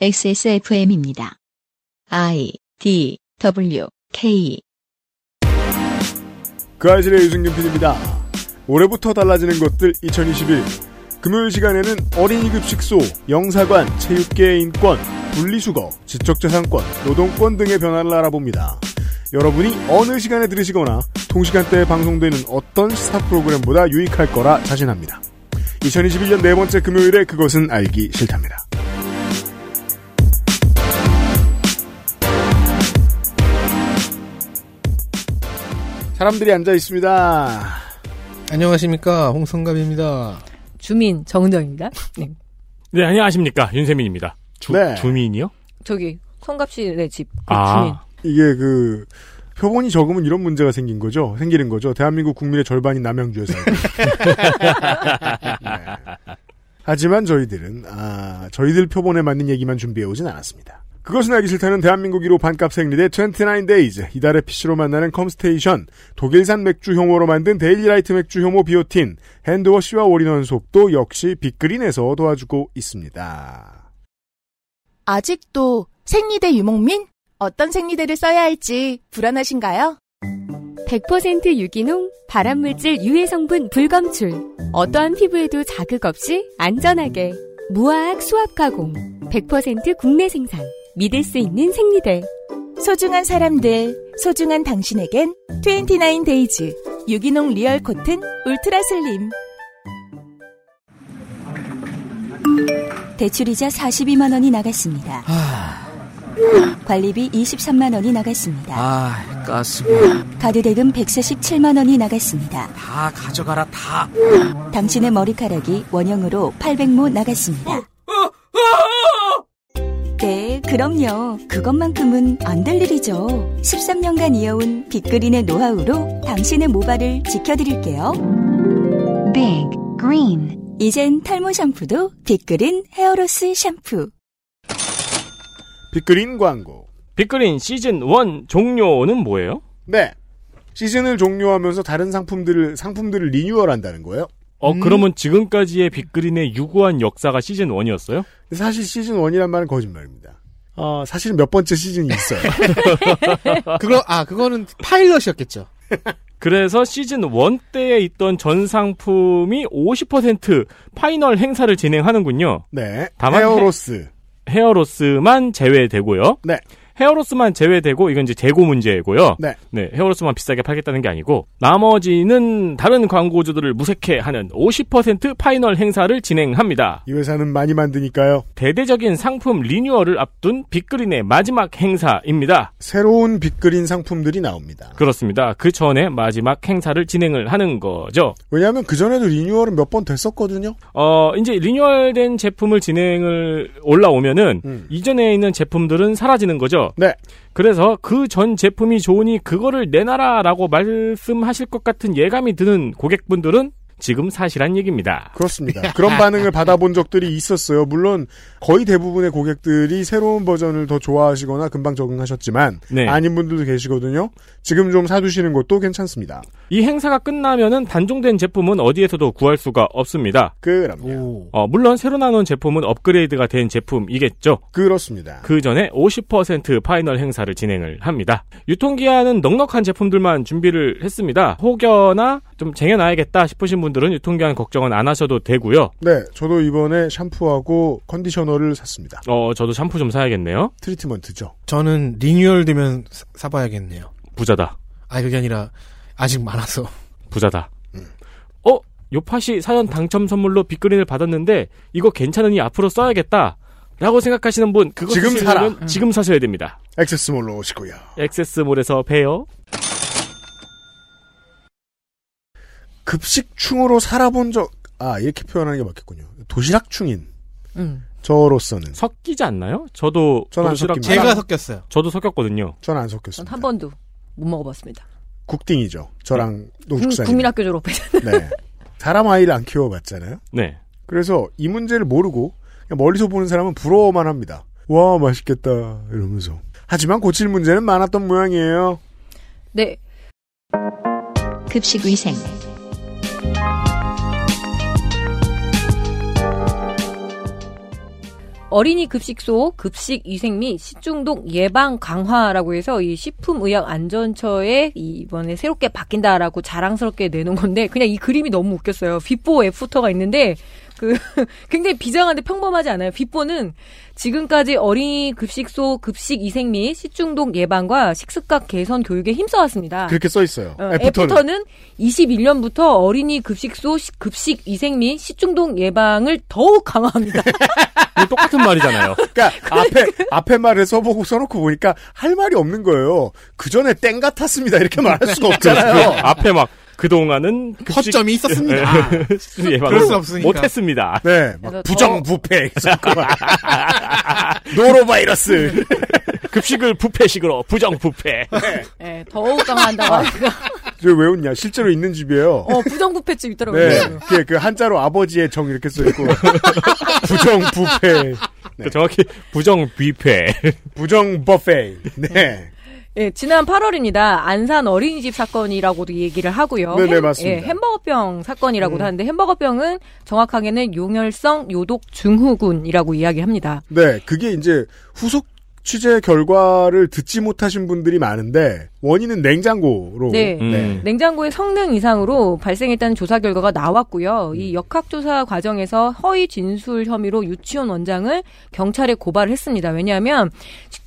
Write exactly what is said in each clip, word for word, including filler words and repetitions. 엑스에스에프엠입니다. I, D, W, K 그 아실의 유승준 피디입니다. 올해부터 달라지는 것들 이천이십일 금요일 시간에는 어린이 급식소, 영사관, 체육계의 인권, 분리수거, 지적재산권, 노동권 등의 변화를 알아봅니다. 여러분이 어느 시간에 들으시거나 동시간대에 방송되는 어떤 시사 프로그램보다 유익할 거라 자신합니다. 이천이십일 년 네 번째 금요일에 그것은 알기 싫답니다. 사람들이 앉아 있습니다. 안녕하십니까, 홍성갑입니다. 주민 정은정입니다. 네, 네 안녕하십니까, 윤세민입니다. 주, 네. 주민이요? 저기 성갑씨네 집 그 아. 주민. 이게 그 표본이 적으면 이런 문제가 생긴 거죠. 생기는 거죠. 대한민국 국민의 절반이 남양주에서. 네. 하지만 저희들은 아, 저희들 표본에 맞는 얘기만 준비해오진 않았습니다. 그것은 알기 싫다는 대한민국 일 호 반값 생리대 이십구 데이즈, 이달의 피씨로 만나는 컴스테이션, 독일산 맥주 효모로 만든 데일리라이트 맥주 효모 비오틴, 핸드워시와 올인원 속도 역시 빅그린에서 도와주고 있습니다. 아직도 생리대 유목민? 어떤 생리대를 써야 할지 불안하신가요? 백 퍼센트 유기농, 발암물질 유해 성분 불검출, 어떠한 피부에도 자극 없이 안전하게, 무화학 수압 가공, 백 퍼센트 국내 생산, 믿을 수 있는 생리대. 소중한 사람들, 소중한 당신에겐 이십구 데이즈 유기농 리얼 코튼 울트라 슬림. 대출이자 사십이만 원이 나갔습니다. 하... 관리비 이십삼만 원이 나갔습니다. 아, 가스비. 카드 대금 백사십칠만 원이 나갔습니다. 다 가져가라, 다. 당신의 머리카락이 원형으로 팔백모 나갔습니다. 네, 그럼요. 그것만큼은 안 될 일이죠. 십삼 년간 이어온 빅그린의 노하우로 당신의 모발을 지켜드릴게요. Big Green. 이젠 탈모 샴푸도 빅그린 헤어로스 샴푸. 빅그린 광고. 빅그린 시즌 일 종료는 뭐예요? 네. 시즌을 종료하면서 다른 상품들을, 상품들을 리뉴얼한다는 거예요. 어, 음. 그러면 지금까지의 빅그린의 유구한 역사가 시즌 일이었어요? 사실 시즌 일이란 말은 거짓말입니다. 어, 사실은 몇 번째 시즌이 있어요. 그거, 아, 그거는 파일럿이었겠죠. 그래서 시즌 일 때에 있던 전 상품이 오십 퍼센트 파이널 행사를 진행하는군요. 네. 다만 헤어로스. 헤어로스만 제외되고요. 네. 헤어로스만 제외되고 이건 이제 재고 문제고요. 네. 네. 헤어로스만 비싸게 팔겠다는 게 아니고 나머지는 다른 광고주들을 무색해 하는 오십 퍼센트 파이널 행사를 진행합니다. 이 회사는 많이 만드니까요. 대대적인 상품 리뉴얼을 앞둔 빅그린의 마지막 행사입니다. 새로운 빅그린 상품들이 나옵니다. 그렇습니다. 그 전에 마지막 행사를 진행을 하는 거죠. 왜냐하면 그 전에도 리뉴얼은 몇 번 됐었거든요. 어, 이제 리뉴얼된 제품을 진행을 올라오면은 음. 이전에 있는 제품들은 사라지는 거죠. 네. 그래서 그 전 제품이 좋으니 그거를 내놔라라고 말씀하실 것 같은 예감이 드는 고객분들은 지금 사실한 얘기입니다. 그렇습니다. 그런 반응을 받아본 적들이 있었어요. 물론 거의 대부분의 고객들이 새로운 버전을 더 좋아하시거나 금방 적응하셨지만 네. 아닌 분들도 계시거든요. 지금 좀 사두시는 것도 괜찮습니다. 이 행사가 끝나면은 단종된 제품은 어디에서도 구할 수가 없습니다. 그럼요. 어, 물론 새로 나온 제품은 업그레이드가 된 제품이겠죠. 그렇습니다. 그 전에 오십 퍼센트 파이널 행사를 진행을 합니다. 유통기한은 넉넉한 제품들만 준비를 했습니다. 혹여나 좀 쟁여놔야겠다 싶으신 분들은 유통기한 걱정은 안 하셔도 되고요. 네, 저도 이번에 샴푸하고 컨디셔너를 샀습니다. 어, 저도 샴푸 좀 사야겠네요. 트리트먼트죠. 저는 리뉴얼 되면 사, 사봐야겠네요. 부자다. 아니, 그게 아니라 아직 많아서. 부자다. 음. 어? 요팟이 사연 당첨 선물로 빅그린을 받았는데 이거 괜찮으니 앞으로 써야겠다. 라고 생각하시는 분 그거 지금 사라. 음. 지금 사셔야 됩니다. 액세스몰로 오시고요. 액세스몰에서 봬요. 급식충으로 살아본 적, 아, 이렇게 표현하는 게 맞겠군요. 도시락충인. 음. 저로서는. 섞이지 않나요? 저도 도시락 제가 섞였어요. 저도 섞였거든요. 전 안 섞였어요. 한 번도 못 먹어봤습니다. 국딩이죠. 저랑 네. 농축사. 국민학교 졸업했잖아요. 네. 사람 아이를 안 키워봤잖아요. 네. 그래서 이 문제를 모르고 그냥 멀리서 보는 사람은 부러워만 합니다. 와, 맛있겠다. 이러면서. 하지만 고칠 문제는 많았던 모양이에요. 네. 급식 위생. 어린이 급식소 급식 위생 및 식중독 예방 강화라고 해서 이 식품의약안전처에 이번에 새롭게 바뀐다라고 자랑스럽게 내놓은 건데, 그냥 이 그림이 너무 웃겼어요. 비포 애프터가 있는데 그 굉장히 비장한데 평범하지 않아요. 비포는 지금까지 어린이 급식소 급식 위생 및 식중독 예방과 식습관 개선 교육에 힘써왔습니다. 그렇게 써 있어요. 어, 애프터는. 애프터는 이십일 년부터 어린이 급식소 급식 위생 및 식중독 예방을 더욱 강화합니다. 똑같은 말이잖아요. 그러니까 앞에 앞에 말을 써보고 써놓고 보니까 할 말이 없는 거예요. 그 전에 땡 같았습니다. 이렇게 말할 수가 없잖아요. 앞에 막. 그동안은 급식... 허점이 있었습니다. 아, 그럴 수 없으니까. 못했습니다. 네, 부정부패. 노로바이러스. 급식을 부패식으로 부정부패. 네. 네, 더욱 강화한다고 하니까. 저 왜 웃냐. 실제로 있는 집이에요. 어, 부정부패집 있더라고요. 네, 그, 그 한자로 아버지의 정 이렇게 써있고. 부정부패. 네. 정확히 부정뷔페. 부정버페. 네. 예, 지난 팔월입니다. 안산 어린이집 사건이라고도 얘기를 하고요. 네네, 맞습니다. 예, 햄버거병 사건이라고도 음. 하는데, 햄버거병은 정확하게는 용혈성 요독 증후군이라고 이야기합니다. 네, 그게 이제 후속 취재 결과를 듣지 못하신 분들이 많은데, 원인은 냉장고로. 네, 음. 네. 냉장고의 성능 이상으로 발생했다는 조사 결과가 나왔고요. 이 역학조사 과정에서 허위 진술 혐의로 유치원 원장을 경찰에 고발을 했습니다. 왜냐하면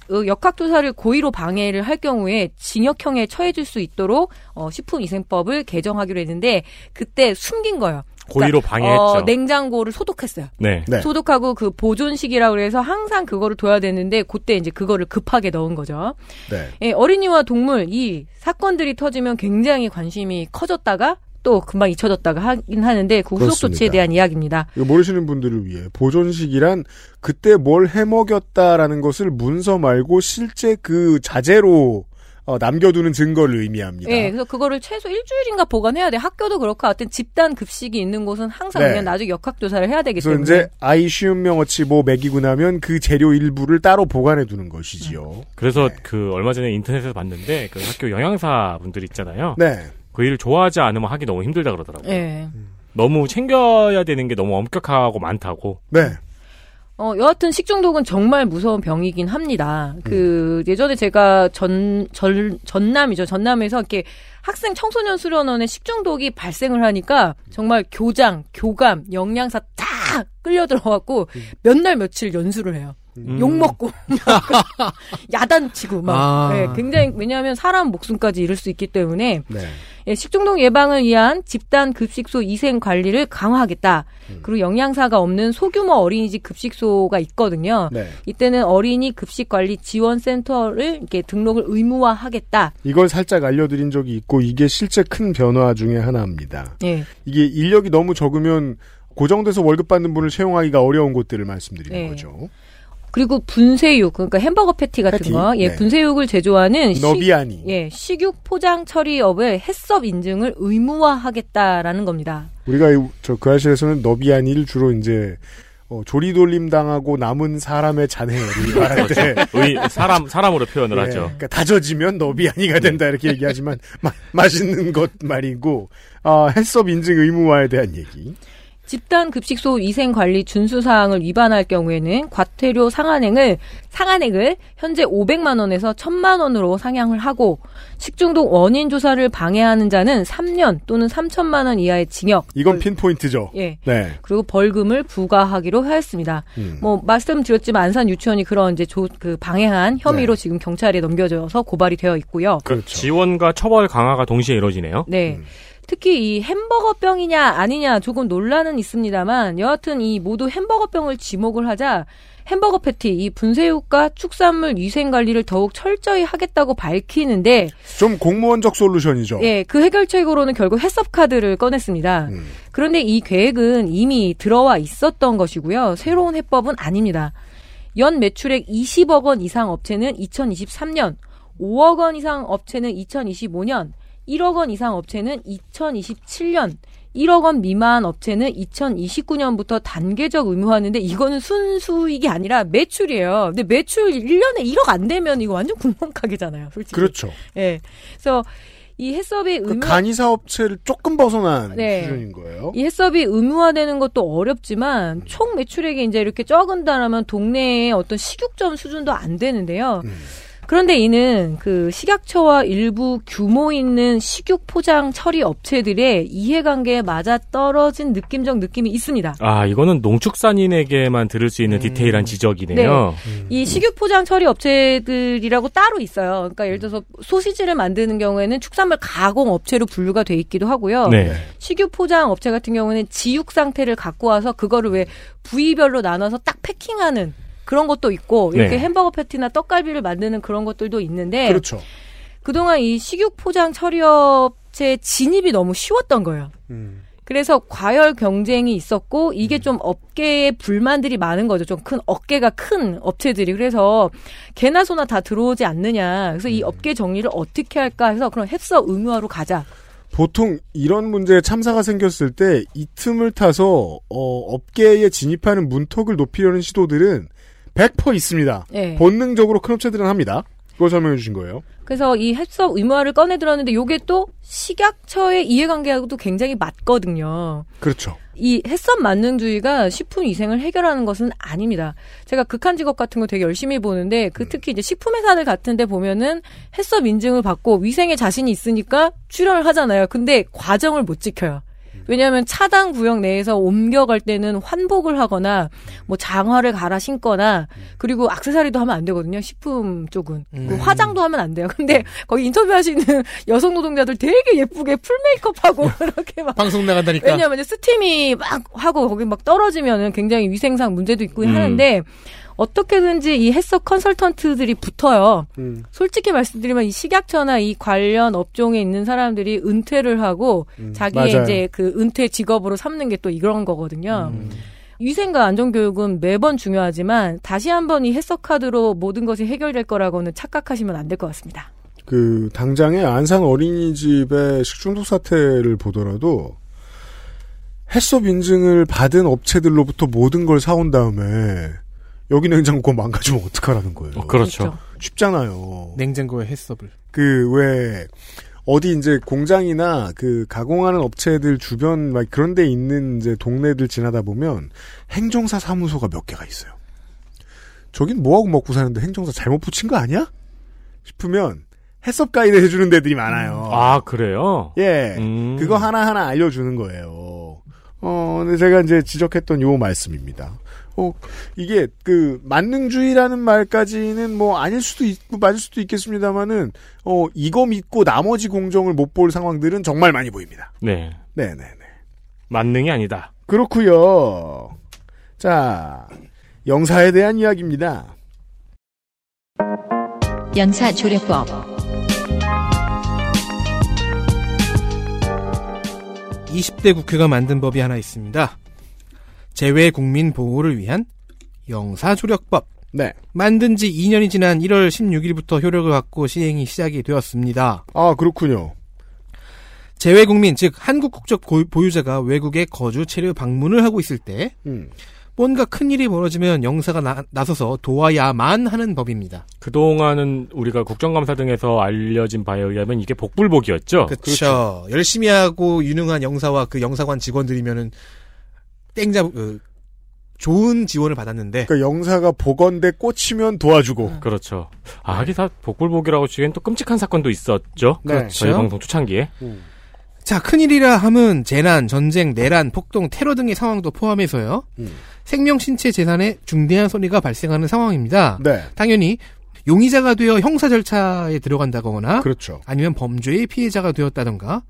역학조사를 고의로 방해를 할 경우에 징역형에 처해질 수 있도록 어, 식품위생법을 개정하기로 했는데, 그때 숨긴 거예요. 고의로 그러니까, 방해했죠. 어, 냉장고를 소독했어요. 네. 네. 소독하고 그 보존식이라고 해서 항상 그거를 둬야 되는데, 그때 이제 그거를 급하게 넣은 거죠. 네. 예, 어린이와 동물, 이 사건들이 터지면 굉장히 관심이 커졌다가 또 금방 잊혀졌다가 하긴 하는데, 그 후속 조치에 대한 이야기입니다. 이거 모르시는 분들을 위해, 보존식이란 그때 뭘 해먹였다라는 것을 문서 말고 실제 그 자재로 어, 남겨두는 증거를 의미합니다. 네, 그래서 그거를 최소 일주일인가 보관해야 돼. 학교도 그렇고, 하여튼 집단 급식이 있는 곳은 항상 네. 그냥 나중에 역학조사를 해야 되기 때문에. 그래서 이제 아이 쉬운 명어치 뭐 먹이고 나면 그 재료 일부를 따로 보관해두는 것이지요. 네. 그래서 네. 그 얼마 전에 인터넷에서 봤는데, 그 학교 영양사 분들 있잖아요. 네. 그 일을 좋아하지 않으면 하기 너무 힘들다 그러더라고요. 네. 너무 챙겨야 되는 게 너무 엄격하고 많다고. 네. 어, 여하튼 식중독은 정말 무서운 병이긴 합니다. 음. 그 예전에 제가 전, 전 전남이죠. 전남에서 이렇게 학생 청소년 수련원에 식중독이 발생을 하니까 정말 교장, 교감, 영양사 다 끌려 들어갔고 음. 몇 날 며칠 연수를 해요. 음. 욕먹고 야단치고 막 아. 네, 굉장히 왜냐하면 사람 목숨까지 잃을 수 있기 때문에 네. 예, 식중독 예방을 위한 집단 급식소 위생 관리를 강화하겠다. 음. 그리고 영양사가 없는 소규모 어린이집 급식소가 있거든요. 네. 이때는 어린이 급식 관리 지원 센터를 이렇게 등록을 의무화하겠다. 이걸 살짝 알려드린 적이 있고 이게 실제 큰 변화 중에 하나입니다. 네. 이게 인력이 너무 적으면 고정돼서 월급 받는 분을 채용하기가 어려운 곳들을 말씀드리는 네. 거죠. 그리고 분쇄육, 그러니까 햄버거 패티 같은 패티? 거, 예, 네. 분쇄육을 제조하는 너비아니. 식, 예, 식육 포장 처리업의 해썹 인증을 의무화하겠다라는 겁니다. 우리가 저 그 아실에서는 너비아니를 주로 이제 어, 조리돌림 당하고 남은 사람의 잔해를 말할 때 의, 사람 사람으로 표현을 예, 하죠. 그러니까 다져지면 너비아니가 된다 이렇게 얘기하지만 마, 맛있는 것 말이고 어, 해썹 인증 의무화에 대한 얘기. 집단 급식소 위생관리 준수사항을 위반할 경우에는 과태료 상한액을, 상한액을 현재 오백만 원에서 천만 원으로 상향을 하고, 식중독 원인 조사를 방해하는 자는 삼 년 또는 삼천만 원 이하의 징역. 이건 핀포인트죠. 예. 네. 그리고 벌금을 부과하기로 하였습니다. 음. 뭐, 말씀드렸지만 안산 유치원이 그런 이제 조, 그 방해한 혐의로 네. 지금 경찰에 넘겨져서 고발이 되어 있고요. 그렇죠. 지원과 처벌 강화가 동시에 이루어지네요. 네. 음. 특히 이 햄버거병이냐 아니냐 조금 논란은 있습니다만, 여하튼 이 모두 햄버거병을 지목을 하자 햄버거 패티, 이 분쇄육과 축산물 위생관리를 더욱 철저히 하겠다고 밝히는데, 좀 공무원적 솔루션이죠. 예, 그 해결책으로는 결국 해썹카드를 꺼냈습니다. 음. 그런데 이 계획은 이미 들어와 있었던 것이고요. 새로운 해법은 아닙니다. 연 매출액 이십억 원 이상 업체는 이천이십삼 년, 오억 원 이상 업체는 이천이십오 년, 일억 원 이상 업체는 이천이십칠 년, 일억 원 미만 업체는 이천이십구 년부터 단계적 의무화하는데, 이거는 순수익이 아니라 매출이에요. 근데 매출 일 년에 일억 안 되면 이거 완전 군만가게잖아요, 솔직히. 그렇죠. 예. 네. 그래서 이 해썹이 의무... 그 간이사 업체를 조금 벗어난 네. 수준인 거예요. 이 해썹이 의무화되는 것도 어렵지만 음. 총 매출액이 이제 이렇게 적은다라면 동네의 어떤 식육점 수준도 안 되는데요. 음. 그런데 이는 그 식약처와 일부 규모 있는 식육 포장 처리 업체들의 이해관계에 맞아떨어진 느낌적 느낌이 있습니다. 아, 이거는 농축산인에게만 들을 수 있는 음. 디테일한 지적이네요. 네. 음. 이 식육 포장 처리 업체들이라고 따로 있어요. 그러니까 예를 들어서 소시지를 만드는 경우에는 축산물 가공 업체로 분류가 돼 있기도 하고요. 네. 식육 포장 업체 같은 경우는 지육 상태를 갖고 와서 그거를 왜 부위별로 나눠서 딱 패킹하는 그런 것도 있고 이렇게 네. 햄버거 패티나 떡갈비를 만드는 그런 것들도 있는데 그렇죠. 그동안 이 식육 포장 처리업체 진입이 너무 쉬웠던 거예요. 음. 그래서 과열 경쟁이 있었고 이게 음. 좀 업계에 불만들이 많은 거죠. 좀 큰 어깨가 큰 업체들이 그래서 개나 소나 다 들어오지 않느냐. 그래서 음. 이 업계 정리를 어떻게 할까 해서 그럼 햅서 의무화로 가자. 보통 이런 문제에 참사가 생겼을 때 이 틈을 타서 어, 업계에 진입하는 문턱을 높이려는 시도들은 백 퍼센트 있습니다. 네. 본능적으로 큰 업체들은 합니다. 그걸 설명해 주신 거예요. 그래서 이 햅섭 의무화를 꺼내 들었는데 이게 또 식약처의 이해관계하고도 굉장히 맞거든요. 그렇죠. 이 햇섭 만능주의가 식품 위생을 해결하는 것은 아닙니다. 제가 극한 직업 같은 거 되게 열심히 보는데 그 특히 이제 식품 회사들 같은 데 보면은 햇섭 인증을 받고 위생에 자신이 있으니까 출연을 하잖아요. 근데 과정을 못 지켜요. 왜냐하면 차단 구역 내에서 옮겨갈 때는 환복을 하거나 뭐 장화를 갈아 신거나 그리고 액세서리도 하면 안 되거든요. 식품 쪽은. 음. 화장도 하면 안 돼요. 근데 거기 인터뷰하시는 여성 노동자들 되게 예쁘게 풀 메이크업하고 이렇게 막 방송 나간다니까. 왜냐하면 이제 스팀이 막 하고 거기 막 떨어지면은 굉장히 위생상 문제도 있고 음. 하는데 어떻게든지 이 햇석 컨설턴트들이 붙어요. 음. 솔직히 말씀드리면 이 식약처나 이 관련 업종에 있는 사람들이 은퇴를 하고 음. 자기의 맞아요. 이제 그 은퇴 직업으로 삼는 게 또 이런 거거든요. 음. 위생과 안전교육은 매번 중요하지만 다시 한번 이 햇석 카드로 모든 것이 해결될 거라고는 착각하시면 안 될 것 같습니다. 그 당장에 안산 어린이집의 식중독 사태를 보더라도 햇섭 인증을 받은 업체들로부터 모든 걸 사온 다음에 여기 냉장고 망가지면 어떡하라는 거예요. 어, 그렇죠. 쉽잖아요. 냉장고에 햇섭을. 그, 왜, 어디 이제 공장이나 그 가공하는 업체들 주변 막 그런 데 있는 이제 동네들 지나다 보면 행정사 사무소가 몇 개가 있어요. 저긴 뭐하고 먹고 사는데 행정사 잘못 붙인 거 아니야? 싶으면 햇섭 가이드 해주는 데들이 많아요. 음. 아, 그래요? 예. 음. 그거 하나하나 알려주는 거예요. 어, 근데 제가 이제 지적했던 요 말씀입니다. 어, 이게, 그, 만능주의라는 말까지는 뭐, 아닐 수도 있고, 맞을 수도 있겠습니다만은, 어, 이거 믿고 나머지 공정을 못 볼 상황들은 정말 많이 보입니다. 네. 네네네. 만능이 아니다. 그렇구요. 자, 영사에 대한 이야기입니다. 영사조력법. 이십 대 국회가 만든 법이 하나 있습니다. 재외국민보호를 위한 영사조력법. 네. 만든 지 이 년이 지난 일월 십육일부터 효력을 갖고 시행이 시작이 되었습니다. 아, 그렇군요. 재외국민, 즉 한국 국적 보유자가 외국에 거주, 체류, 방문을 하고 있을 때 음. 뭔가 큰일이 벌어지면 영사가 나, 나서서 도와야만 하는 법입니다. 그동안은 우리가 국정감사 등에서 알려진 바에 의하면 이게 복불복이었죠? 그렇죠. 열심히 하고 유능한 영사와 그 영사관 직원들이면은 땡자 그, 좋은 지원을 받았는데 그러니까 영사가 보건대 꽂히면 도와주고 응. 그렇죠. 아, 하긴 다 복불복이라고 치기엔 또 끔찍한 사건도 있었죠. 네. 그렇죠. 저희 방송 초창기에. 음. 자, 큰일이라 함은 재난, 전쟁, 내란, 폭동, 테러 등의 상황도 포함해서요. 음. 생명, 신체, 재산에 중대한 손해가 발생하는 상황입니다. 네. 당연히 용의자가 되어 형사 절차에 들어간다거나 그렇죠. 아니면 범죄의 피해자가 되었다던가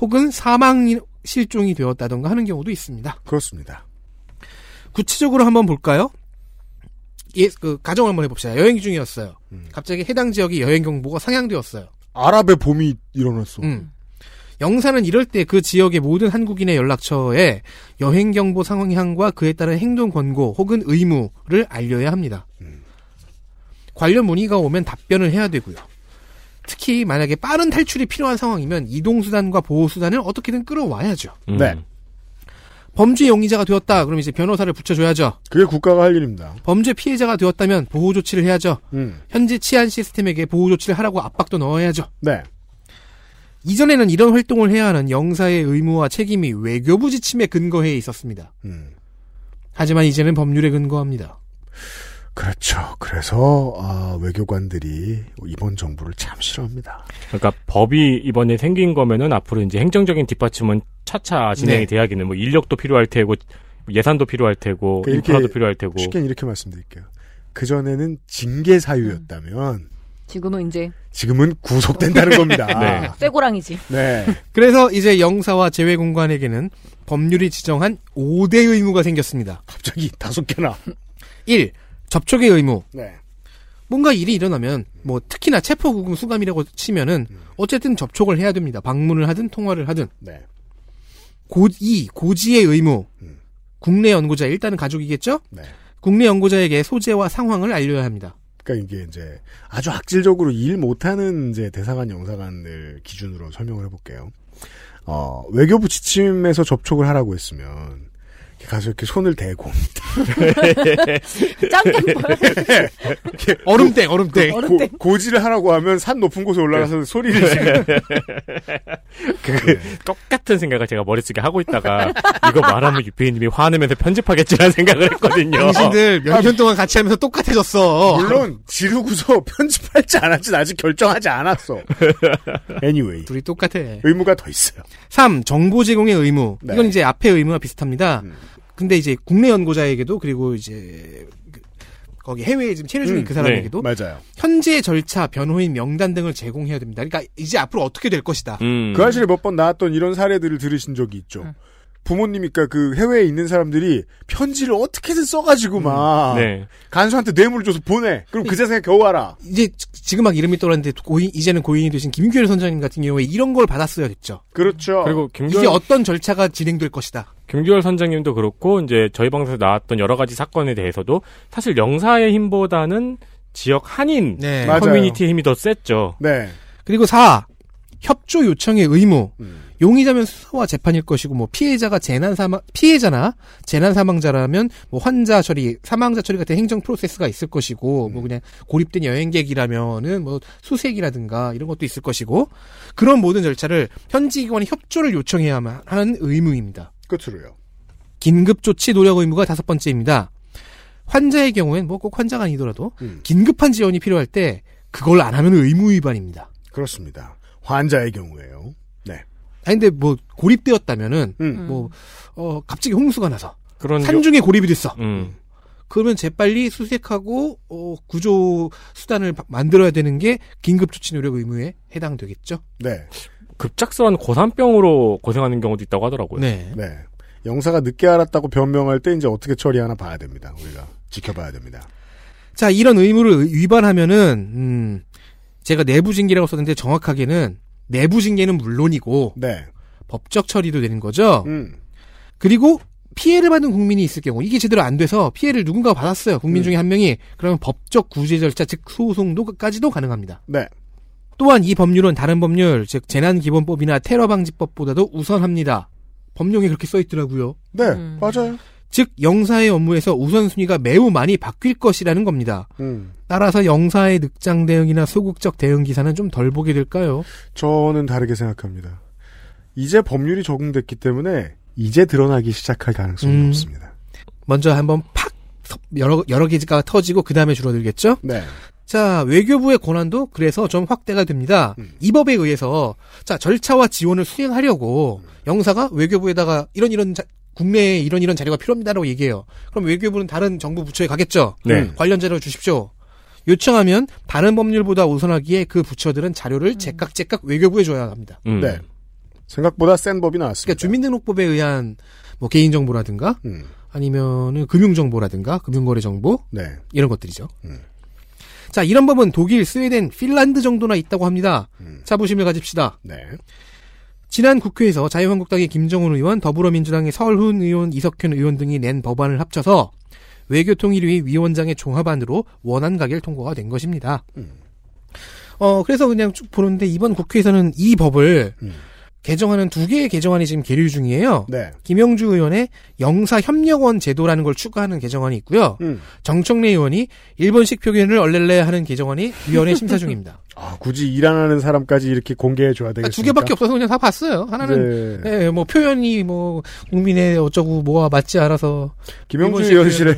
혹은 사망 실종이 되었다던가 하는 경우도 있습니다. 그렇습니다. 구체적으로 한번 볼까요? 예, 그 가정을 한번 해봅시다. 여행 중이었어요. 음. 갑자기 해당 지역이 여행 경보가 상향되었어요. 아랍의 봄이 일어났어. 음. 영사는 이럴 때 그 지역의 모든 한국인의 연락처에 여행 경보 상향과 그에 따른 행동 권고 혹은 의무를 알려야 합니다. 음. 관련 문의가 오면 답변을 해야 되고요. 특히 만약에 빠른 탈출이 필요한 상황이면 이동수단과 보호수단을 어떻게든 끌어와야죠. 음. 네. 범죄 용의자가 되었다. 그럼 이제 변호사를 붙여줘야죠. 그게 국가가 할 일입니다. 범죄 피해자가 되었다면 보호조치를 해야죠. 음. 현지 치안 시스템에게 보호조치를 하라고 압박도 넣어야죠. 네. 이전에는 이런 활동을 해야 하는 영사의 의무와 책임이 외교부 지침에 근거해 있었습니다. 음. 하지만 이제는 법률에 근거합니다. 그렇죠. 그래서 아, 외교관들이 이번 정부를 참 싫어합니다. 그러니까 법이 이번에 생긴 거면은 앞으로 이제 행정적인 뒷받침은 차차 진행이 네. 돼야겠네요. 뭐 인력도 필요할 테고 예산도 필요할 테고 그러니까 인프라도 필요할 테고. 쉽게 이렇게 말씀드릴게요. 그 전에는 징계 사유였다면 음. 지금은 이제 지금은 구속된다는 겁니다. 네. 쇠고랑이지. 네. 그래서 이제 영사와 재외공관에게는 법률이 지정한 다섯 대 의무가 생겼습니다. 갑자기 다섯 개나. 일. 접촉의 의무. 네. 뭔가 일이 일어나면 뭐 특히나 체포구금 수감이라고 치면은 어쨌든 접촉을 해야 됩니다. 방문을 하든 통화를 하든. 네. 고, 이. 고지의 의무. 음. 국내 연고자 일단은 가족이겠죠? 네. 국내 연고자에게 소재와 상황을 알려야 합니다. 그러니까 이게 이제 아주 악질적으로 일 못하는 이제 대사관 영사관을 기준으로 설명을 해볼게요. 어, 외교부 지침에서 접촉을 하라고 했으면 가서 이렇게 손을 대고 짱땡 얼음땡 얼음땡 고, 고지를 하라고 하면 산 높은 곳에 올라가서 네. 소리를 지르는 그, 네. 똑같은 생각을 제가 머릿속에 하고 있다가 이거 말하면 유피님이 화내면서 편집하겠지라는 생각을 했거든요. 당신들 몇 년 동안 같이 하면서 똑같아졌어. 물론 지르고서 편집할지 안 할지는 아직 결정하지 않았어. anyway 둘이 똑같아. 의무가 더 있어요. 삼. 정보 제공의 의무. 네. 이건 이제 앞에 의무와 비슷합니다. 음. 근데 이제 국내 연고자에게도 그리고 이제 거기 해외에 지금 체류 중인 음, 그 사람에게도 네, 맞아요. 현재 절차, 변호인 명단 등을 제공해야 됩니다. 그러니까 이제 앞으로 어떻게 될 것이다. 음. 그 사실에 몇 번 나왔던 이런 사례들을 들으신 적이 있죠. 음. 부모님이니까 그 해외에 있는 사람들이 편지를 어떻게든 써가지고 막 음, 네. 간수한테 뇌물을 줘서 보내. 그럼 그 자세가 겨우 알아. 이제 지금 막 이름이 떠오르는데 고인, 이제는 고인이 되신 김규열 선장님 같은 경우에 이런 걸 받았어야겠죠. 그렇죠. 그리고 김규열... 이게 어떤 절차가 진행될 것이다. 김규열 선장님도 그렇고 이제 저희 방송에서 나왔던 여러 가지 사건에 대해서도 사실 영사의 힘보다는 지역 한인 네. 커뮤니티의 힘이 더 셌죠. 네. 그리고 사. 협조 요청의 의무. 음. 용의자면 수사와 재판일 것이고, 뭐, 피해자가 재난 사망, 피해자나 재난 사망자라면, 뭐, 환자 처리, 사망자 처리 같은 행정 프로세스가 있을 것이고, 음. 뭐, 그냥 고립된 여행객이라면은, 뭐, 수색이라든가, 이런 것도 있을 것이고, 그런 모든 절차를 현지기관이 협조를 요청해야만 하는 의무입니다. 끝으로요. 긴급조치 노력 의무가 다섯 번째입니다. 환자의 경우엔, 뭐, 꼭 환자가 아니더라도, 음. 긴급한 지원이 필요할 때, 그걸 안 하면 의무 위반입니다. 그렇습니다. 환자의 경우에요. 네. 아니, 근데 뭐, 고립되었다면은, 음. 뭐, 어, 갑자기 홍수가 나서, 그런 산중에 요... 고립이 됐어. 음. 그러면 재빨리 수색하고, 어, 구조 수단을 만들어야 되는 게 긴급조치 노력 의무에 해당되겠죠? 네. 급작스러운 고산병으로 고생하는 경우도 있다고 하더라고요. 네. 네. 영사가 늦게 알았다고 변명할 때 이제 어떻게 처리하나 봐야 됩니다. 우리가 지켜봐야 됩니다. 자, 이런 의무를 위반하면은, 음, 제가 내부징계라고 썼는데 정확하게는 내부징계는 물론이고 네. 법적 처리도 되는 거죠. 음. 그리고 피해를 받은 국민이 있을 경우 이게 제대로 안 돼서 피해를 누군가가 받았어요. 국민 음. 중에 한 명이. 그러면 법적 구제 절차 즉 소송도까지도 가능합니다. 네. 또한 이 법률은 다른 법률 즉 재난기본법이나 테러방지법보다도 우선합니다. 법령에 그렇게 써있더라고요. 네. 음. 맞아요. 즉 영사의 업무에서 우선순위가 매우 많이 바뀔 것이라는 겁니다. 음. 따라서 영사의 늑장 대응이나 소극적 대응 기사는 좀 덜 보게 될까요? 저는 다르게 생각합니다. 이제 법률이 적용됐기 때문에 이제 드러나기 시작할 가능성이 음. 높습니다. 먼저 한번 팍 여러, 여러 개가 터지고 그 다음에 줄어들겠죠? 네. 자, 외교부의 권한도 그래서 좀 확대가 됩니다. 음. 이 법에 의해서 자 절차와 지원을 수행하려고 음. 영사가 외교부에다가 이런 이런... 자, 국내에 이런 이런 자료가 필요합니다라고 얘기해요. 그럼 외교부는 다른 정부 부처에 가겠죠. 네. 관련 자료를 주십시오. 요청하면 다른 법률보다 우선하기에 그 부처들은 자료를 제깍제깍 외교부에 줘야 합니다. 음. 네. 생각보다 센 법이 나왔습니다. 그러니까 주민등록법에 의한 뭐 개인정보라든가 음. 아니면은 금융정보라든가 금융거래정보 네. 이런 것들이죠. 음. 자, 이런 법은 독일, 스웨덴, 핀란드 정도나 있다고 합니다. 음. 자부심을 가집시다. 네. 지난 국회에서 자유한국당의 김정은 의원, 더불어민주당의 설훈 의원, 이석현 의원 등이 낸 법안을 합쳐서 외교통일위 위원장의 종합안으로 원안 가결 통과가 된 것입니다. 음. 어, 그래서 그냥 쭉 보는데 이번 국회에서는 이 법을 음. 개정안은 두 개의 개정안이 지금 계류 중이에요. 네. 김영주 의원의 영사협력원 제도라는 걸 추가하는 개정안이 있고요. 음. 정청래 의원이 일본식 표현을 얼렐레 하는 개정안이 위원회 심사 중입니다. 아, 굳이 일 안 하는 사람까지 이렇게 공개해줘야 되겠습니까? 두 개밖에 없어서 그냥 다 봤어요. 하나는 네. 네, 뭐 표현이 뭐 국민의 어쩌고 뭐와 맞지 알아서. 김영주 의원실에.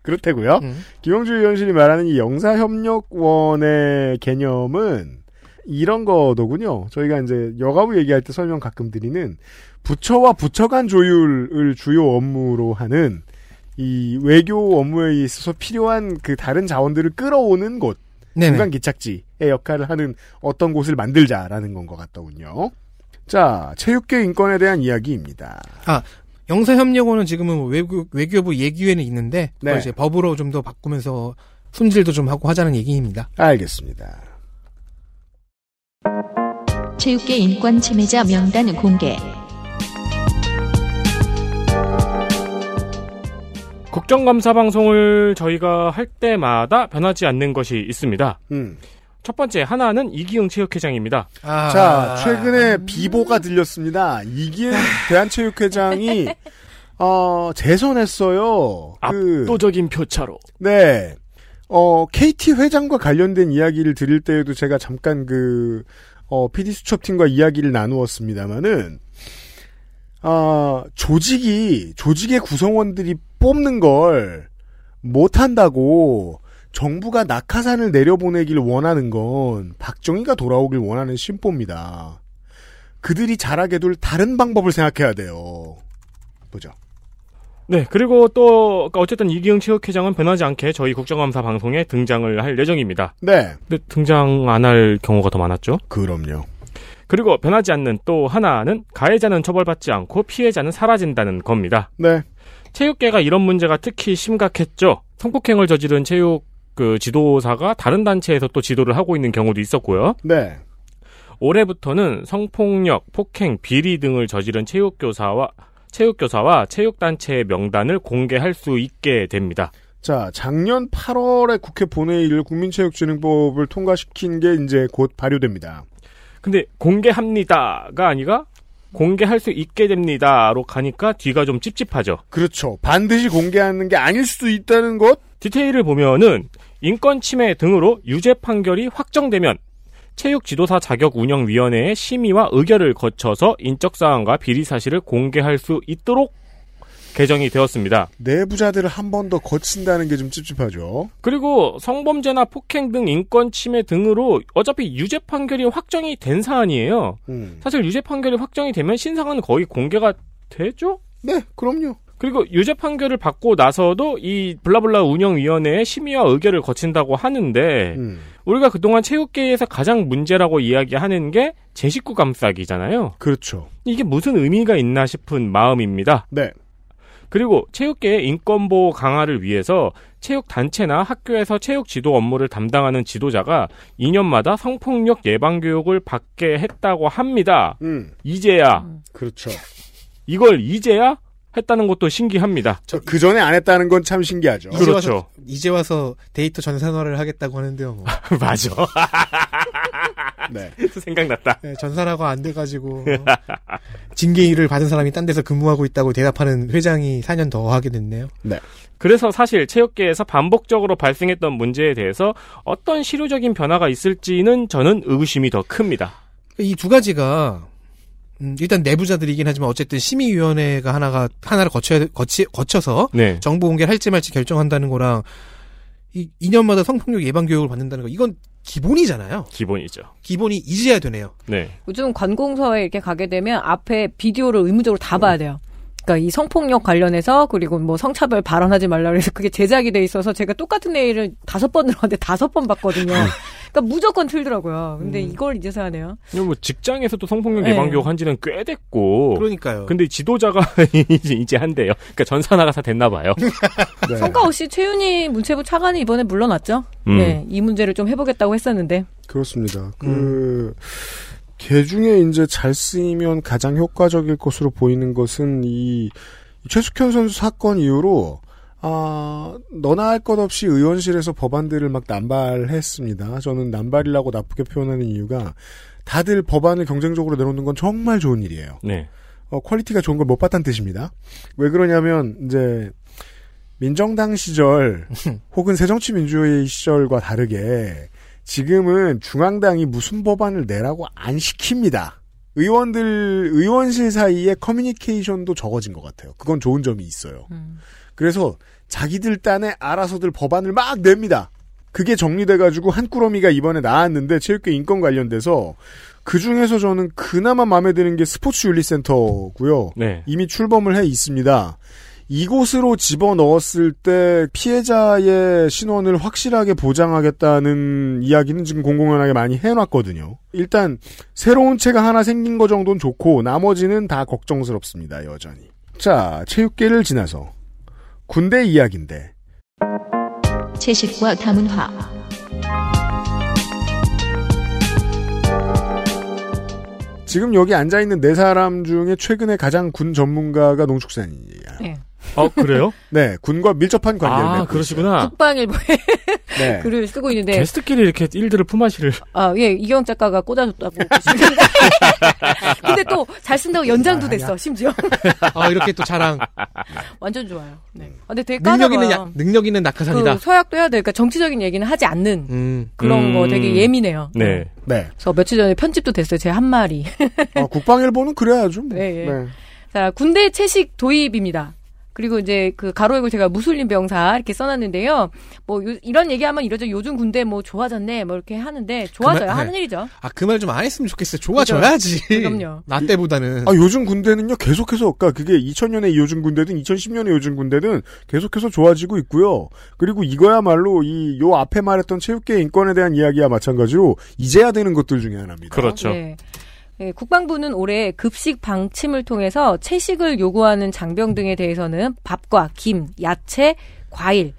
그렇다고요. 음. 김영주 의원실이 말하는 이 영사협력원의 개념은 이런 거더군요. 저희가 이제 여가부 얘기할 때 설명 가끔 드리는 부처와 부처 간 조율을 주요 업무로 하는 이 외교 업무에 있어서 필요한 그 다른 자원들을 끌어오는 곳, 중간 기착지의 역할을 하는 어떤 곳을 만들자라는 건 것 같더군요. 자, 체육계 인권에 대한 이야기입니다. 아. 영사협력원은 지금은 외교, 외교부 예규에는 있는데 네. 이제 법으로 좀 더 바꾸면서 손질도 좀 하고 하자는 얘기입니다. 알겠습니다. 체육계 인권 침해자 명단 공개. 국정감사 방송을 저희가 할 때마다 변하지 않는 것이 있습니다. 음. 첫 번째 하나는 이기흥 체육회장입니다. 아~ 자, 최근에 비보가 들렸습니다. 이기흥 대한체육회장이 어, 재선했어요. 압도적인 그, 표차로. 네, 어, 케이티 회장과 관련된 이야기를 드릴 때에도 제가 잠깐 그 어, 피디 수첩팀과 이야기를 나누었습니다만은 어, 조직이 조직의 구성원들이 뽑는 걸 못한다고. 정부가 낙하산을 내려보내길 원하는 건 박정희가 돌아오길 원하는 심보입니다. 그들이 잘하게 둘 다른 방법을 생각해야 돼요. 보죠. 네, 그리고 또 어쨌든 이기흥 체육회장은 변하지 않게 저희 국정감사 방송에 등장을 할 예정입니다. 네. 근데 등장 안 할 경우가 더 많았죠? 그럼요. 그리고 변하지 않는 또 하나는 가해자는 처벌받지 않고 피해자는 사라진다는 겁니다. 네. 체육계가 이런 문제가 특히 심각했죠. 성폭행을 저지른 체육 그 지도사가 다른 단체에서 또 지도를 하고 있는 경우도 있었고요. 네. 올해부터는 성폭력, 폭행, 비리 등을 저지른 체육교사와 체육교사와 체육단체의 명단을 공개할 수 있게 됩니다. 자, 작년 팔월에 국회 본회의를 국민체육진흥법을 통과시킨 게 이제 곧 발효됩니다. 근데 공개합니다가 아니라 공개할 수 있게 됩니다로 가니까 뒤가 좀 찝찝하죠. 그렇죠. 반드시 공개하는 게 아닐 수도 있다는 것. 디테일을 보면은 인권침해 등으로 유죄 판결이 확정되면 체육지도사 자격운영위원회의 심의와 의결을 거쳐서 인적사항과 비리 사실을 공개할 수 있도록 개정이 되었습니다. 내부자들을 한 번 더 거친다는 게 좀 찝찝하죠. 그리고 성범죄나 폭행 등 인권침해 등으로 어차피 유죄 판결이 확정이 된 사안이에요. 음. 사실 유죄 판결이 확정이 되면 신상은 거의 공개가 되죠? 네, 그럼요. 그리고 유죄 판결을 받고 나서도 이 블라블라 운영위원회의 심의와 의결을 거친다고 하는데 음. 우리가 그동안 체육계에서 가장 문제라고 이야기하는 게 제식구 감싸기잖아요. 그렇죠. 이게 무슨 의미가 있나 싶은 마음입니다. 네. 그리고 체육계의 인권보호 강화를 위해서 체육단체나 학교에서 체육지도 업무를 담당하는 지도자가 이 년마다 성폭력 예방교육을 받게 했다고 합니다. 음. 이제야. 음. 그렇죠. 이걸 이제야 했다는 것도 신기합니다. 저 그전에 안 했다는 건 참 신기하죠. 이제 그렇죠. 와서, 이제 와서 데이터 전산화를 하겠다고 하는데요. 뭐. 맞아. 네. 생각났다. 네, 전산화가 안 돼가지고 징계위를 받은 사람이 딴 데서 근무하고 있다고 대답하는 회장이 사 년 더 하게 됐네요. 네. 그래서 사실 체육계에서 반복적으로 발생했던 문제에 대해서 어떤 실효적인 변화가 있을지는 저는 의구심이 더 큽니다. 이 두 가지가 음, 일단 내부자들이긴 하지만 어쨌든 심의위원회가 하나가 하나를 거쳐야 거치, 거쳐서 네. 정보 공개를 할지 말지 결정한다는 거랑 이 이 년마다 성폭력 예방 교육을 받는다는 거 이건 기본이잖아요. 기본이죠. 기본이 이제야 되네요. 네. 요즘 관공서에 이렇게 가게 되면 앞에 비디오를 의무적으로 다 봐야 돼요. 그러니까 이 성폭력 관련해서 그리고 뭐 성차별 발언하지 말라 그래서 그게 제작이 돼 있어서 제가 똑같은 메일을 다섯 번 들었는데 다섯 번 봤거든요. 그러니까 무조건 틀더라고요. 근데 음. 이걸 이제서 하네요. 뭐 직장에서도 성폭력 예방 교육 한지는 꽤 됐고. 그러니까요. 근데 지도자가 이제 이제 한대요. 그러니까 전산화가 다 됐나 봐요. 네. 성과 없이 최윤희 문체부 차관이 이번에 물러났죠. 음. 네, 이 문제를 좀 해보겠다고 했었는데. 그렇습니다. 그. 음. 개 중에 이제 잘 쓰이면 가장 효과적일 것으로 보이는 것은 이 최숙현 선수 사건 이후로 아 너나 할 것 없이 의원실에서 법안들을 막 남발했습니다. 저는 남발이라고 나쁘게 표현하는 이유가 다들 법안을 경쟁적으로 내놓는 건 정말 좋은 일이에요. 네. 어, 퀄리티가 좋은 걸 못 봤다는 뜻입니다. 왜 그러냐면 이제 민정당 시절 혹은 새정치민주주의 시절과 다르게 지금은 중앙당이 무슨 법안을 내라고 안 시킵니다. 의원들 의원실 사이의 커뮤니케이션도 적어진 것 같아요. 그건 좋은 점이 있어요. 음. 그래서 자기들 딴에 알아서들 법안을 막 냅니다. 그게 정리돼가지고 한 꾸러미가 이번에 나왔는데 체육계 인권 관련돼서 그중에서 저는 그나마 마음에 드는 게 스포츠윤리센터고요. 네. 이미 출범을 해 있습니다. 이곳으로 집어넣었을 때 피해자의 신원을 확실하게 보장하겠다는 이야기는 지금 공공연하게 많이 해놨거든요. 일단 새로운 체가 하나 생긴 거 정도는 좋고 나머지는 다 걱정스럽습니다. 여전히. 자, 체육계를 지나서 군대 이야기인데 채식과 다문화 지금 여기 앉아있는 네 사람 중에 최근에 가장 군 전문가가 농축산이에요. 네. 어, 그래요? 네, 군과 밀접한 관계를 맺고. 아, 그러시구나. 국방일보에 네. 글을 쓰고 있는데. 게스트끼리 이렇게 일들을 품앗이를. 아, 예, 이경 작가가 꽂아줬다고. 근데 또 잘 쓴다고 연장도 됐어, 아니야. 심지어. 아, 이렇게 또 자랑. 완전 좋아요. 네. 아, 근데 되게 까다로워. 능력 있는, 야, 능력 있는 낙하산이다. 그 서약도 해야 되니까 정치적인 얘기는 하지 않는 음. 그런 음. 거 되게 예민해요. 네. 네. 그래서 며칠 전에 편집도 됐어요, 제 한 마리. 아, 국방일보는 그래야죠. 뭐. 네, 예. 네. 자, 군대 채식 도입입니다. 그리고 이제 그 가로열고 제가 무슬림 병사 이렇게 써놨는데요. 뭐 요, 이런 얘기하면 이러죠. 요즘 군대 뭐 좋아졌네 뭐 이렇게 하는데 좋아져요. 그 말, 하는 네. 일이죠. 아, 그 말 좀 안 했으면 좋겠어요. 좋아져야지. 그렇죠. 그럼요. 나 때보다는. 아, 요즘 군대는요 계속해서 그러니까 그게 이천 년에 요즘 군대든 이천십 년에 요즘 군대든 계속해서 좋아지고 있고요. 그리고 이거야말로 이 요 앞에 말했던 체육계 인권에 대한 이야기와 마찬가지로 이제야 되는 것들 중에 하나입니다. 그렇죠. 네. 예, 국방부는 올해 급식 방침을 통해서 채식을 요구하는 장병 등에 대해서는 밥과 김, 야채, 과일,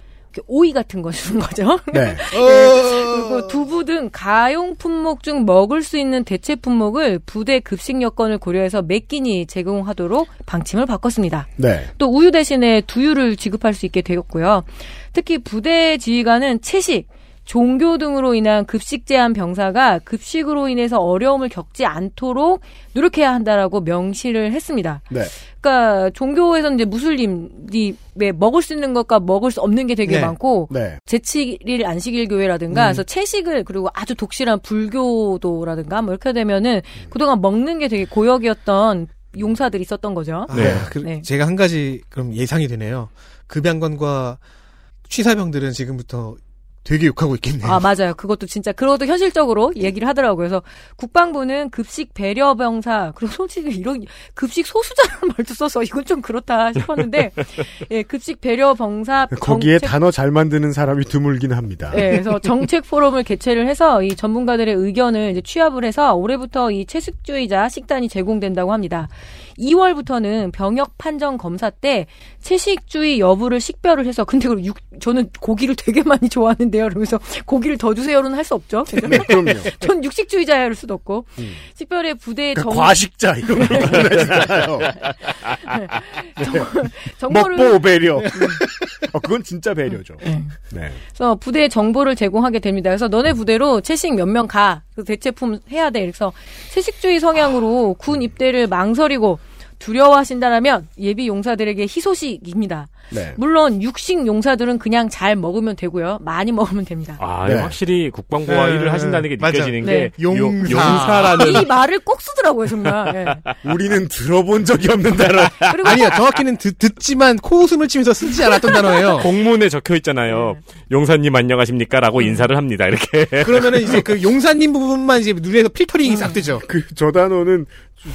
오이 같은 거 주는 거죠. 네. 그리고 두부 등 가용 품목 중 먹을 수 있는 대체 품목을 부대 급식 여건을 고려해서 매 끼니 제공하도록 방침을 바꿨습니다. 네. 또 우유 대신에 두유를 지급할 수 있게 되었고요. 특히 부대 지휘관은 채식, 종교 등으로 인한 급식 제한 병사가 급식으로 인해서 어려움을 겪지 않도록 노력해야 한다라고 명시를 했습니다. 네. 그러니까 종교에서는 이제 무슬림이 먹을 수 있는 것과 먹을 수 없는 게 되게 네. 많고 네. 제칠 일 안식일 교회라든가 음. 그래서 채식을 그리고 아주 독실한 불교도라든가 뭐 이렇게 되면은 음. 그동안 먹는 게 되게 고역이었던 용사들이 있었던 거죠. 아, 네. 그, 네. 제가 한 가지 그럼 예상이 되네요. 급양관과 취사병들은 지금부터 되게 욕하고 있겠네요. 아, 맞아요. 그것도 진짜, 그것도 현실적으로 얘기를 하더라고요. 그래서 국방부는 급식 배려 병사, 그리고 솔직히 이런 급식 소수자라는 말도 써서 이건 좀 그렇다 싶었는데, 예, 급식 배려 병사. 거기에 정책... 단어 잘 만드는 사람이 드물긴 합니다. 예, 그래서 정책 포럼을 개최를 해서 이 전문가들의 의견을 이제 취합을 해서 올해부터 이 채식주의자 식단이 제공된다고 합니다. 이월부터는 병역 판정 검사 때 채식주의 여부를 식별을 해서 근데 그럼 육, 저는 고기를 되게 많이 좋아하는데요. 그러면서 고기를 더 주세요는 할 수 없죠. 네, 그럼요. 전 육식주의자야 할 수도 없고 음. 식별의 부대의 그러니까 정 과식자 이런 거 보내잖아요. 정보를 먹보 배려. 어, 그건 진짜 배려죠. 네. 네. 그래서 부대에 정보를 제공하게 됩니다. 그래서 너네 부대로 채식 몇 명 가. 대체품 해야 돼. 그래서 채식주의 성향으로 군 입대를 망설이고 두려워하신다라면 예비 용사들에게 희소식입니다. 네. 물론 육식 용사들은 그냥 잘 먹으면 되고요. 많이 먹으면 됩니다. 아, 네. 확실히 국방부와 네. 일을 하신다는 게 맞아. 느껴지는 네. 게 용사. 용사라는 이 말을 꼭 쓰더라고요, 정말. 네. 우리는 들어본 적이 없는 단어. 아니요, 정확히는 듣, 듣지만 코웃음을 치면서 쓰지 않았던 단어예요. 공문에 적혀 있잖아요. 네. 용사님 안녕하십니까라고 인사를 합니다. 이렇게. 그러면은 이제 그 용사님 부분만 이제 눈에서 필터링이 싹 뜨죠. 그 저 단어는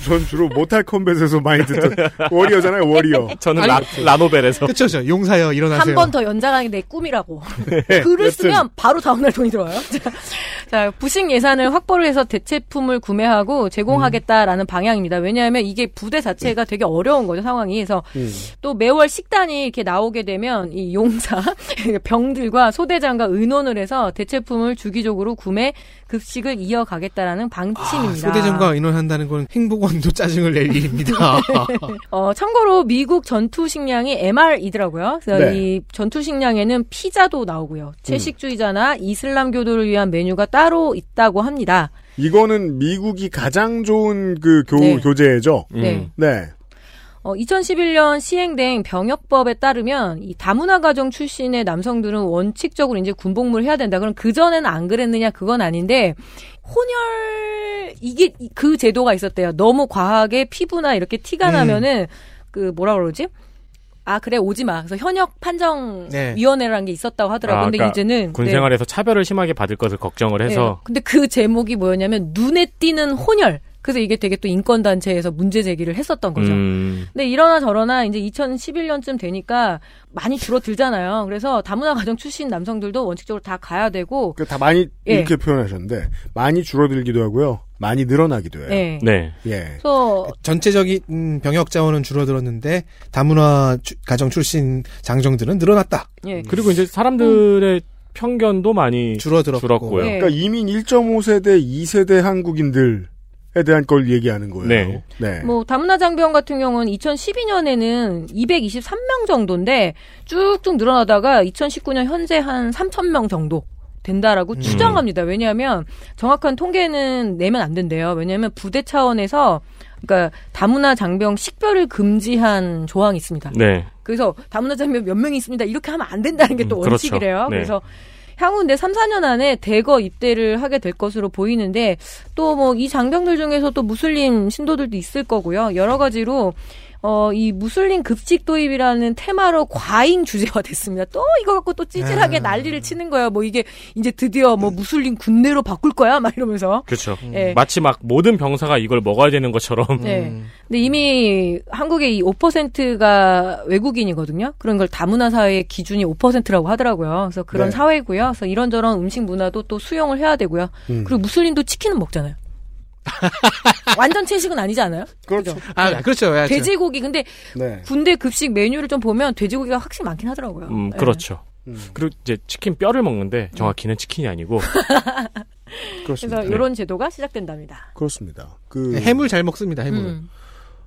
전 주로 모탈 컴뱃에서 많이 듣던 워리어잖아요, 워리어. 저는 아니, 라, 라노벨에서. 그쵸, 그쵸. 용사여, 일어나세요. 한 번 더 연장하는 게 내 꿈이라고. 네, 글을 쓰면 바로 다음날 돈이 들어와요. 자, 자, 부식 예산을 확보를 해서 대체품을 구매하고 제공하겠다라는 음. 방향입니다. 왜냐하면 이게 부대 자체가 음. 되게 어려운 거죠, 상황이. 그래서 음. 또 매월 식단이 이렇게 나오게 되면 이 용사, 병들과 소대장과 의논을 해서 대체품을 주기적으로 구매, 급식을 이어가겠다라는 방침입니다. 아, 소대장과 의논한다는 건 행복원도 짜증을 낼 일입니다. 어, 참고로 미국 전투식량이 엠알이더라고요. 그래서 네. 이 전투식량에는 피자도 나오고요. 채식주의자나 음. 이슬람교도를 위한 메뉴가 따로 있다고 합니다. 이거는 미국이 가장 좋은 그 교, 네. 교재죠. 음. 네. 네. 어, 이천십일 년 시행된 병역법에 따르면 이 다문화 가정 출신의 남성들은 원칙적으로 이제 군복무를 해야 된다. 그럼 그전에는 안 그랬느냐? 그건 아닌데 혼혈 이게 그 제도가 있었대요. 너무 과하게 피부나 이렇게 티가 음. 나면은 그 뭐라 그러지? 아 그래 오지 마. 그래서 현역 판정 네. 위원회라는 게 있었다고 하더라고요. 아, 근데 그러니까 이제는 군 생활에서 네. 차별을 심하게 받을 것을 걱정을 해서. 네. 근데 그 제목이 뭐였냐면 눈에 띄는 혼혈. 그래서 이게 되게 또 인권단체에서 문제 제기를 했었던 거죠. 음. 근데 이러나 저러나 이제 이천십일 년쯤 되니까 많이 줄어들잖아요. 그래서 다문화 가정 출신 남성들도 원칙적으로 다 가야 되고. 다 많이 예. 이렇게 표현하셨는데 많이 줄어들기도 하고요. 많이 늘어나기도 해요. 예. 네. 예. 그래서 전체적인 병역 자원은 줄어들었는데 다문화 주, 가정 출신 장정들은 늘어났다. 예. 그리고 이제 사람들의 음. 편견도 많이 줄어들었고. 줄었고요. 예. 그러니까 이민 일점오 세대, 이 세대 한국인들. 에 대한 걸 얘기하는 거예요. 네. 네. 뭐 다문화 장병 같은 경우는 이천십이 년에는 이백이십삼 명 정도인데 쭉쭉 늘어나다가 이천십구 년 현재 한 삼천 명 정도 된다라고 음. 추정합니다. 왜냐하면 정확한 통계는 내면 안 된대요. 왜냐하면 부대 차원에서 그러니까 다문화 장병 식별을 금지한 조항이 있습니다. 네. 그래서 다문화 장병 몇 명이 있습니다. 이렇게 하면 안 된다는 게 또 음, 원칙이래요. 그렇죠. 네. 그래서 향후 근데 삼, 사 년 안에 대거 입대를 하게 될 것으로 보이는데 또 뭐 이 장병들 중에서 또 무슬림 신도들도 있을 거고요. 여러 가지로 어 이 무슬림 급식 도입이라는 테마로 과잉 주제화 됐습니다. 또 이거 갖고 또 찌질하게 난리를 치는 거예요. 뭐 이게 이제 드디어 뭐 무슬림 군대로 바꿀 거야 막 이러면서. 그렇죠. 네. 마치 막 모든 병사가 이걸 먹어야 되는 것처럼. 네. 근데 이미 한국의 이 오 퍼센트가 외국인이거든요. 그런 걸 다문화 사회의 기준이 오 퍼센트라고 하더라고요. 그래서 그런 네. 사회고요. 그래서 이런저런 음식 문화도 또 수용을 해야 되고요. 음. 그리고 무슬림도 치킨은 먹잖아요. 완전 채식은 아니지 않아요? 그렇죠. 그렇죠? 아, 네. 그렇죠. 해야죠. 돼지고기. 근데 네. 군대 급식 메뉴를 좀 보면 돼지고기가 확실히 많긴 하더라고요. 음, 네. 그렇죠. 음. 그리고 이제 치킨 뼈를 먹는데 정확히는 치킨이 아니고. 그렇습니다. 그래서 이런 네. 제도가 시작된답니다. 그렇습니다. 그 해물 잘 먹습니다. 해물. 음.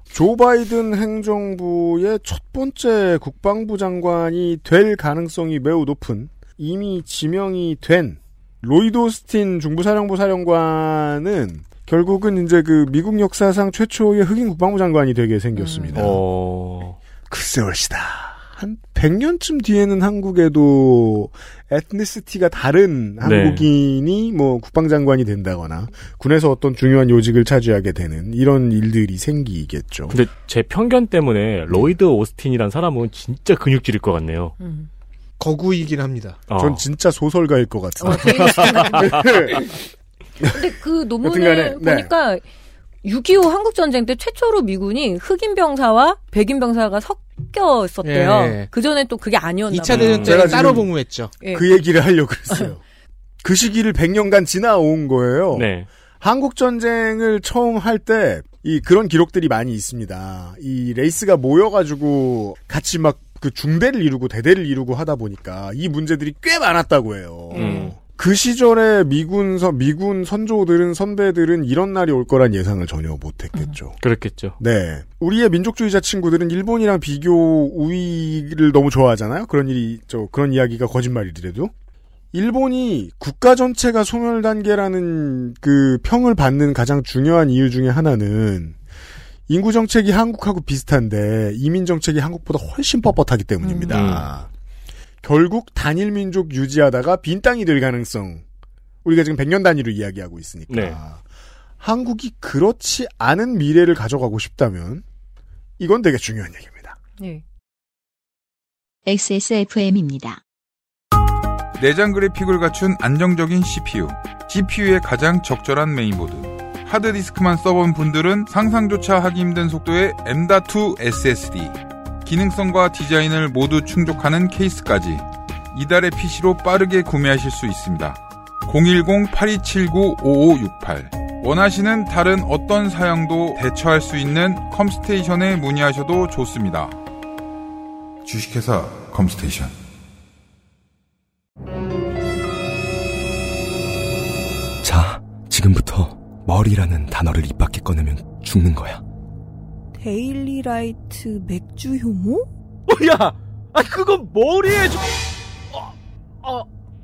조 바이든 행정부의 첫 번째 국방부 장관이 될 가능성이 매우 높은 이미 지명이 된 로이드오스틴 중부사령부 사령관은 결국은 이제 그 미국 역사상 최초의 흑인 국방부 장관이 되게 생겼습니다. 음. 어... 글쎄 월시다. 한 백 년쯤 뒤에는 한국에도 에트니시티가 다른 한국인이 네. 뭐 국방장관이 된다거나 군에서 어떤 중요한 요직을 차지하게 되는 이런 일들이 생기겠죠. 근데 제 편견 때문에 로이드 오스틴이란 사람은 진짜 근육질일 것 같네요. 음. 거구이긴 합니다. 어. 전 진짜 소설가일 것 같아요. 근데 그 논문을 보니까 네. 육이오 한국전쟁 때 최초로 미군이 흑인 병사와 백인 병사가 섞여 있었대요. 예. 그전에 또 그게 아니었나 봐요. 이 차 대전 때 따로 복무했죠. 예. 그 얘기를 하려고 했어요. 그 시기를 백 년간 지나온 거예요. 네. 한국전쟁을 처음 할 때 이 그런 기록들이 많이 있습니다. 이 레이스가 모여가지고 같이 막 그 중대를 이루고 대대를 이루고 하다 보니까 이 문제들이 꽤 많았다고 해요. 음. 그 시절에 미군, 선, 미군 선조들은, 선배들은 이런 날이 올 거란 예상을 전혀 못했겠죠. 음, 그렇겠죠. 네. 우리의 민족주의자 친구들은 일본이랑 비교 우위를 너무 좋아하잖아요? 그런 일이, 저, 그런 이야기가 거짓말이더라도. 일본이 국가 전체가 소멸 단계라는 그 평을 받는 가장 중요한 이유 중에 하나는 인구 정책이 한국하고 비슷한데 이민 정책이 한국보다 훨씬 뻣뻣하기 때문입니다. 음. 결국 단일 민족 유지하다가 빈 땅이 될 가능성. 우리가 지금 백 년 단위로 이야기하고 있으니까. 네. 한국이 그렇지 않은 미래를 가져가고 싶다면 이건 되게 중요한 얘기입니다. 네. 엑스에스에프엠입니다. 내장 그래픽을 갖춘 안정적인 씨피유, 지피유에 가장 적절한 메인보드. 하드디스크만 써본 분들은 상상조차 하기 힘든 속도의 엠 닷 투 에스에스디. 기능성과 디자인을 모두 충족하는 케이스까지 이달의 피시로 빠르게 구매하실 수 있습니다. 공일공 팔이칠구 오오육팔 원하시는 다른 어떤 사양도 대처할 수 있는 컴스테이션에 문의하셔도 좋습니다. 주식회사 컴스테이션. 자, 지금부터 머리라는 단어를 입 밖에 꺼내면 죽는 거야. 데일리라이트 맥주 효모? 야! 아, 그건 머리에 저... 어, 어,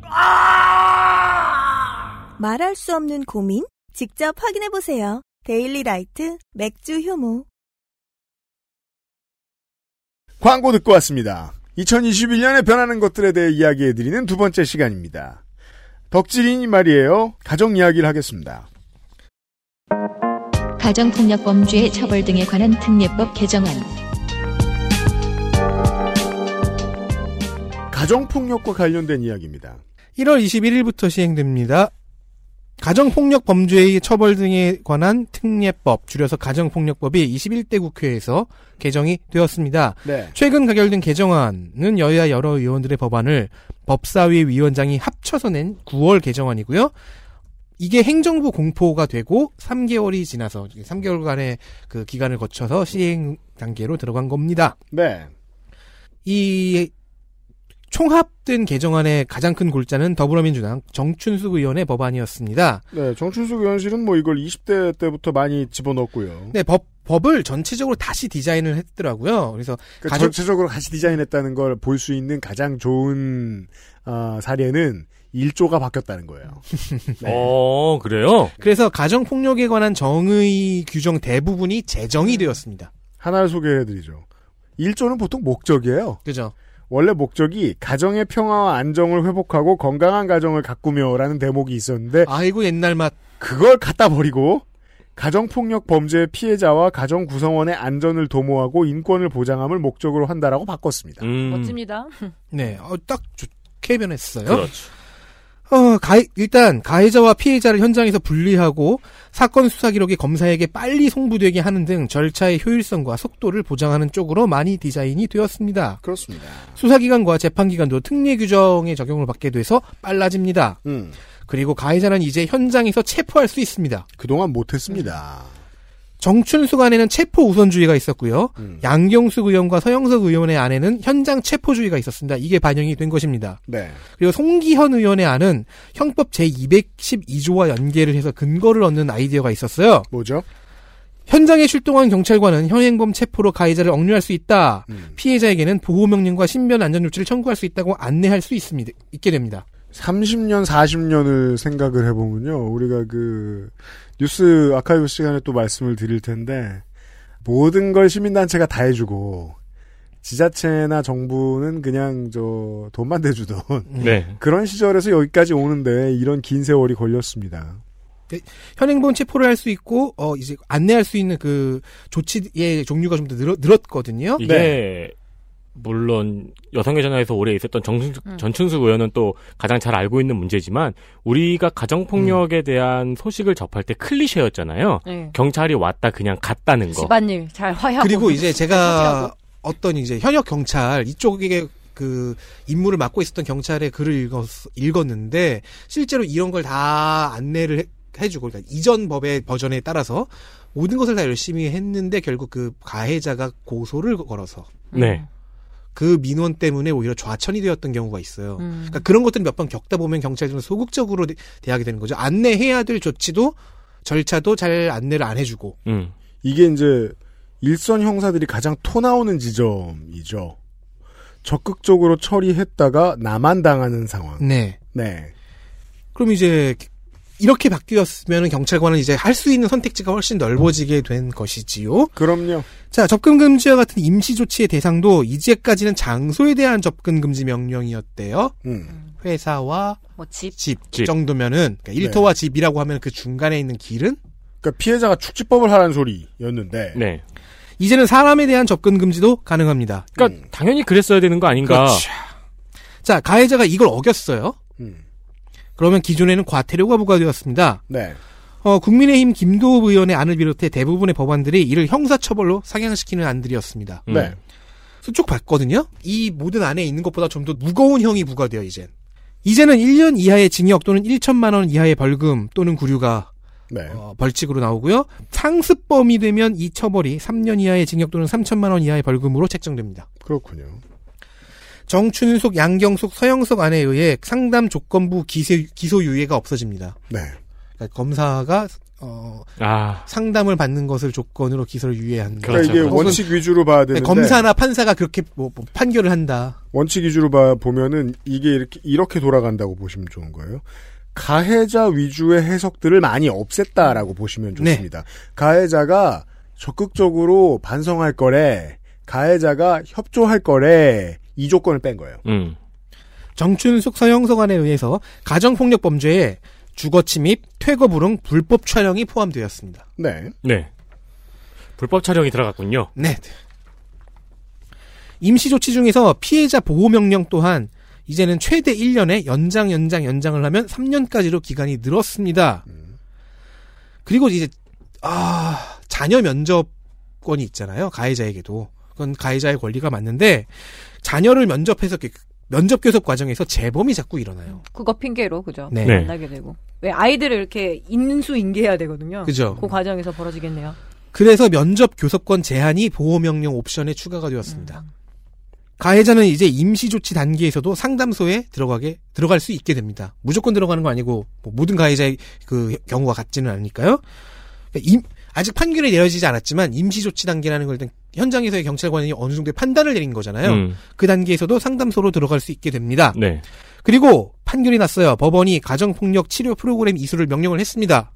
아! 말할 수 없는 고민? 직접 확인해보세요. 데일리 라이트 맥주 효모. 광고 듣고 왔습니다. 이천이십일 년에 변하는 것들에 대해 이야기해드리는 두 번째 시간입니다. 덕질인이 말이에요. 가정 이야기를 하겠습니다. 가정폭력범죄의 처벌 등에 관한 특례법 개정안. 가정폭력과 관련된 이야기입니다. 일월 이십일일부터 시행됩니다. 가정폭력범죄의 처벌 등에 관한 특례법, 줄여서 가정폭력법이 이십일 대 국회에서 개정이 되었습니다. 네. 최근 가결된 개정안은 여야 여러 의원들의 법안을 법사위 위원장이 합쳐서 낸 구월 개정안이고요. 이게 행정부 공포가 되고 삼 개월이 지나서 삼 개월간의 그 기간을 거쳐서 시행 단계로 들어간 겁니다. 네. 이 총합된 개정안의 가장 큰 골자는 더불어민주당 정춘숙 의원의 법안이었습니다. 네, 정춘숙 의원실은 뭐 이걸 이십 대 때부터 많이 집어넣었고요. 네, 법, 법을 전체적으로 다시 디자인을 했더라고요. 그래서 그러니까 가정... 전체적으로 다시 디자인했다는 걸 볼 수 있는 가장 좋은 어, 사례는 일조가 바뀌었다는 거예요. 네. 어, 그래요? 그래서 가정폭력에 관한 정의 규정 대부분이 제정이 되었습니다. 하나를 소개해드리죠. 일조는 보통 목적이에요. 그죠. 원래 목적이 가정의 평화와 안정을 회복하고 건강한 가정을 가꾸며라는 대목이 있었는데, 아이고 옛날 맛, 그걸 갖다 버리고 가정폭력 범죄 피해자와 가정 구성원의 안전을 도모하고 인권을 보장함을 목적으로 한다라고 바꿨습니다. 음. 멋집니다. 네, 어, 딱 좋게 변했어요. 그렇죠. 어, 가해, 일단 가해자와 피해자를 현장에서 분리하고 사건 수사 기록이 검사에게 빨리 송부되게 하는 등 절차의 효율성과 속도를 보장하는 쪽으로 많이 디자인이 되었습니다. 그렇습니다. 수사기관과 재판기관도 특례 규정의 적용을 받게 돼서 빨라집니다. 음. 그리고 가해자는 이제 현장에서 체포할 수 있습니다. 그동안 못했습니다. 음. 정춘숙 안에는 체포 우선주의가 있었고요. 음. 양경숙 의원과 서영석 의원의 안에는 현장 체포주의가 있었습니다. 이게 반영이 된 것입니다. 네. 그리고 송기현 의원의 안은 형법 제이백십이조와 연계를 해서 근거를 얻는 아이디어가 있었어요. 뭐죠? 현장에 출동한 경찰관은 현행범 체포로 가해자를 억류할 수 있다. 음. 피해자에게는 보호명령과 신변 안전조치를 청구할 수 있다고 안내할 수 있습니다. 있게 됩니다. 삼십 년, 사십 년을 생각을 해보면요. 우리가 그 뉴스 아카이브 시간에 또 말씀을 드릴 텐데, 모든 걸 시민단체가 다 해주고 지자체나 정부는 그냥 저 돈만 대주던, 네, 그런 시절에서 여기까지 오는데 이런 긴 세월이 걸렸습니다. 네, 현행범 체포를 할 수 있고 어 이제 안내할 수 있는 그 조치의 종류가 좀 더 늘었거든요. 이게 네. 물론 여성회전화에서 오래 있었던 정춘숙, 음. 전춘숙 의원은 또 가장 잘 알고 있는 문제지만, 우리가 가정폭력에 음. 대한 소식을 접할 때 클리셰였잖아요. 네. 경찰이 왔다 그냥 갔다는 거. 집안일 잘 화해하고. 그리고 이제 제가 어떤 이제 현역 경찰 이쪽에 그 임무를 맡고 있었던 경찰의 글을 읽었, 읽었는데 실제로 이런 걸 다 안내를 해, 해주고, 그러니까 이전 법의 버전에 따라서 모든 것을 다 열심히 했는데 결국 그 가해자가 고소를 걸어서. 네. 그 민원 때문에 오히려 좌천이 되었던 경우가 있어요. 음. 그러니까 그런 것들을 몇 번 겪다 보면 경찰들은 소극적으로 대하게 되는 거죠. 안내해야 될 조치도 절차도 잘 안내를 안 해주고. 음. 이게 이제 일선 형사들이 가장 토 나오는 지점이죠. 적극적으로 처리했다가 나만 당하는 상황. 네. 네. 그럼 이제 이렇게 바뀌었으면 경찰관은 이제 할 수 있는 선택지가 훨씬 넓어지게 된 것이지요. 그럼요. 자, 접근 금지와 같은 임시 조치의 대상도 이제까지는 장소에 대한 접근 금지 명령이었대요. 음. 회사와 뭐 집, 집, 집 정도면은, 그러니까 일터와 네. 집이라고 하면 그 중간에 있는 길은, 그러니까 피해자가 축지법을 하라는 소리였는데. 네. 이제는 사람에 대한 접근 금지도 가능합니다. 그러니까 음. 당연히 그랬어야 되는 거 아닌가. 그렇죠. 자, 가해자가 이걸 어겼어요. 음. 그러면 기존에는 과태료가 부과되었습니다. 네. 어, 국민의힘 김도읍 의원의 안을 비롯해 대부분의 법안들이 이를 형사처벌로 상향시키는 안들이었습니다. 네. 그래서 쭉 봤거든요. 이 모든 안에 있는 것보다 좀 더 무거운 형이 부과돼요, 이젠. 이제는 일 년 이하의 징역 또는 천만 원 이하의 벌금 또는 구류가 네. 어, 벌칙으로 나오고요. 상습범이 되면 이 처벌이 삼 년 이하의 징역 또는 삼천만 원 이하의 벌금으로 책정됩니다. 그렇군요. 정춘숙, 양경숙, 서영석 안에 의해 상담 조건부 기세, 기소 유예가 없어집니다. 네. 그러니까 검사가 어, 아. 상담을 받는 것을 조건으로 기소를 유예한다. 그러니까 이게 원칙 위주로 봐야 되는데, 검사나 판사가 그렇게 뭐, 뭐 판결을 한다. 원칙 위주로 봐 보면은 이게 이렇게 이렇게 돌아간다고 보시면 좋은 거예요. 가해자 위주의 해석들을 많이 없앴다라고 보시면 좋습니다. 네. 가해자가 적극적으로 반성할 거래, 가해자가 협조할 거래, 이 조건을 뺀 거예요. 음. 정춘숙 서영석안에 의해서 가정폭력 범죄에 주거침입, 퇴거불응, 불법 촬영이 포함되었습니다. 네. 네. 불법 촬영이 들어갔군요. 네. 임시조치 중에서 피해자 보호명령 또한 이제는 최대 일 년에 연장, 연장, 연장을 하면 삼 년까지로 기간이 늘었습니다. 그리고 이제 아 자녀 면접권이 있잖아요. 가해자에게도. 그건 가해자의 권리가 맞는데 자녀를 면접해서 면접 교섭 과정에서 재범이 자꾸 일어나요. 그거 핑계로 그죠? 네. 만나게 되고. 왜 아이들을 이렇게 인수인계해야 되거든요. 그죠. 그 과정에서 벌어지겠네요. 그래서 면접 교섭권 제한이 보호명령 옵션에 추가가 되었습니다. 음. 가해자는 이제 임시조치 단계에서도 상담소에 들어가게, 들어갈 수 있게 됩니다. 무조건 들어가는 거 아니고, 뭐 모든 가해자의 그 경우가 같지는 않으니까요. 그러니까 임, 아직 판결이 내려지지 않았지만, 임시조치 단계라는 걸 일단 현장에서의 경찰관이 어느 정도의 판단을 내린 거잖아요. 음. 그 단계에서도 상담소로 들어갈 수 있게 됩니다. 네. 그리고 판결이 났어요. 법원이 가정폭력 치료 프로그램 이수를 명령을 했습니다.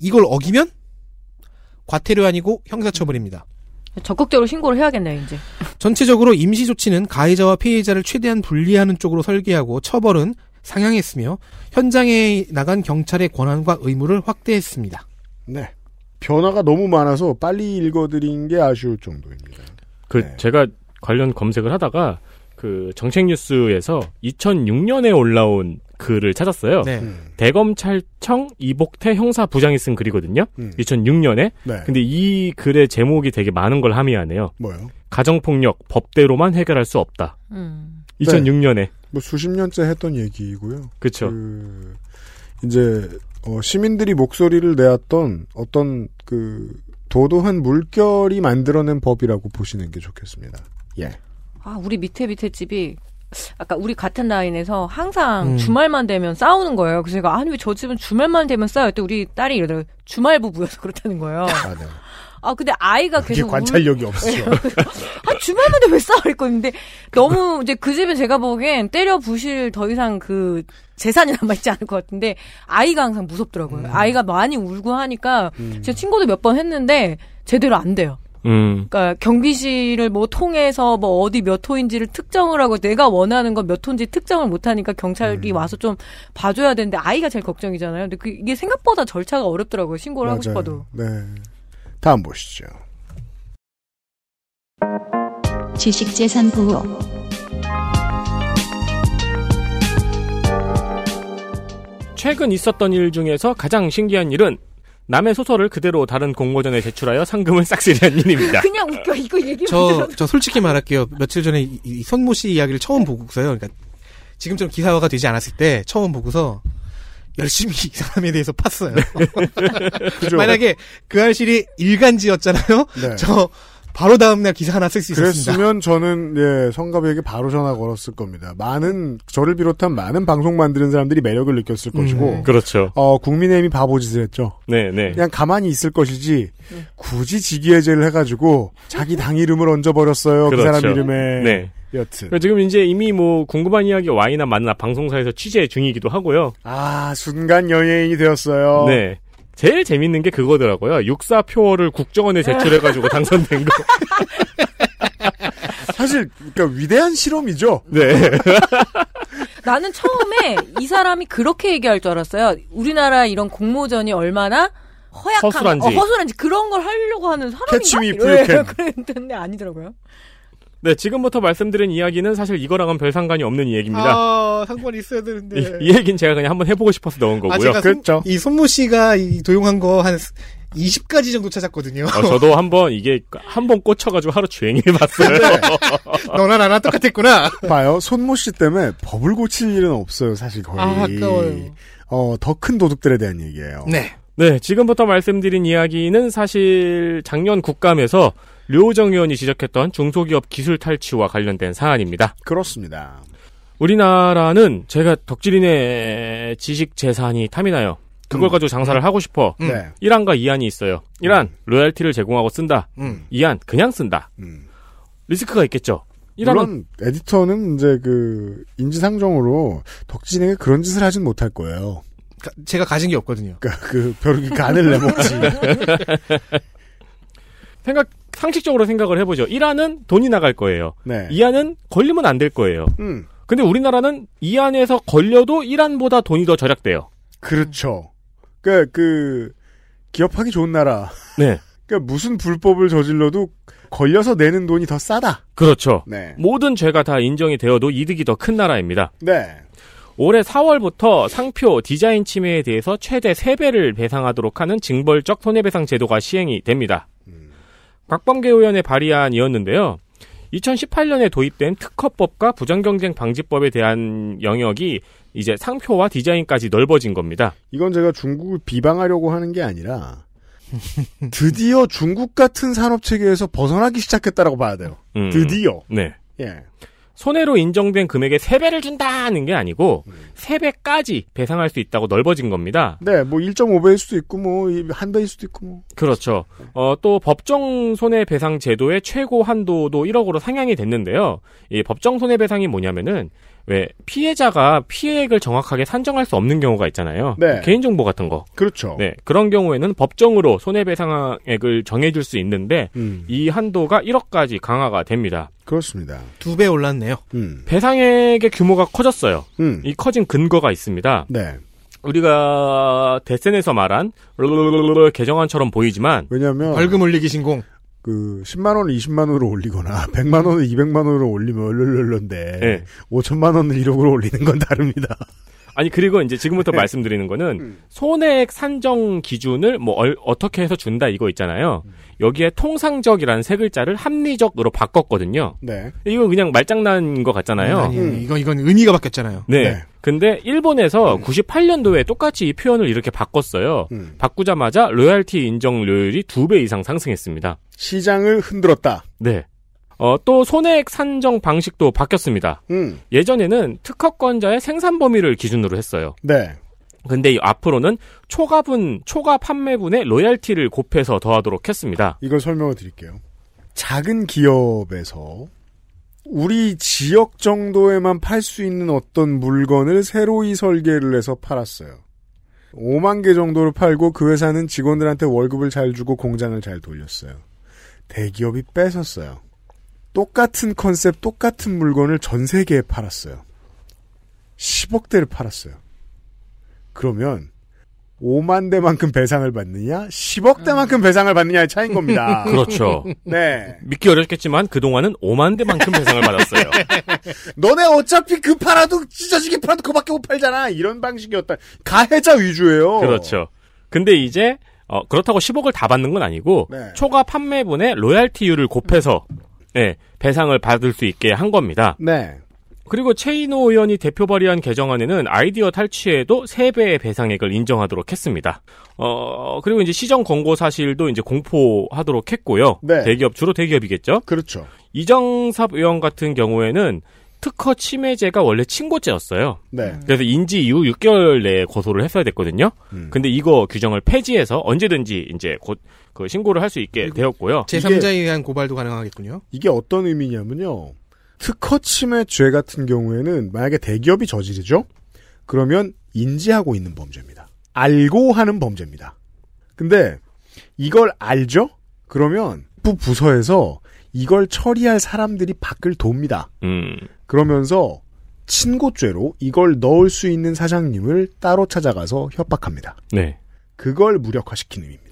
이걸 어기면? 과태료 아니고 형사처벌입니다. 적극적으로 신고를 해야겠네요, 이제. 전체적으로 임시조치는 가해자와 피해자를 최대한 분리하는 쪽으로 설계하고 처벌은 상향했으며 현장에 나간 경찰의 권한과 의무를 확대했습니다. 네. 변화가 너무 많아서 빨리 읽어드린 게 아쉬울 정도입니다. 그 네. 제가 관련 검색을 하다가 그 정책뉴스에서 이천육 년에 올라온 글을 찾았어요. 네. 음. 대검찰청 이복태 형사부장이 쓴 글이거든요. 음. 이천육 년에. 네. 근데 이 글의 제목이 되게 많은 걸 함의하네요. 뭐요? 가정폭력 법대로만 해결할 수 없다. 음. 이천육 년에. 네. 뭐 수십 년째 했던 얘기이고요. 그렇죠. 그 이제 어 시민들이 목소리를 내었던 어떤 그 도도한 물결이 만들어낸 법이라고 보시는 게 좋겠습니다. 예. 아, 우리 밑에 밑에 집이 아까 우리 같은 라인에서 항상 음. 주말만 되면 싸우는 거예요. 그래서 제가 아니 왜 저 집은 주말만 되면 싸워요. 그때 우리 딸이 이러더라고요. 주말 부부여서 그렇다는 거예요. 아, 네. 아 근데 아이가 계속 관찰력이 울... 없어. 아 주말만 되면 왜 싸워 이랬는데 너무 이제 그 집은 제가 보기엔 때려 부실 더 이상 그 재산이 남아 있지 않을 것 같은데 아이가 항상 무섭더라고요. 음. 아이가 많이 울고 하니까 음. 제 친구도 몇 번 했는데 제대로 안 돼요. 음. 그러니까 경비실을 뭐 통해서 뭐 어디 몇 호인지를 특정을 하고 내가 원하는 건 몇 호인지 특정을 못하니까 경찰이 음. 와서 좀 봐줘야 되는데 아이가 제일 걱정이잖아요. 근데 그 이게 생각보다 절차가 어렵더라고요. 신고를 맞아요. 하고 싶어도. 네. 다음 보시죠. 지식재산 보호. 최근 있었던 일 중에서 가장 신기한 일은 남의 소설을 그대로 다른 공모전에 제출하여 상금을 싹쓸이한 일입니다. 그냥 웃겨. 이거 얘기만 들어도. 저 솔직히 말할게요. 며칠 전에 이, 이 손모 씨 이야기를 처음 보고서요. 그러니까 지금처럼 기사화가 되지 않았을 때 처음 보고서 열심히 이 사람에 대해서 팠어요. 네. 만약에 그 알실이 일간지였잖아요. 네. 저 바로 다음날 기사 하나 쓸 수 있었습니다. 그랬으면 저는 예, 성갑에게 바로 전화 걸었을 겁니다. 많은 저를 비롯한 많은 방송 만드는 사람들이 매력을 느꼈을 음, 것이고, 네. 그렇죠. 어 국민의힘이 바보짓을 했죠. 네네. 네. 그냥 가만히 있을 것이지 네. 굳이 직위해제를 해가지고 자기 당 이름을 얹어 버렸어요. 그렇죠. 그 사람 이름에. 네. 여튼. 지금 이제 이미 뭐 궁금한 이야기 와이나 만나 방송사에서 취재 중이기도 하고요. 아 순간 연예인이 되었어요. 네. 제일 재밌는 게 그거더라고요. 육사표어를 국정원에 제출해가지고 당선된 거. 사실 그러니까 위대한 실험이죠. 네. 나는 처음에 이 사람이 그렇게 얘기할 줄 알았어요. 우리나라 이런 공모전이 얼마나 허약한, 허술한지, 어, 허술한지 그런 걸 하려고 하는 사람인가? 캐치미 불캔. 그랬는데 아니더라고요. 네, 지금부터 말씀드린 이야기는 사실 이거랑은 별 상관이 없는 이야기입니다. 아, 상관이 있어야 되는데. 이, 이 얘기는 제가 그냥 한번 해보고 싶어서 넣은 거고요. 아, 제가 그렇죠. 이 손모 씨가 이 도용한 거 한 스무 가지 정도 찾았거든요. 어, 저도 한번 이게 한번 꽂혀가지고 하루 주행해봤어요. 네. 너나 나나 똑같았구나. 봐요, 손모 씨 때문에 법을 고칠 일은 없어요, 사실 거의. 아, 아까워요. 어, 더 큰 도둑들에 대한 얘기예요. 네. 네, 지금부터 말씀드린 이야기는 사실 작년 국감에서 류호정 의원이 지적했던 중소기업 기술 탈취와 관련된 사안입니다. 그렇습니다. 우리나라는 제가 덕질인의 지식 재산이 탐이 나요. 그걸 음. 가지고 장사를 음. 하고 싶어. 음. 네. 일 안과 이 안이 있어요. 일 안, 로얄티를 제공하고 쓴다. 음. 이 안, 그냥 쓴다. 음. 리스크가 있겠죠. 물론 에디터는 이제 그 인지상정으로 덕진에게 그런 짓을 하진 못할 거예요. 가, 제가 가진 게 없거든요. 그러니까 그 벼룩이 간을 내먹지. 생각 상식적으로 생각을 해보죠. 일 안은 돈이 나갈 거예요. 네. 이 안은 걸리면 안 될 거예요. 음. 근데 우리나라는 이 안에서 걸려도 일 안보다 돈이 더 절약돼요. 그렇죠. 그러니까 그 기업하기 좋은 나라. 네. 그러니까 무슨 불법을 저질러도 걸려서 내는 돈이 더 싸다. 그렇죠. 네. 모든 죄가 다 인정이 되어도 이득이 더 큰 나라입니다. 네. 올해 사월부터 상표 디자인 침해에 대해서 최대 세 배를 배상하도록 하는 징벌적 손해배상 제도가 시행이 됩니다. 음. 박범계 의원의 발의안이었는데요. 이천십팔 년에 도입된 특허법과 부정경쟁방지법에 대한 영역이 이제 상표와 디자인까지 넓어진 겁니다. 이건 제가 중국을 비방하려고 하는 게 아니라 드디어 중국 같은 산업체계에서 벗어나기 시작했다라고 봐야 돼요. 음, 드디어. 네. 예. 손해로 인정된 금액의 세 배를 준다는 게 아니고 음. 세 배까지 배상할 수 있다고 넓어진 겁니다. 네. 뭐 일 점 오 배일 수도 있고 뭐 한 배일 수도 있고 뭐. 그렇죠. 어, 또 법정 손해배상 제도의 최고 한도도 일억으로 상향이 됐는데요. 이 법정 손해배상이 뭐냐면은 왜 피해자가 피해액을 정확하게 산정할 수 없는 경우가 있잖아요. 네. 개인정보 같은 거. 그렇죠. 네. 그런 경우에는 법정으로 손해배상액을 정해줄 수 있는데 음. 이 한도가 일억까지 강화가 됩니다. 그렇습니다. 두 배 올랐네요. 음. 배상액의 규모가 커졌어요. 음. 이 커진 근거가 있습니다. 네. 우리가 대센에서 말한 개정안처럼 보이지만 왜냐하면 벌금 올리기 신공. 그 십만 원을 이십만 원으로 올리거나 백만 원을 이백만 원으로 올리면 얼얼얼런데 네. 오천만 원을 일억으로 올리는 건 다릅니다. 아니 그리고 이제 지금부터 네. 말씀드리는 거는 음. 손해액 산정 기준을 뭐 얼, 어떻게 해서 준다 이거 있잖아요. 음. 여기에 통상적이라는 세 글자를 합리적으로 바꿨거든요. 네. 이건 그냥 말장난 거 같잖아요. 아니, 아니, 음. 이건 이건 의미가 바뀌었잖아요. 네. 네. 근데 일본에서 음. 구십팔 년도에 똑같이 이 표현을 이렇게 바꿨어요. 음. 바꾸자마자 로열티 인정률이 두 배 이상 상승했습니다. 시장을 흔들었다. 네. 어, 또 손해액 산정 방식도 바뀌었습니다. 음. 예전에는 특허권자의 생산 범위를 기준으로 했어요. 네. 근데 앞으로는 초과분, 초과 판매분의 로열티를 곱해서 더하도록 했습니다. 이걸 설명을 드릴게요. 작은 기업에서 우리 지역 정도에만 팔 수 있는 어떤 물건을 새로이 설계를 해서 팔았어요. 오만 개 정도를 팔고 그 회사는 직원들한테 월급을 잘 주고 공장을 잘 돌렸어요. 대기업이 뺏었어요. 똑같은 컨셉, 똑같은 물건을 전 세계에 팔았어요. 십억 대를 팔았어요. 그러면 오만 대만큼 배상을 받느냐, 십억 대만큼 배상을 받느냐의 차이인 겁니다. 그렇죠. 네. 믿기 어렵겠지만 그동안은 오만 대만큼 배상을 받았어요. 너네 어차피 그 팔아도 찢어지게 팔아도 그밖에 못 팔잖아. 이런 방식이었다. 가해자 위주예요. 그렇죠. 근데 이제 어, 그렇다고 십억을 다 받는 건 아니고 네. 초과 판매분의 로얄티율을 곱해서 네, 배상을 받을 수 있게 한 겁니다. 네. 그리고 최인호 의원이 대표 발의한 개정안에는 아이디어 탈취에도 세 배의 배상액을 인정하도록 했습니다. 어, 그리고 이제 시정 권고 사실도 이제 공포하도록 했고요. 네. 대기업, 주로 대기업이겠죠? 그렇죠. 이정섭 의원 같은 경우에는 특허 침해죄가 원래 친고죄였어요. 네. 그래서 인지 이후 육 개월 내에 고소를 했어야 됐거든요. 음. 근데 이거 규정을 폐지해서 언제든지 이제 곧 그 신고를 할 수 있게 되었고요. 제삼자에 의한 고발도 가능하겠군요. 이게 어떤 의미냐면요. 특허 침해죄 같은 경우에는 만약에 대기업이 저지르죠? 그러면 인지하고 있는 범죄입니다. 알고 하는 범죄입니다. 근데 이걸 알죠? 그러면 부 부서에서 이걸 처리할 사람들이 밖을 돕니다. 음. 그러면서 친고죄로 이걸 넣을 수 있는 사장님을 따로 찾아가서 협박합니다. 네. 그걸 무력화시키는 의미입니다.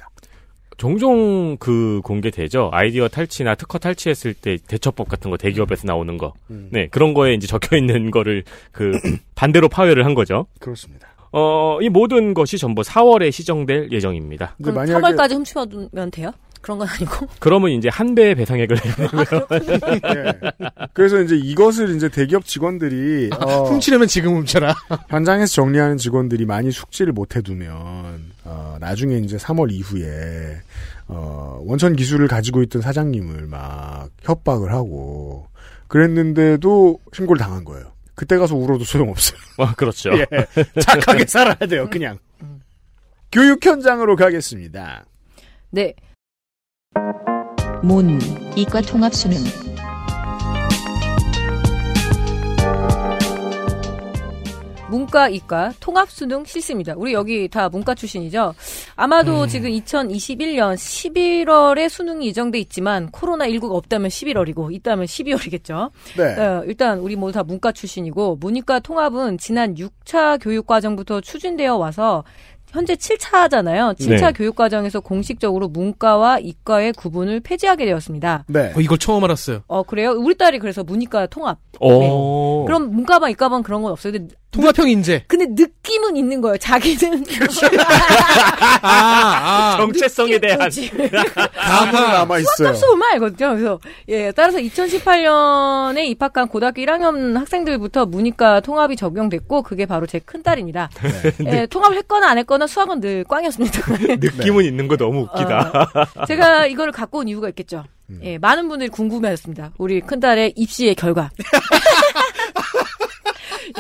종종 그 공개되죠. 아이디어 탈취나 특허 탈취했을 때 대처법 같은 거 대기업에서 나오는 거. 음. 네. 그런 거에 이제 적혀 있는 거를 그 반대로 파괴를 한 거죠. 그렇습니다. 어, 이 모든 것이 전부 사월에 시정될 예정입니다. 그럼 만약에... 삼월까지 훔치면 돼요? 그런 건 아니고. 그러면 이제 한 배의 배상액을 내고요. 네. 그래서 이제 이것을 이제 대기업 직원들이 어, 훔치려면 지금 훔쳐라. 현장에서 정리하는 직원들이 많이 숙지를 못 해두면 어, 나중에 이제 삼월 이후에 어, 원천 기술을 가지고 있던 사장님을 막 협박을 하고 그랬는데도 신고를 당한 거예요. 그때 가서 울어도 소용없어요. 아, 그렇죠. 예. 착하게 살아야 돼요. 그냥. 음. 교육 현장으로 가겠습니다. 네. 문, 이과 통합 수능 문과, 이과 통합수능 실시입니다. 우리 여기 다 문과 출신이죠. 아마도 음. 지금 이천이십일 년 십일월에 수능이 예정돼 있지만 코로나십구가 없다면 십일월이고 있다면 십이월이겠죠. 네. 어, 일단 우리 모두 다 문과 출신이고 문이과 통합은 지난 육 차 교육과정부터 추진되어 와서 현재 칠 차잖아요. 칠 차 네. 교육과정에서 공식적으로 문과와 이과의 구분을 폐지하게 되었습니다. 네. 어, 이걸 처음 알았어요. 어, 그래요? 우리 딸이 그래서 문이과 통합. 어. 네. 그럼 문과만 이과만 그런 건 없어요. 근데 통합형 인재. 근데 느낌은 있는 거예요. 자기는. 아, 아. 정체성에 대한. 다만 남아있어요. 수학값이 얼마 알거든요. 그래서, 예, 따라서 이천십팔 년에 입학한 고등학교 일 학년 학생들부터 문이과 통합이 적용됐고, 그게 바로 제 큰딸입니다. 네. 예, 통합을 했거나 안 했거나 수학은 늘 꽝이었습니다. 느낌은 네. 있는 거 너무 웃기다. 어, 제가 이걸 갖고 온 이유가 있겠죠. 음. 예, 많은 분들이 궁금해하셨습니다. 우리 큰딸의 입시의 결과.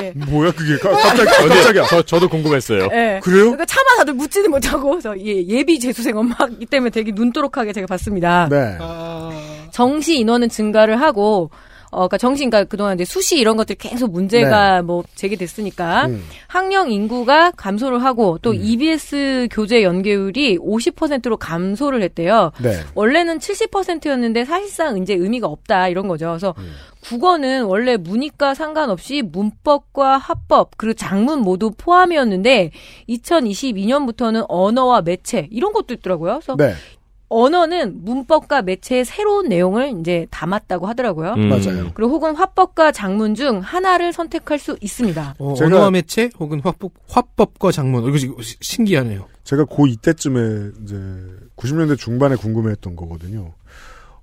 예. 뭐야 그게 깜짝이야. 깜짝이야. 저, 저도 궁금했어요. 예. 그래요? 그러니까 차마 다들 묻지는 못하고 저 예, 예비 재수생 엄마 이 때문에 되게 눈도록하게 제가 봤습니다. 네. 아... 정시 인원은 증가를 하고 어, 그니까 정시인가 그동안 이제 수시 이런 것들 계속 문제가 네. 뭐 제기됐으니까 음. 학령 인구가 감소를 하고 또 음. 이비에스 교재 연계율이 오십 퍼센트로 감소를 했대요. 네. 원래는 칠십 퍼센트였는데 사실상 이제 의미가 없다 이런 거죠. 그래서 음. 국어는 원래 문이과 상관없이 문법과 합법 그리고 작문 모두 포함이었는데 이천이십이 년부터는 언어와 매체 이런 것도 있더라고요. 그래서 네. 언어는 문법과 매체의 새로운 내용을 이제 담았다고 하더라고요. 음. 맞아요. 그리고 혹은 화법과 작문 중 하나를 선택할 수 있습니다. 어, 언어와 매체 혹은 화법, 화법과 작문. 이거 신기하네요. 제가 고이 때쯤에 이제 구십 년대 중반에 궁금해했던 거거든요.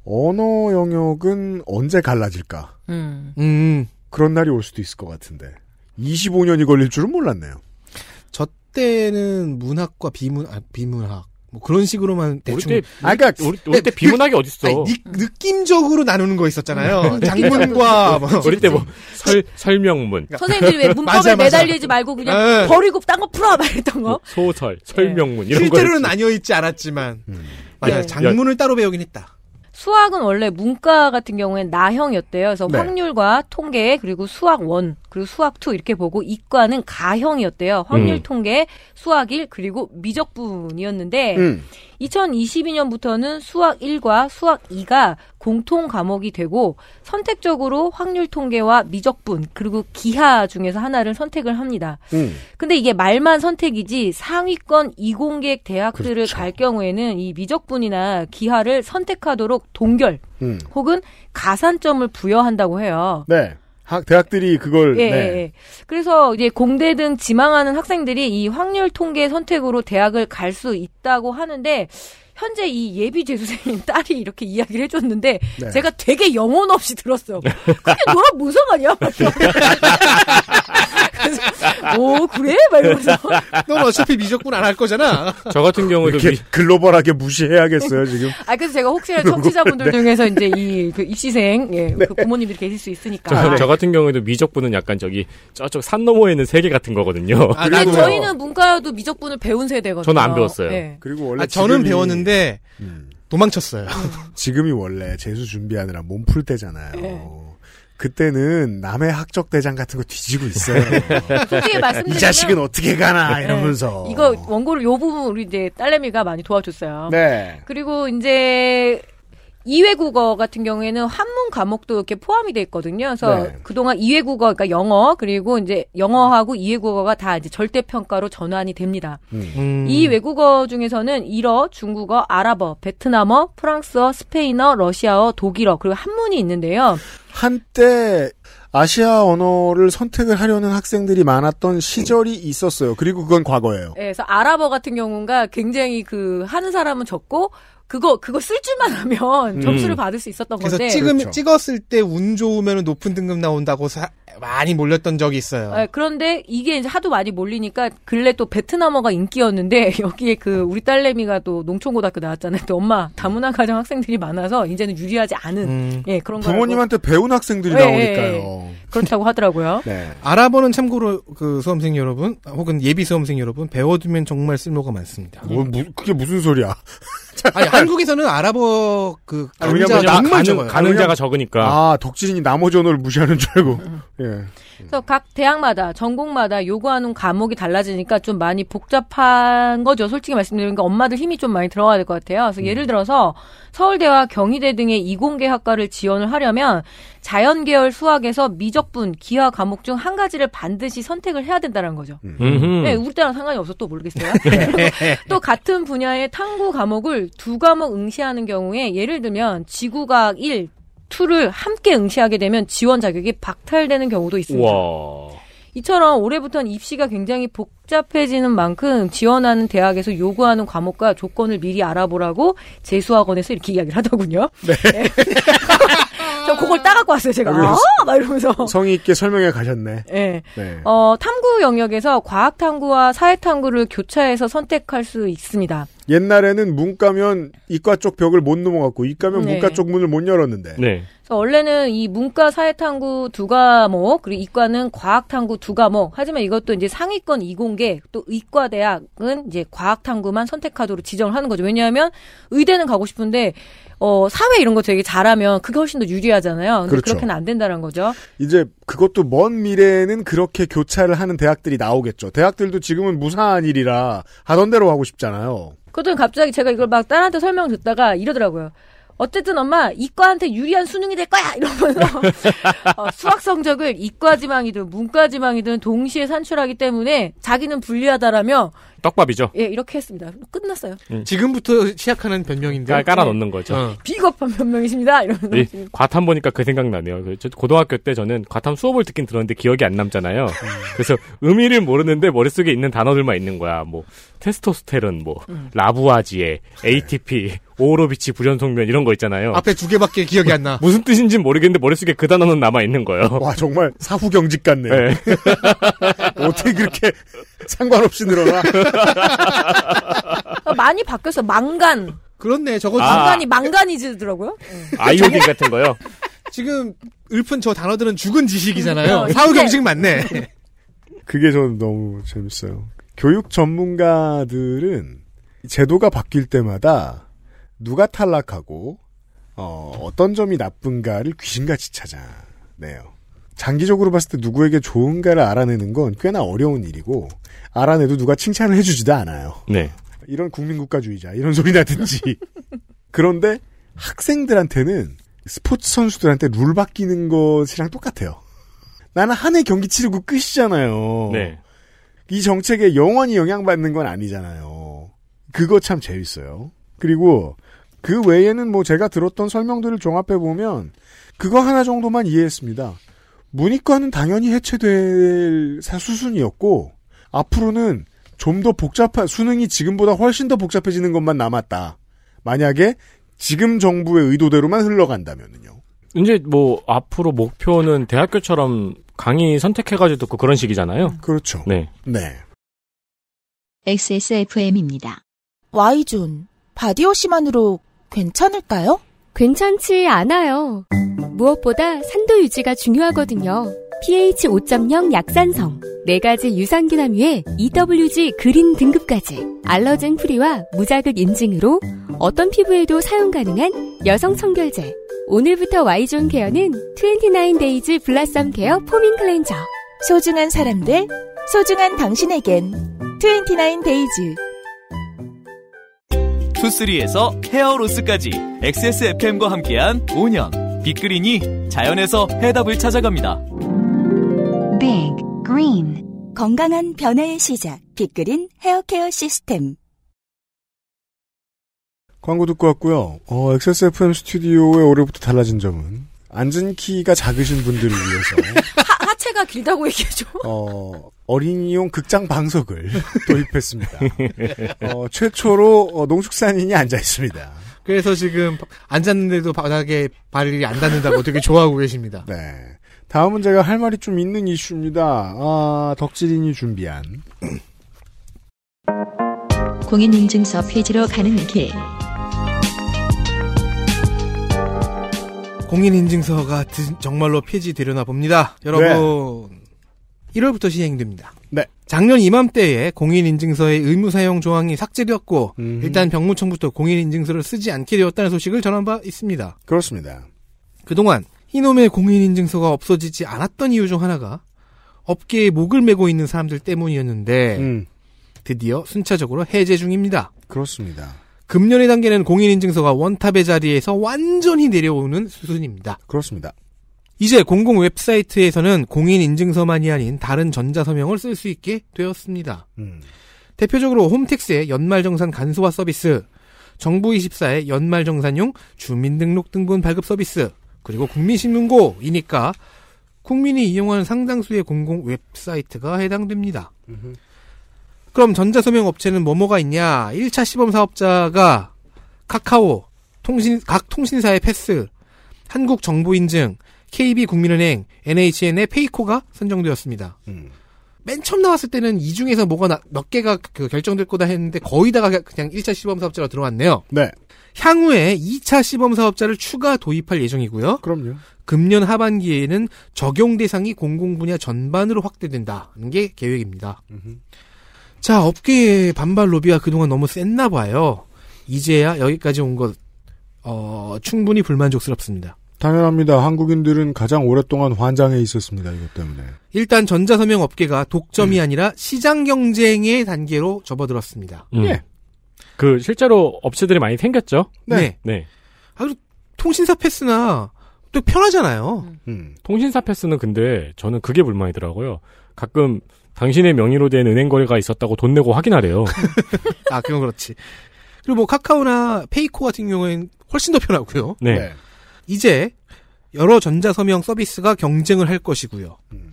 언어 영역은 언제 갈라질까? 음. 음. 그런 날이 올 수도 있을 것 같은데 이십오 년이 걸릴 줄은 몰랐네요. 저 때는 문학과 비문, 아, 비문학. 뭐 그런 식으로만 대충 우리 때, 우리, 그러니까 우리, 우리 때 비문학이 어딨어. 아니, 느낌적으로 나누는 거 있었잖아요. 장문과 뭐. 우리 때 뭐 설 설명문. 선생님들이 왜 문법에 맞아, 맞아. 매달리지 말고 그냥 에. 버리고 딴 거 풀어 말했던 거. 소설, 설명문 에. 이런 거. 실제로는 나뉘어 있지 않았지만 음. 맞아, 예. 장문을 따로 배우긴 했다. 수학은 원래 문과 같은 경우엔 나형이었대요. 그래서 네. 확률과 통계 그리고 수학 일 그리고 수학 이 이렇게 보고 이과는 가형이었대요. 확률 음. 통계 수학 일 그리고 미적분이었는데 음. 이천이십이 년부터는 수학 일과 수학 이가 공통 과목이 되고 선택적으로 확률 통계와 미적분 그리고 기하 중에서 하나를 선택을 합니다. 음. 근데 이게 말만 선택이지 상위권 이공객 대학들을 그렇죠. 갈 경우에는 이 미적분이나 기하를 선택하도록 동결 음. 혹은 가산점을 부여한다고 해요. 네. 학 대학들이 그걸 예, 네. 예. 그래서 이제 공대 등 지망하는 학생들이 이 확률 통계 선택으로 대학을 갈 수 있다고 하는데 현재 이 예비 재수생인 딸이 이렇게 이야기를 해줬는데 네. 제가 되게 영혼 없이 들었어요. 그게 너랑 뭔 상관이야? 그래서 오 그래? 막 이러면서 넌 어차피 미적분 안 할 거잖아. 저 같은 경우도 미... 글로벌하게 무시해야겠어요 지금. 아 그래서 제가 혹시나 청취자분들 네. 중에서 이제 이 그 입시생 예, 네. 그 부모님들이 계실 수 있으니까. 저, 저 같은 경우에도 미적분은 약간 저기 저쪽 산 너머에 있는 세계 같은 거거든요. 아, 근데 저희는 문과도 미적분을 배운 세대거든요. 저는 안 배웠어요. 네. 그리고 원래 아, 저는 지금이... 배웠는데 음. 도망쳤어요. 지금이 원래 재수 준비하느라 몸풀 때잖아요. 네. 그때는 남의 학적 대장 같은 거 뒤지고 있어요. 솔직히 말씀드리면 이 자식은 어떻게 가나 이러면서 네. 이거 원고를 요 부분 우리 이제 딸내미가 많이 도와줬어요. 네. 그리고 이제 이외국어 같은 경우에는 한문 과목도 이렇게 포함이 돼 있거든요. 그래서 네. 그동안 이외국어 그러니까 영어 그리고 이제 영어하고 이외국어가 다 이제 절대 평가로 전환이 됩니다. 음. 이 외국어 중에서는 일어, 중국어, 아랍어, 베트남어, 프랑스어, 스페인어, 러시아어, 독일어 그리고 한문이 있는데요. 한때 아시아 언어를 선택을 하려는 학생들이 많았던 시절이 있었어요. 그리고 그건 과거예요. 네, 그래서 아랍어 같은 경우가 굉장히 그 하는 사람은 적고 그거 그거 쓸 줄만 하면 점수를 음. 받을 수 있었던 그래서 건데 찍음, 그렇죠. 찍었을 때 운 좋으면 높은 등급 나온다고 사, 많이 몰렸던 적이 있어요. 네, 그런데 이게 이제 하도 많이 몰리니까 근래 또 베트남어가 인기였는데 여기에 그 우리 딸내미가 또 농촌고등학교 나왔잖아요. 또 엄마 다문화 가정 학생들이 많아서 이제는 유리하지 않은 음. 예, 그런 부모님한테 알고. 배운 학생들이 네, 나오니까요. 네, 그렇다고 하더라고요. 네. 아랍어는 참고로 그 수험생 여러분 혹은 예비 수험생 여러분 배워두면 정말 쓸모가 많습니다. 뭐, 뭐, 그게 무슨 소리야? 아니 한국에서는 아랍어 그 강자, 아, 정말 적어요. 가능자가 적으니까. 아 독진이 나머지 언어를 무시하는 줄 알고. 예. 그래서 각 대학마다 전공마다 요구하는 과목이 달라지니까 좀 많이 복잡한 거죠. 솔직히 말씀드리면 그러니까 엄마들 힘이 좀 많이 들어가야 될 것 같아요. 그래서 음. 예를 들어서 서울대와 경희대 등의 이공계 학과를 지원을 하려면 자연계열 수학에서 미적분, 기하 과목 중 한 가지를 반드시 선택을 해야 된다는 거죠. 네, 우리 때랑 상관이 없어 또 모르겠어요. 또 같은 분야의 탐구 과목을 두 과목 응시하는 경우에 예를 들면 지구과학 일, 이를 함께 응시하게 되면 지원 자격이 박탈되는 경우도 있습니다. 와. 이처럼 올해부터는 입시가 굉장히 복잡해지는 만큼 지원하는 대학에서 요구하는 과목과 조건을 미리 알아보라고 재수학원에서 이렇게 이야기를 하더군요. 네. 네. 저 그걸 따갖고 왔어요, 제가. 아, 아! 막 이러면서. 성의 있게 설명해 가셨네. 네. 네. 어, 탐구 영역에서 과학탐구와 사회탐구를 교차해서 선택할 수 있습니다. 옛날에는 문과면 이과 쪽 벽을 못 넘어갔고 이과면 네. 문과 쪽 문을 못 열었는데. 네. 그래서 원래는 이 문과 사회탐구 두 과목 그리고 이과는 과학탐구 두 과목. 하지만 이것도 이제 상위권 이공계 또 의과 대학은 이제 과학탐구만 선택하도록 지정을 하는 거죠. 왜냐하면 의대는 가고 싶은데 어 사회 이런 거 되게 잘하면 그게 훨씬 더 유리하잖아요. 근데 그렇죠. 그렇게는 안 된다는 거죠. 이제 그것도 먼 미래에는 그렇게 교차를 하는 대학들이 나오겠죠. 대학들도 지금은 무사한 일이라 하던 대로 하고 싶잖아요. 그랬더니 갑자기 제가 이걸 막 딸한테 설명 듣다가 이러더라고요. 어쨌든 엄마 이과한테 유리한 수능이 될 거야 이러면서 어, 수학 성적을 이과 지망이든 문과 지망이든 동시에 산출하기 때문에 자기는 불리하다라며 떡밥이죠. 예, 이렇게 했습니다. 끝났어요. 음. 지금부터 시작하는 변명인데 깔아 넣는 거죠. 어. 비겁한 변명이십니다. 이러면서 이, 과탐 보니까 그 생각 나네요. 저 고등학교 때 저는 과탐 수업을 듣긴 들었는데 기억이 안 남잖아요. 그래서 의미를 모르는데 머릿속에 있는 단어들만 있는 거야. 뭐 테스토스테론, 뭐 음. 라부아지에, 에이티피, 오로비치 불연속면 이런 거 있잖아요. 앞에 두 개밖에 기억이 안 나. 무슨 뜻인지 모르겠는데 머릿속에 그 단어는 남아 있는 거예요. 와 정말 사후 경직 같네요. 네. 어떻게 그렇게 상관없이 늘어나? 많이 바뀌었어. 망간. 그렇네. 저거 아. 망간이 망간이지더라고요. 아이오딘 같은 거요. 지금 읊은 저 단어들은 죽은 지식이잖아요. 사후 경직 맞네. 그게 저는 너무 재밌어요. 교육 전문가들은 제도가 바뀔 때마다 누가 탈락하고 어, 어떤 점이 나쁜가를 귀신같이 찾아내요. 장기적으로 봤을 때 누구에게 좋은가를 알아내는 건 꽤나 어려운 일이고 알아내도 누가 칭찬을 해주지도 않아요. 네. 이런 국민국가주의자 이런 소리라든지. 그런데 학생들한테는 스포츠 선수들한테 룰 바뀌는 것이랑 똑같아요. 나는 한 해 경기 치르고 끝이잖아요. 네. 이 정책에 영원히 영향받는 건 아니잖아요. 그거 참 재밌어요. 그리고 그 외에는 뭐 제가 들었던 설명들을 종합해보면 그거 하나 정도만 이해했습니다. 문이과는 당연히 해체될 수순이었고 앞으로는 좀 더 복잡한 수능이 지금보다 훨씬 더 복잡해지는 것만 남았다. 만약에 지금 정부의 의도대로만 흘러간다면은요. 이제 뭐 앞으로 목표는 대학교처럼 강의 선택해가지고 듣고 그런 식이잖아요. 그렇죠. 네. 네. 엑스에스에프엠입니다. Y존 바디워시만으로 괜찮을까요? 괜찮지 않아요. 무엇보다 산도 유지가 중요하거든요. pH 오 점 영 약산성, 네 가지 유산균 함유에 이더블유지 그린 등급까지 알러젠 프리와 무자극 인증으로 어떤 피부에도 사용 가능한 여성 청결제. 오늘부터 Y존 케어는 이십구 데이즈 블라썸 케어 포밍 클렌저. 소중한 사람들, 소중한 당신에겐 이십구 데이즈. 투쓰리에서 헤어로스까지 엑스에스에프엠과 함께한 오 년. 빅그린이 자연에서 해답을 찾아갑니다. Big Green. 건강한 변화의 시작. 빅그린 헤어케어 시스템. 광고 듣고 왔고요. 어, 엑스에스에프엠 스튜디오의 올해부터 달라진 점은 앉은 키가 작으신 분들을 위해서 하, 하체가 길다고 얘기하죠. 어, 어린이용 극장 방석을 도입했습니다. 어, 최초로 어, 농축산인이 앉아 있습니다. 그래서 지금 앉았는데도 바닥에 발이 안 닿는다고 되게 좋아하고 계십니다. 네. 다음은 제가 할 말이 좀 있는 이슈입니다. 아, 덕질인이 준비한 공인인증서 폐지로 가는 길. 공인인증서가 정말로 폐지되려나 봅니다. 여러분, 네. 일월부터 시행됩니다. 네. 작년 이맘때에 공인인증서의 의무사용 조항이 삭제되었고 음. 일단 병무청부터 공인인증서를 쓰지 않게 되었다는 소식을 전한 바 있습니다. 그렇습니다. 그동안 이놈의 공인인증서가 없어지지 않았던 이유 중 하나가 업계에 목을 메고 있는 사람들 때문이었는데 음. 드디어 순차적으로 해제 중입니다. 그렇습니다. 금년의 단계는 공인인증서가 원탑의 자리에서 완전히 내려오는 수준입니다. 그렇습니다. 이제 공공 웹사이트에서는 공인인증서만이 아닌 다른 전자서명을 쓸 수 있게 되었습니다. 음. 대표적으로 홈택스의 연말정산 간소화 서비스, 정부이십사의 연말정산용 주민등록등본 발급 서비스, 그리고 국민신문고이니까 국민이 이용하는 상당수의 공공 웹사이트가 해당됩니다. 음흠. 그럼 전자서명 업체는 뭐뭐가 있냐? 일 차 시범 사업자가 카카오, 통신, 각 통신사의 패스, 한국정보인증, 케이비국민은행, 엔에이치엔의 페이코가 선정되었습니다. 음. 맨 처음 나왔을 때는 이 중에서 뭐가 나, 몇 개가 그 결정될 거다 했는데 거의 다가 그냥 일 차 시범 사업자로 들어왔네요. 네. 향후에 이 차 시범 사업자를 추가 도입할 예정이고요. 그럼요. 금년 하반기에는 적용 대상이 공공 분야 전반으로 확대된다는 게 계획입니다. 음흠. 자, 업계의 반발 로비가 그동안 너무 셌나 봐요. 이제야 여기까지 온 것 어, 충분히 불만족스럽습니다. 당연합니다. 한국인들은 가장 오랫동안 환장해 있었습니다. 이것 때문에. 일단 전자서명 업계가 독점이 음. 아니라 시장 경쟁의 단계로 접어들었습니다. 음. 네. 그 실제로 업체들이 많이 생겼죠. 네. 네. 네. 아주 통신사 패스나 또 편하잖아요. 음. 음. 통신사 패스는 근데 저는 그게 불만이더라고요. 가끔 당신의 명의로 된 은행 거래가 있었다고 돈 내고 확인하래요. 아, 그건 그렇지. 그리고 뭐 카카오나 페이코 같은 경우에는 훨씬 더 편하고요. 네. 네. 이제 여러 전자서명 서비스가 경쟁을 할 것이고요. 음.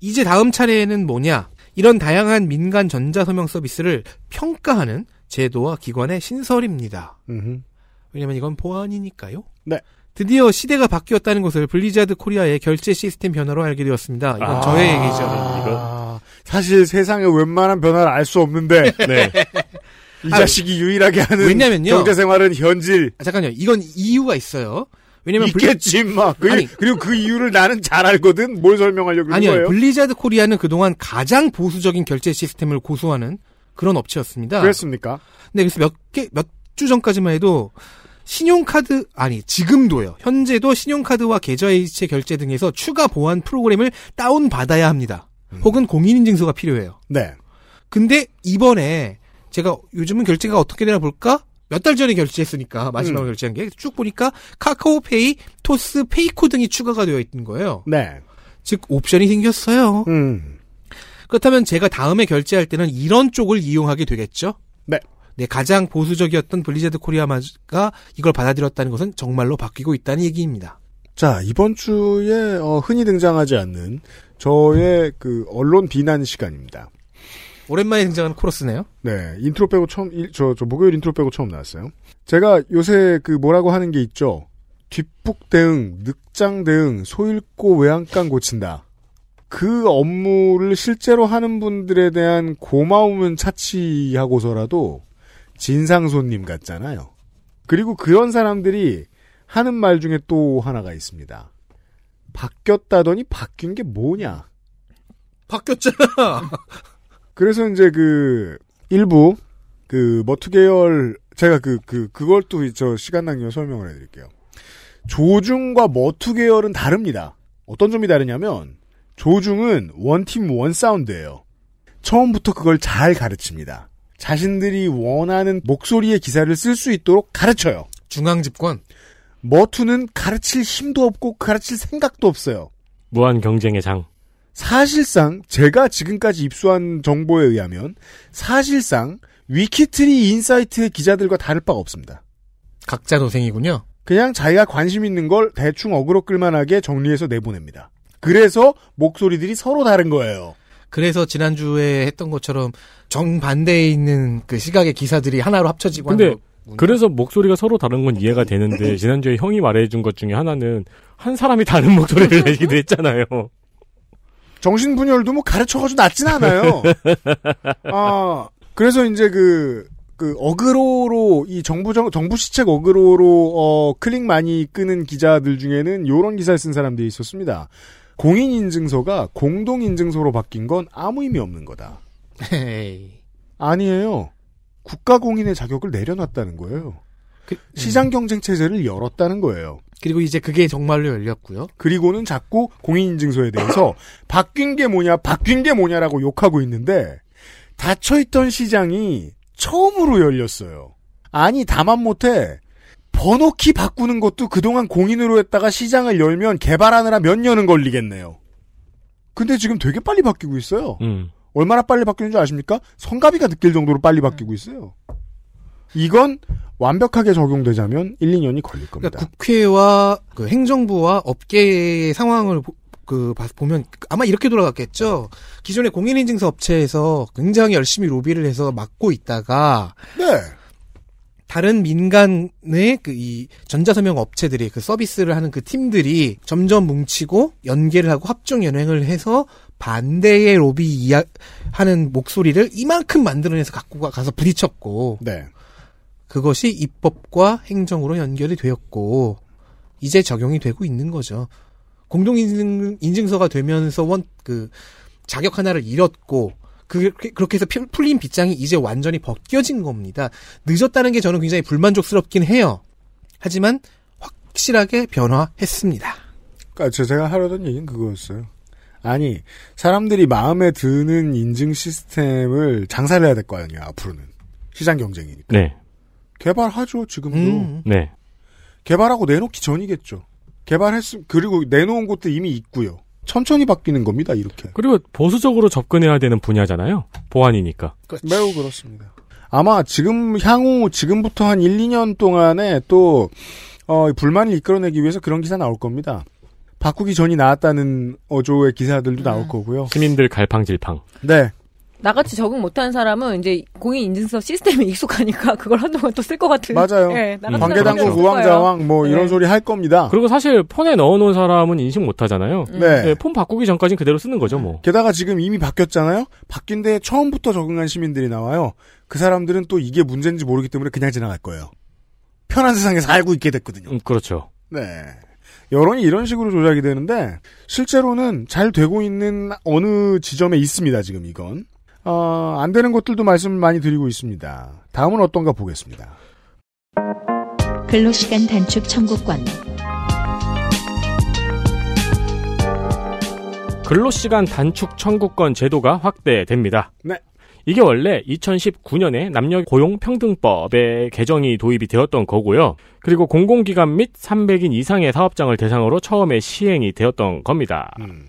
이제 다음 차례에는 뭐냐? 이런 다양한 민간 전자서명 서비스를 평가하는 제도와 기관의 신설입니다. 음흠. 왜냐면 이건 보안이니까요. 네. 드디어 시대가 바뀌었다는 것을 블리자드 코리아의 결제 시스템 변화로 알게 되었습니다. 이건 아~ 저의 얘기죠. 이거. 사실 세상에 웬만한 변화를 알 수 없는데. 네. 이 자식이 아, 유일하게 하는 왜냐면요, 경제생활은 현질. 아, 잠깐요. 이건 이유가 있어요. 왜냐면 있겠지 마. 블리... 그리고 그 이유를 나는 잘 알거든. 뭘 설명하려고 아니요, 거예요? 아니요. 블리자드 코리아는 그동안 가장 보수적인 결제 시스템을 고수하는 그런 업체였습니다. 그랬습니까? 네. 그래서 몇 개, 몇 주 전까지만 해도 신용카드, 아니 지금도요. 현재도 신용카드와 계좌이체 결제 등에서 추가 보안 프로그램을 다운받아야 합니다. 음. 혹은 공인인증서가 필요해요. 네. 근데 이번에 제가 요즘은 결제가 어떻게 되나 볼까? 몇 달 전에 결제했으니까 마지막으로 음. 결제한 게 쭉 보니까 카카오페이, 토스, 페이코 등이 추가가 되어 있는 거예요. 네. 즉 옵션이 생겼어요. 음. 그렇다면 제가 다음에 결제할 때는 이런 쪽을 이용하게 되겠죠? 네. 네, 가장 보수적이었던 블리자드 코리아마가 이걸 받아들였다는 것은 정말로 바뀌고 있다는 얘기입니다. 자, 이번 주에 어, 흔히 등장하지 않는 저의 그 언론 비난 시간입니다. 오랜만에 등장하는 코러스네요. 네, 인트로 빼고 처음 저저 저 목요일 인트로 빼고 처음 나왔어요. 제가 요새 그 뭐라고 하는 게 있죠. 뒷북 대응, 늑장 대응, 소일고 외양간 고친다. 그 업무를 실제로 하는 분들에 대한 고마움은 차치하고서라도 진상 손님 같잖아요. 그리고 그런 사람들이 하는 말 중에 또 하나가 있습니다. 바뀌었다더니 바뀐 게 뭐냐? 바뀌었잖아. 그래서 이제 그 일부 그 머투 계열 제가 그 그 그걸 또 저 시간 낭비로 설명을 해드릴게요. 조중과 머투 계열은 다릅니다. 어떤 점이 다르냐면 조중은 원팀 원 사운드예요. 처음부터 그걸 잘 가르칩니다. 자신들이 원하는 목소리의 기사를 쓸 수 있도록 가르쳐요. 중앙 집권. 머투는 가르칠 힘도 없고 가르칠 생각도 없어요. 무한 경쟁의 장. 사실상 제가 지금까지 입수한 정보에 의하면 사실상 위키트리 인사이트의 기자들과 다를 바가 없습니다. 각자 도생이군요. 그냥 자기가 관심 있는 걸 대충 어그로 끌만하게 정리해서 내보냅니다. 그래서 목소리들이 서로 다른 거예요. 그래서 지난주에 했던 것처럼 정반대에 있는 그 시각의 기사들이 하나로 합쳐지고 근데 하는 거군요. 그래서 목소리가 서로 다른 건 이해가 되는데 지난주에 형이 말해준 것 중에 하나는 한 사람이 다른 목소리를 내기도 했잖아요. 정신분열도 뭐 가르쳐가지고 낫진 않아요. 아, 그래서 이제 그, 그, 어그로로, 이 정부, 정, 정부 시책 어그로로, 어, 클릭 많이 끄는 기자들 중에는 요런 기사를 쓴 사람들이 있었습니다. 공인인증서가 공동인증서로 바뀐 건 아무 의미 없는 거다. 에이. 아니에요. 국가공인의 자격을 내려놨다는 거예요. 그, 음. 시장경쟁체제를 열었다는 거예요. 그리고 이제 그게 정말로 열렸고요. 그리고는 자꾸 공인인증서에 대해서 바뀐 게 뭐냐 바뀐 게 뭐냐라고 욕하고 있는데 닫혀있던 시장이 처음으로 열렸어요. 아니 다만 못해 번호키 바꾸는 것도 그동안 공인으로 했다가 시장을 열면 개발하느라 몇 년은 걸리겠네요. 근데 지금 되게 빨리 바뀌고 있어요. 음. 얼마나 빨리 바뀌는 줄 아십니까? 성가비가 느낄 정도로 빨리 바뀌고 있어요. 이건 완벽하게 적용되자면 일, 이 년이 걸릴 겁니다. 그러니까 국회와 그 행정부와 업계의 상황을 보, 그 보면 아마 이렇게 돌아갔겠죠. 기존의 공인인증서 업체에서 굉장히 열심히 로비를 해서 막고 있다가 네. 다른 민간의 그 이 전자서명 업체들이 그 서비스를 하는 그 팀들이 점점 뭉치고 연계를 하고 합종 연횡을 해서 반대의 로비 이야, 하는 목소리를 이만큼 만들어내서 갖고 가서 부딪혔고 네. 그것이 입법과 행정으로 연결이 되었고 이제 적용이 되고 있는 거죠. 공동인증서가 되면서 원, 그 자격 하나를 잃었고 그렇게, 그렇게 해서 풀린 빗장이 이제 완전히 벗겨진 겁니다. 늦었다는 게 저는 굉장히 불만족스럽긴 해요. 하지만 확실하게 변화했습니다. 그러니까 제가 하려던 얘기는 그거였어요. 아니 사람들이 마음에 드는 인증 시스템을 장사를 해야 될 거 아니야. 앞으로는 시장 경쟁이니까. 네. 개발하죠, 지금도. 음. 네. 개발하고 내놓기 전이겠죠. 개발했음, 그리고 내놓은 것도 이미 있고요. 천천히 바뀌는 겁니다, 이렇게. 그리고 보수적으로 접근해야 되는 분야잖아요. 보안이니까. 그렇지. 매우 그렇습니다. 아마 지금, 향후, 지금부터 한 일, 이 년 동안에 또, 어, 불만을 이끌어내기 위해서 그런 기사 나올 겁니다. 바꾸기 전이 나왔다는 어조의 기사들도 음. 나올 거고요. 시민들 갈팡질팡. 네. 나같이 적응 못하는 사람은 이제 공인인증서 시스템에 익숙하니까 그걸 한동안 또 쓸 것 같은. 맞아요. 네, 관계당국 우왕좌왕 뭐 네. 이런 소리 할 겁니다. 그리고 사실 폰에 넣어놓은 사람은 인식 못하잖아요. 음. 네. 네, 폰 바꾸기 전까지는 그대로 쓰는 거죠 뭐. 게다가 지금 이미 바뀌었잖아요. 바뀐 데에 처음부터 적응한 시민들이 나와요. 그 사람들은 또 이게 문제인지 모르기 때문에 그냥 지나갈 거예요. 편한 세상에서 살고 있게 됐거든요. 음, 그렇죠. 네. 여론이 이런 식으로 조작이 되는데 실제로는 잘 되고 있는 어느 지점에 있습니다. 지금 이건. 어, 안 되는 것들도 말씀을 많이 드리고 있습니다. 다음은 어떤가 보겠습니다. 근로시간 단축 청구권. 근로시간 단축 청구권 제도가 확대됩니다. 네. 이게 원래 이천십구 년에 남녀 고용평등법에 개정이 도입이 되었던 거고요. 그리고 공공기관 및 삼백 인 이상의 사업장을 대상으로 처음에 시행이 되었던 겁니다. 음.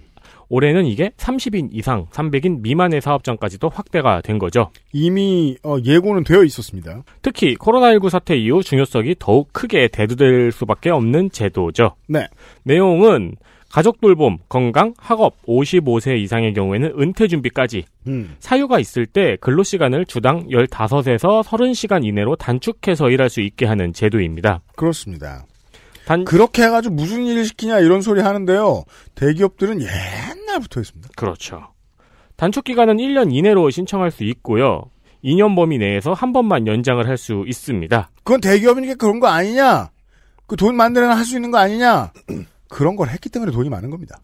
올해는 이게 삼십 인 이상, 삼백 인 미만의 사업장까지도 확대가 된 거죠. 이미 예고는 되어 있었습니다. 특히 코로나십구 사태 이후 중요성이 더욱 크게 대두될 수밖에 없는 제도죠. 네. 내용은 가족 돌봄, 건강, 학업, 오십오 세 이상의 경우에는 은퇴 준비까지 음. 사유가 있을 때 근로시간을 주당 십오 시간에서 삼십 시간 이내로 단축해서 일할 수 있게 하는 제도입니다. 그렇습니다. 단... 그렇게 해가지고 무슨 일을 시키냐 이런 소리 하는데요. 대기업들은 옛날부터 했습니다. 그렇죠. 단축기간은 일 년 이내로 신청할 수 있고요. 이 년 범위 내에서 한 번만 연장을 할 수 있습니다. 그건 대기업이니까 그런 거 아니냐. 그 돈 만들어야 할 수 있는 거 아니냐. 그런 걸 했기 때문에 돈이 많은 겁니다.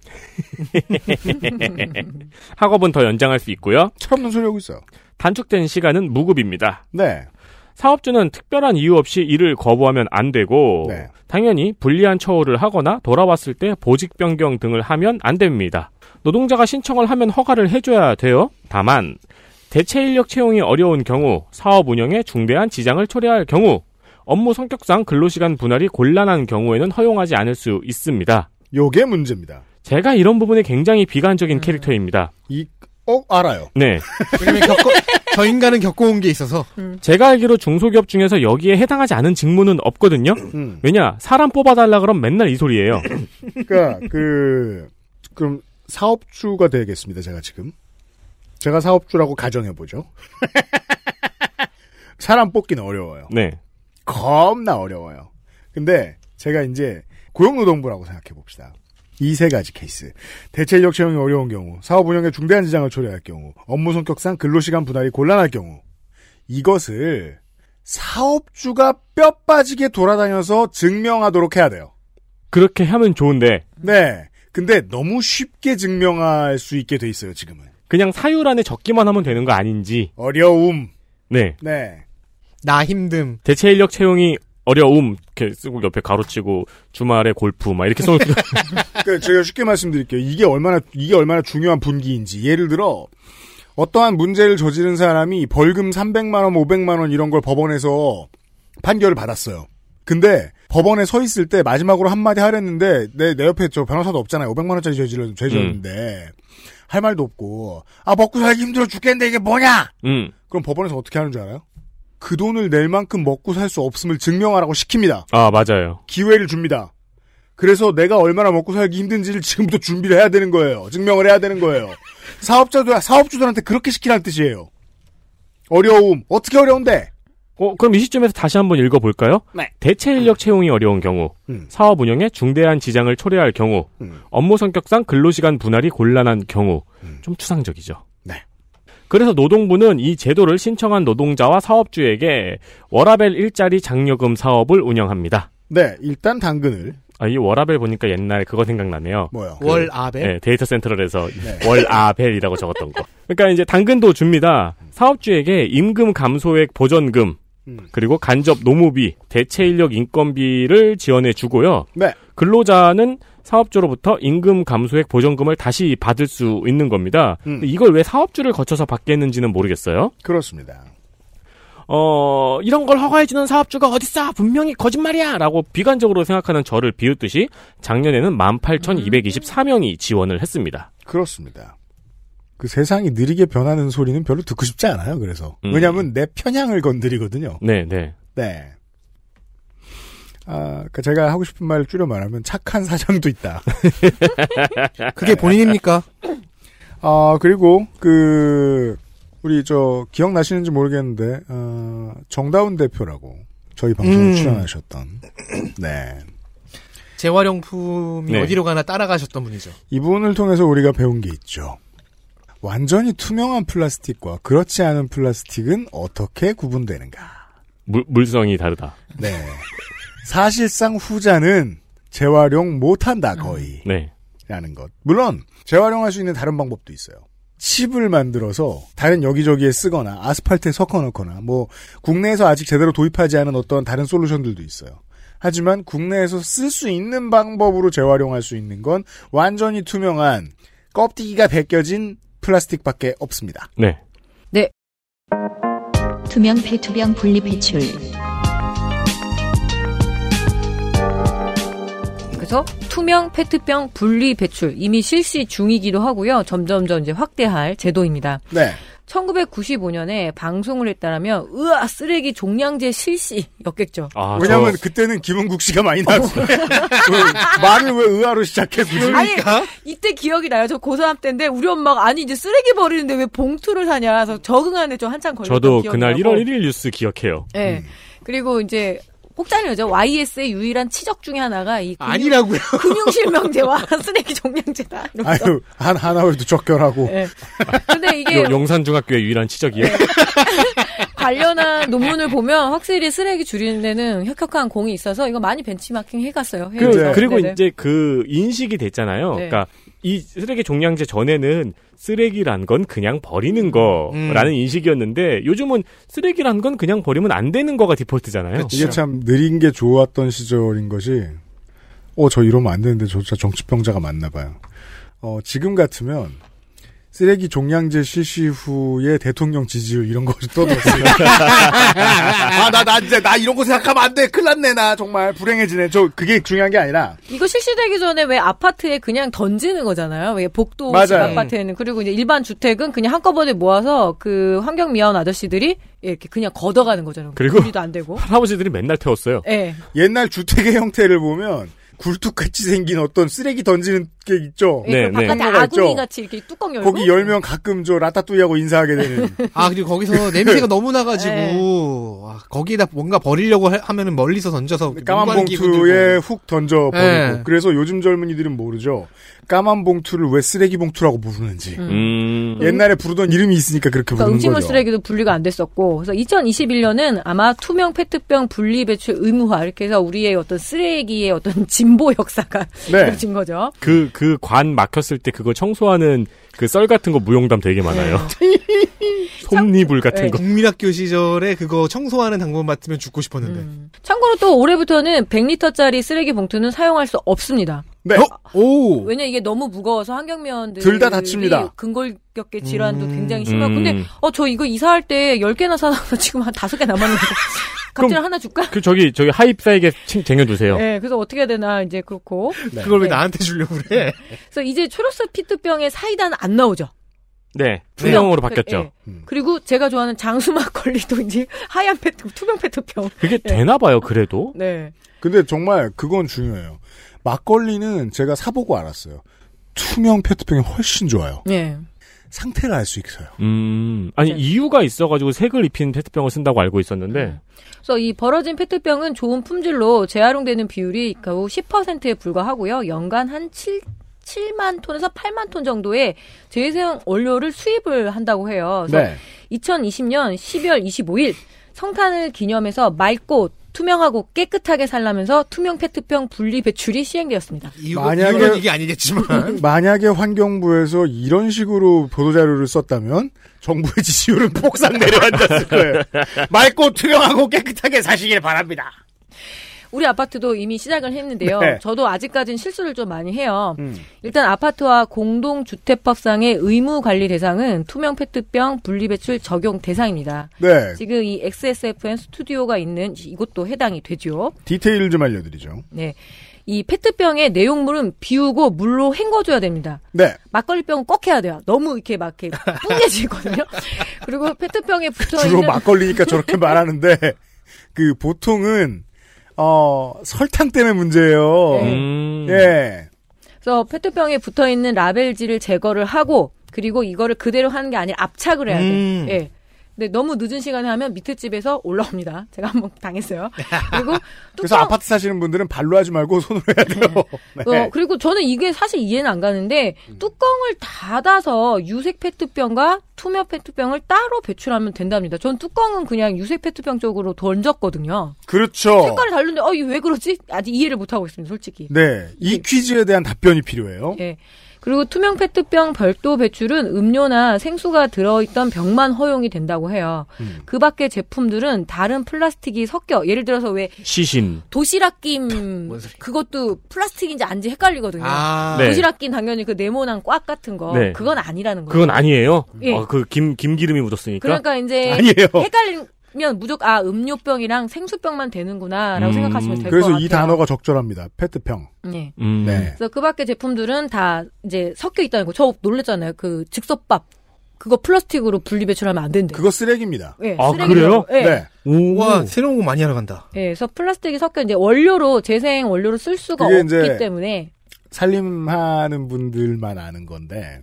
학업은 더 연장할 수 있고요. 철없는 소리 하고 있어요. 단축된 시간은 무급입니다. 네. 사업주는 특별한 이유 없이 일을 거부하면 안 되고 네. 당연히 불리한 처우를 하거나 돌아왔을 때 보직 변경 등을 하면 안 됩니다. 노동자가 신청을 하면 허가를 해줘야 돼요. 다만 대체 인력 채용이 어려운 경우, 사업 운영에 중대한 지장을 초래할 경우, 업무 성격상 근로시간 분할이 곤란한 경우에는 허용하지 않을 수 있습니다. 요게 문제입니다. 제가 이런 부분에 굉장히 비관적인 음... 캐릭터입니다. 이... 어? 알아요. 네. 왜냐면 겪어... 저 인간은 겪어온 게 있어서. 음. 제가 알기로 중소기업 중에서 여기에 해당하지 않은 직무는 없거든요. 음. 왜냐 사람 뽑아달라 그러면 맨날 이 소리예요. 그러니까 그 그럼 사업주가 되겠습니다. 제가 지금 제가 사업주라고 가정해보죠. 사람 뽑기는 어려워요. 네. 겁나 어려워요. 근데 제가 이제 고용노동부라고 생각해봅시다. 이 세 가지 케이스. 대체 인력 채용이 어려운 경우, 사업 운영에 중대한 지장을 초래할 경우, 업무 성격상 근로시간 분할이 곤란할 경우. 이것을 사업주가 뼈 빠지게 돌아다녀서 증명하도록 해야 돼요. 그렇게 하면 좋은데. 네. 근데 너무 쉽게 증명할 수 있게 돼 있어요, 지금은. 그냥 사유란에 적기만 하면 되는 거 아닌지. 어려움. 네. 네. 나 힘듦. 대체 인력 채용이 어려움. 이렇게 쓰고 옆에 가로치고 주말에 골프 막 이렇게 써. 그 제가 쉽게 말씀드릴게요. 이게 얼마나 이게 얼마나 중요한 분기인지. 예를 들어 어떠한 문제를 저지른 사람이 벌금 삼백만 원, 오백만 원 이런 걸 법원에서 판결을 받았어요. 근데 법원에 서 있을 때 마지막으로 한마디 하랬는데 내, 내 옆에 저 변호사도 없잖아요. 오백만 원짜리 죄질렀는데 음. 할 말도 없고 아 먹고 살기 힘들어 죽겠는데 이게 뭐냐? 음. 그럼 법원에서 어떻게 하는 줄 알아요? 그 돈을 낼 만큼 먹고 살 수 없음을 증명하라고 시킵니다. 아 맞아요. 기회를 줍니다. 그래서 내가 얼마나 먹고 살기 힘든지를 지금부터 준비를 해야 되는 거예요. 증명을 해야 되는 거예요. 사업자도, 사업주들한테 그렇게 시키라는 뜻이에요. 어려움. 어떻게 어려운데? 어, 그럼 이 시점에서 다시 한번 읽어볼까요? 네. 대체 인력 채용이 어려운 경우, 음. 사업 운영에 중대한 지장을 초래할 경우, 음. 업무 성격상 근로시간 분할이 곤란한 경우, 음. 좀 추상적이죠. 네. 그래서 노동부는 이 제도를 신청한 노동자와 사업주에게 워라벨 일자리 장려금 사업을 운영합니다. 네, 일단 당근을. 아, 이 워라벨 보니까 옛날 그거 생각나네요. 뭐요? 그, 월아벨? 네, 데이터 센트럴에서 네. 월아벨이라고 적었던 거. 그러니까 이제 당근도 줍니다. 사업주에게 임금 감소액 보전금, 음. 그리고 간접 노무비, 대체 인력 인건비를 지원해 주고요. 네. 근로자는 사업주로부터 임금 감소액 보전금을 다시 받을 수 있는 겁니다. 음. 이걸 왜 사업주를 거쳐서 받겠는지는 모르겠어요. 그렇습니다. 어, 이런 걸 허가해주는 사업주가 어딨어? 분명히 거짓말이야! 라고 비관적으로 생각하는 저를 비웃듯이 작년에는 만 팔천이백이십사 명이 지원을 했습니다. 그렇습니다. 그 세상이 느리게 변하는 소리는 별로 듣고 싶지 않아요, 그래서. 음. 왜냐면 내 편향을 건드리거든요. 네네. 네. 아, 그 제가 하고 싶은 말을 줄여 말하면 착한 사장도 있다. 그게 본인입니까? 아, 그리고, 그, 우리 저 기억나시는지 모르겠는데 어, 정다운 대표라고 저희 방송에 음. 출연하셨던 네 재활용품이 네. 어디로 가나 따라가셨던 분이죠. 이분을 통해서 우리가 배운 게 있죠. 완전히 투명한 플라스틱과 그렇지 않은 플라스틱은 어떻게 구분되는가. 물, 물성이 다르다. 네. 사실상 후자는 재활용 못한다 거의 음. 네. 라는 것. 물론 재활용할 수 있는 다른 방법도 있어요. 칩을 만들어서 다른 여기저기에 쓰거나 아스팔트에 섞어 넣거나 뭐 국내에서 아직 제대로 도입하지 않은 어떤 다른 솔루션들도 있어요. 하지만 국내에서 쓸 수 있는 방법으로 재활용할 수 있는 건 완전히 투명한 껍데기가 벗겨진 플라스틱밖에 없습니다. 네. 네. 투명 페트병 분리 배출. 그래서 투명 페트병 분리 배출 이미 실시 중이기도 하고요. 점점점 이제 확대할 제도입니다. 네. 천구백구십오 년에 방송을 했다라면 으아 쓰레기 종량제 실시였겠죠. 아, 왜냐하면 저... 그때는 김은국 씨가 많이 나왔어요. 말을 왜 으아로 시작했어요? 아니 이때 기억이 나요. 저 고삼 때인데 우리 엄마가 아니 이제 쓰레기 버리는데 왜 봉투를 사냐 해서 적응하는데 좀 한참 걸렸던 기억이 나고. 저도 그날 일월 일일 뉴스 기억해요. 네. 음. 그리고 이제 혹자녀죠. 와이에스의 유일한 치적 중에 하나가 이 금융, 아니라고요. 금융실명제와 쓰레기 종량제다. 아유, 한 하나월도 적결하고. 네. 근데 이게 요, 용산중학교의 유일한 치적이에요. 네. 관련한 논문을 보면 확실히 쓰레기 줄이는 데는 혁혁한 공이 있어서 이거 많이 벤치마킹 해갔어요. 그, 네. 그리고 네네. 이제 그 인식이 됐잖아요. 네. 그러니까 이 쓰레기 종량제 전에는 쓰레기란 건 그냥 버리는 거라는 음. 인식이었는데 요즘은 쓰레기란 건 그냥 버리면 안 되는 거가 디폴트잖아요. 그렇죠. 이게 참 느린 게 좋았던 시절인 것이 어, 저 이러면 안 되는데 저 진짜 정치병자가 맞나 봐요. 어, 지금 같으면 쓰레기 종량제 실시 후에 대통령 지지율 이런 거를 떠들었어요. 아, 나, 나 이제, 나 이런 거 생각하면 안 돼. 큰일 났네, 나. 정말 불행해지네. 저, 그게 중요한 게 아니라. 이거 실시되기 전에 왜 아파트에 그냥 던지는 거잖아요. 왜 복도 아파트에는. 그리고 이제 일반 주택은 그냥 한꺼번에 모아서 그 환경미화원 아저씨들이 이렇게 그냥 걷어가는 거잖아요. 그리고. 분리도 안 되고. 할아버지들이 맨날 태웠어요. 예. 네. 옛날 주택의 형태를 보면. 굴뚝같이 생긴 어떤 쓰레기 던지는 게 있죠. 네, 바깥에 네. 아궁이같이 이렇게 뚜껑 열고 거기 열면 가끔 저 라따뚜이하고 인사하게 되는. 아 그리고 거기서 냄새가 너무 나가지고 아, 거기에다 뭔가 버리려고 하면은 멀리서 던져서 까만 봉투에 훅 던져 버리고. 그래서 요즘 젊은이들은 모르죠. 까만 봉투를 왜 쓰레기 봉투라고 부르는지. 음. 옛날에 부르던 이름이 있으니까 그렇게 그러니까 부르는 거죠. 음식물 쓰레기도 분리가 안 됐었고. 그래서 이천이십일 년은 아마 투명 페트병 분리 배출 의무화 이렇게 해서 우리의 어떤 쓰레기의 어떤 짐 진보 역사가 네. 펼친 거죠. 그, 그 관 막혔을 때 그거 청소하는 그 썰 같은 거 무용담 되게 많아요. 솜니불 같은 네. 거. 국민학교 시절에 그거 청소하는 당번 맡으면 죽고 싶었는데. 음. 참고로 또 올해부터는 백 리터짜리 쓰레기 봉투는 사용할 수 없습니다. 네. 어? 오. 왜냐 이게 너무 무거워서 환경미원들이 둘 다 다칩니다. 근골격계 질환도 음. 굉장히 심하고. 음. 근데 어 저 이거 이사할 때 열 개나 사놔서 지금 한 다섯 개 남았는데. 갑자기 하나 줄까? 그 저기 저기 하입사에게 쟁여주세요. 네, 그래서 어떻게 해야 되나 이제 그렇고. 네. 그걸 왜 네. 나한테 주려고 그래? 그래서 이제 초록색 피트병에 사이다는 안 나오죠. 네, 투명으로 네. 바뀌었죠. 네. 음. 그리고 제가 좋아하는 장수 막걸리도 이제 하얀 페트, 투명 페트병. 그게 네. 되나 봐요, 그래도. 네. 근데 정말 그건 중요해요. 막걸리는 제가 사보고 알았어요. 투명 페트병이 훨씬 좋아요. 네. 상태를 알 수 있어요. 음, 아니 네. 이유가 있어가지고 색을 입힌 페트병을 쓴다고 알고 있었는데. 그래서 이 벌어진 페트병은 좋은 품질로 재활용되는 비율이 겨우 십 퍼센트에 불과하고요. 연간 한 칠, 칠만 톤에서 팔만 톤 정도의 재활용 원료를 수입을 한다고 해요. 그래서 네. 이천이십년 십이월 이십오일 성탄을 기념해서 맑고 투명하고 깨끗하게 살라면서 투명 페트병 분리 배출이 시행되었습니다. 만약에 이게 아니겠지만 만약에 환경부에서 이런 식으로 보도자료를 썼다면 정부의 지지율은 폭삭 내려앉았을 거예요. 맑고 투명하고 깨끗하게 사시길 바랍니다. 우리 아파트도 이미 시작을 했는데요. 네. 저도 아직까지는 실수를 좀 많이 해요. 음. 일단 아파트와 공동주택법상의 의무 관리 대상은 투명 페트병 분리배출 적용 대상입니다. 네. 지금 이 엑스에스에프엠 스튜디오가 있는 이곳도 해당이 되죠. 디테일 좀 알려드리죠. 네. 이 페트병의 내용물은 비우고 물로 헹궈줘야 됩니다. 네. 막걸리병은 꼭 해야 돼요. 너무 이렇게 막 이렇게 뿌얘지거든요. 그리고 페트병에 붙어있는 주로 막걸리니까 저렇게 말하는데 그 보통은 어, 설탕 때문에 문제예요. 네. 음. 예. 그래서 페트병에 붙어 있는 라벨지를 제거를 하고 그리고 이거를 그대로 하는 게 아니라 압착을 해야 돼. 음. 예. 근데 너무 늦은 시간에 하면 밑에 집에서 올라옵니다. 제가 한번 당했어요. 그리고 뚜껑... 그래서 아파트 사시는 분들은 발로 하지 말고 손으로 해야 돼요. 네. 네. 어, 그리고 저는 이게 사실 이해는 안 가는데 음. 뚜껑을 닫아서 유색 페트병과 투명 페트병을 따로 배출하면 된답니다. 전 뚜껑은 그냥 유색 페트병 쪽으로 던졌거든요. 그렇죠. 색깔이 다른데 어, 이거 왜 그러지? 아직 이해를 못 하고 있습니다, 솔직히. 네, 이 퀴즈에 대한 답변이 필요해요. 네. 그리고 투명 페트병 별도 배출은 음료나 생수가 들어있던 병만 허용이 된다고 해요. 음. 그 밖의 제품들은 다른 플라스틱이 섞여. 예를 들어서 왜 시신, 도시락 김 그것도 플라스틱인지 안지 헷갈리거든요. 아~ 네. 도시락 김 당연히 그 네모난 꽉 같은 거 네. 그건 아니라는 거예요. 그건 아니에요? 예. 어, 그 김 김기름이 묻었으니까. 그러니까 이제 아니에요. 헷갈린. 면 무조건 아 음료병이랑 생수병만 되는구나라고 음, 생각하시면 될 것 같아요. 그래서 이 단어가 적절합니다. 페트병. 네. 음. 네. 그래서 그 밖의 제품들은 다 이제 섞여 있다는 거. 저 놀랬잖아요. 그 즉석밥 그거 플라스틱으로 분리배출하면 안 된대. 그거 쓰레기입니다. 네, 아 쓰레기로. 그래요? 네. 네. 와 새로운 거 많이 알아간다. 네. 그래서 플라스틱이 섞여 이제 원료로 재생 원료로 쓸 수가 없기 때문에 살림하는 분들만 아는 건데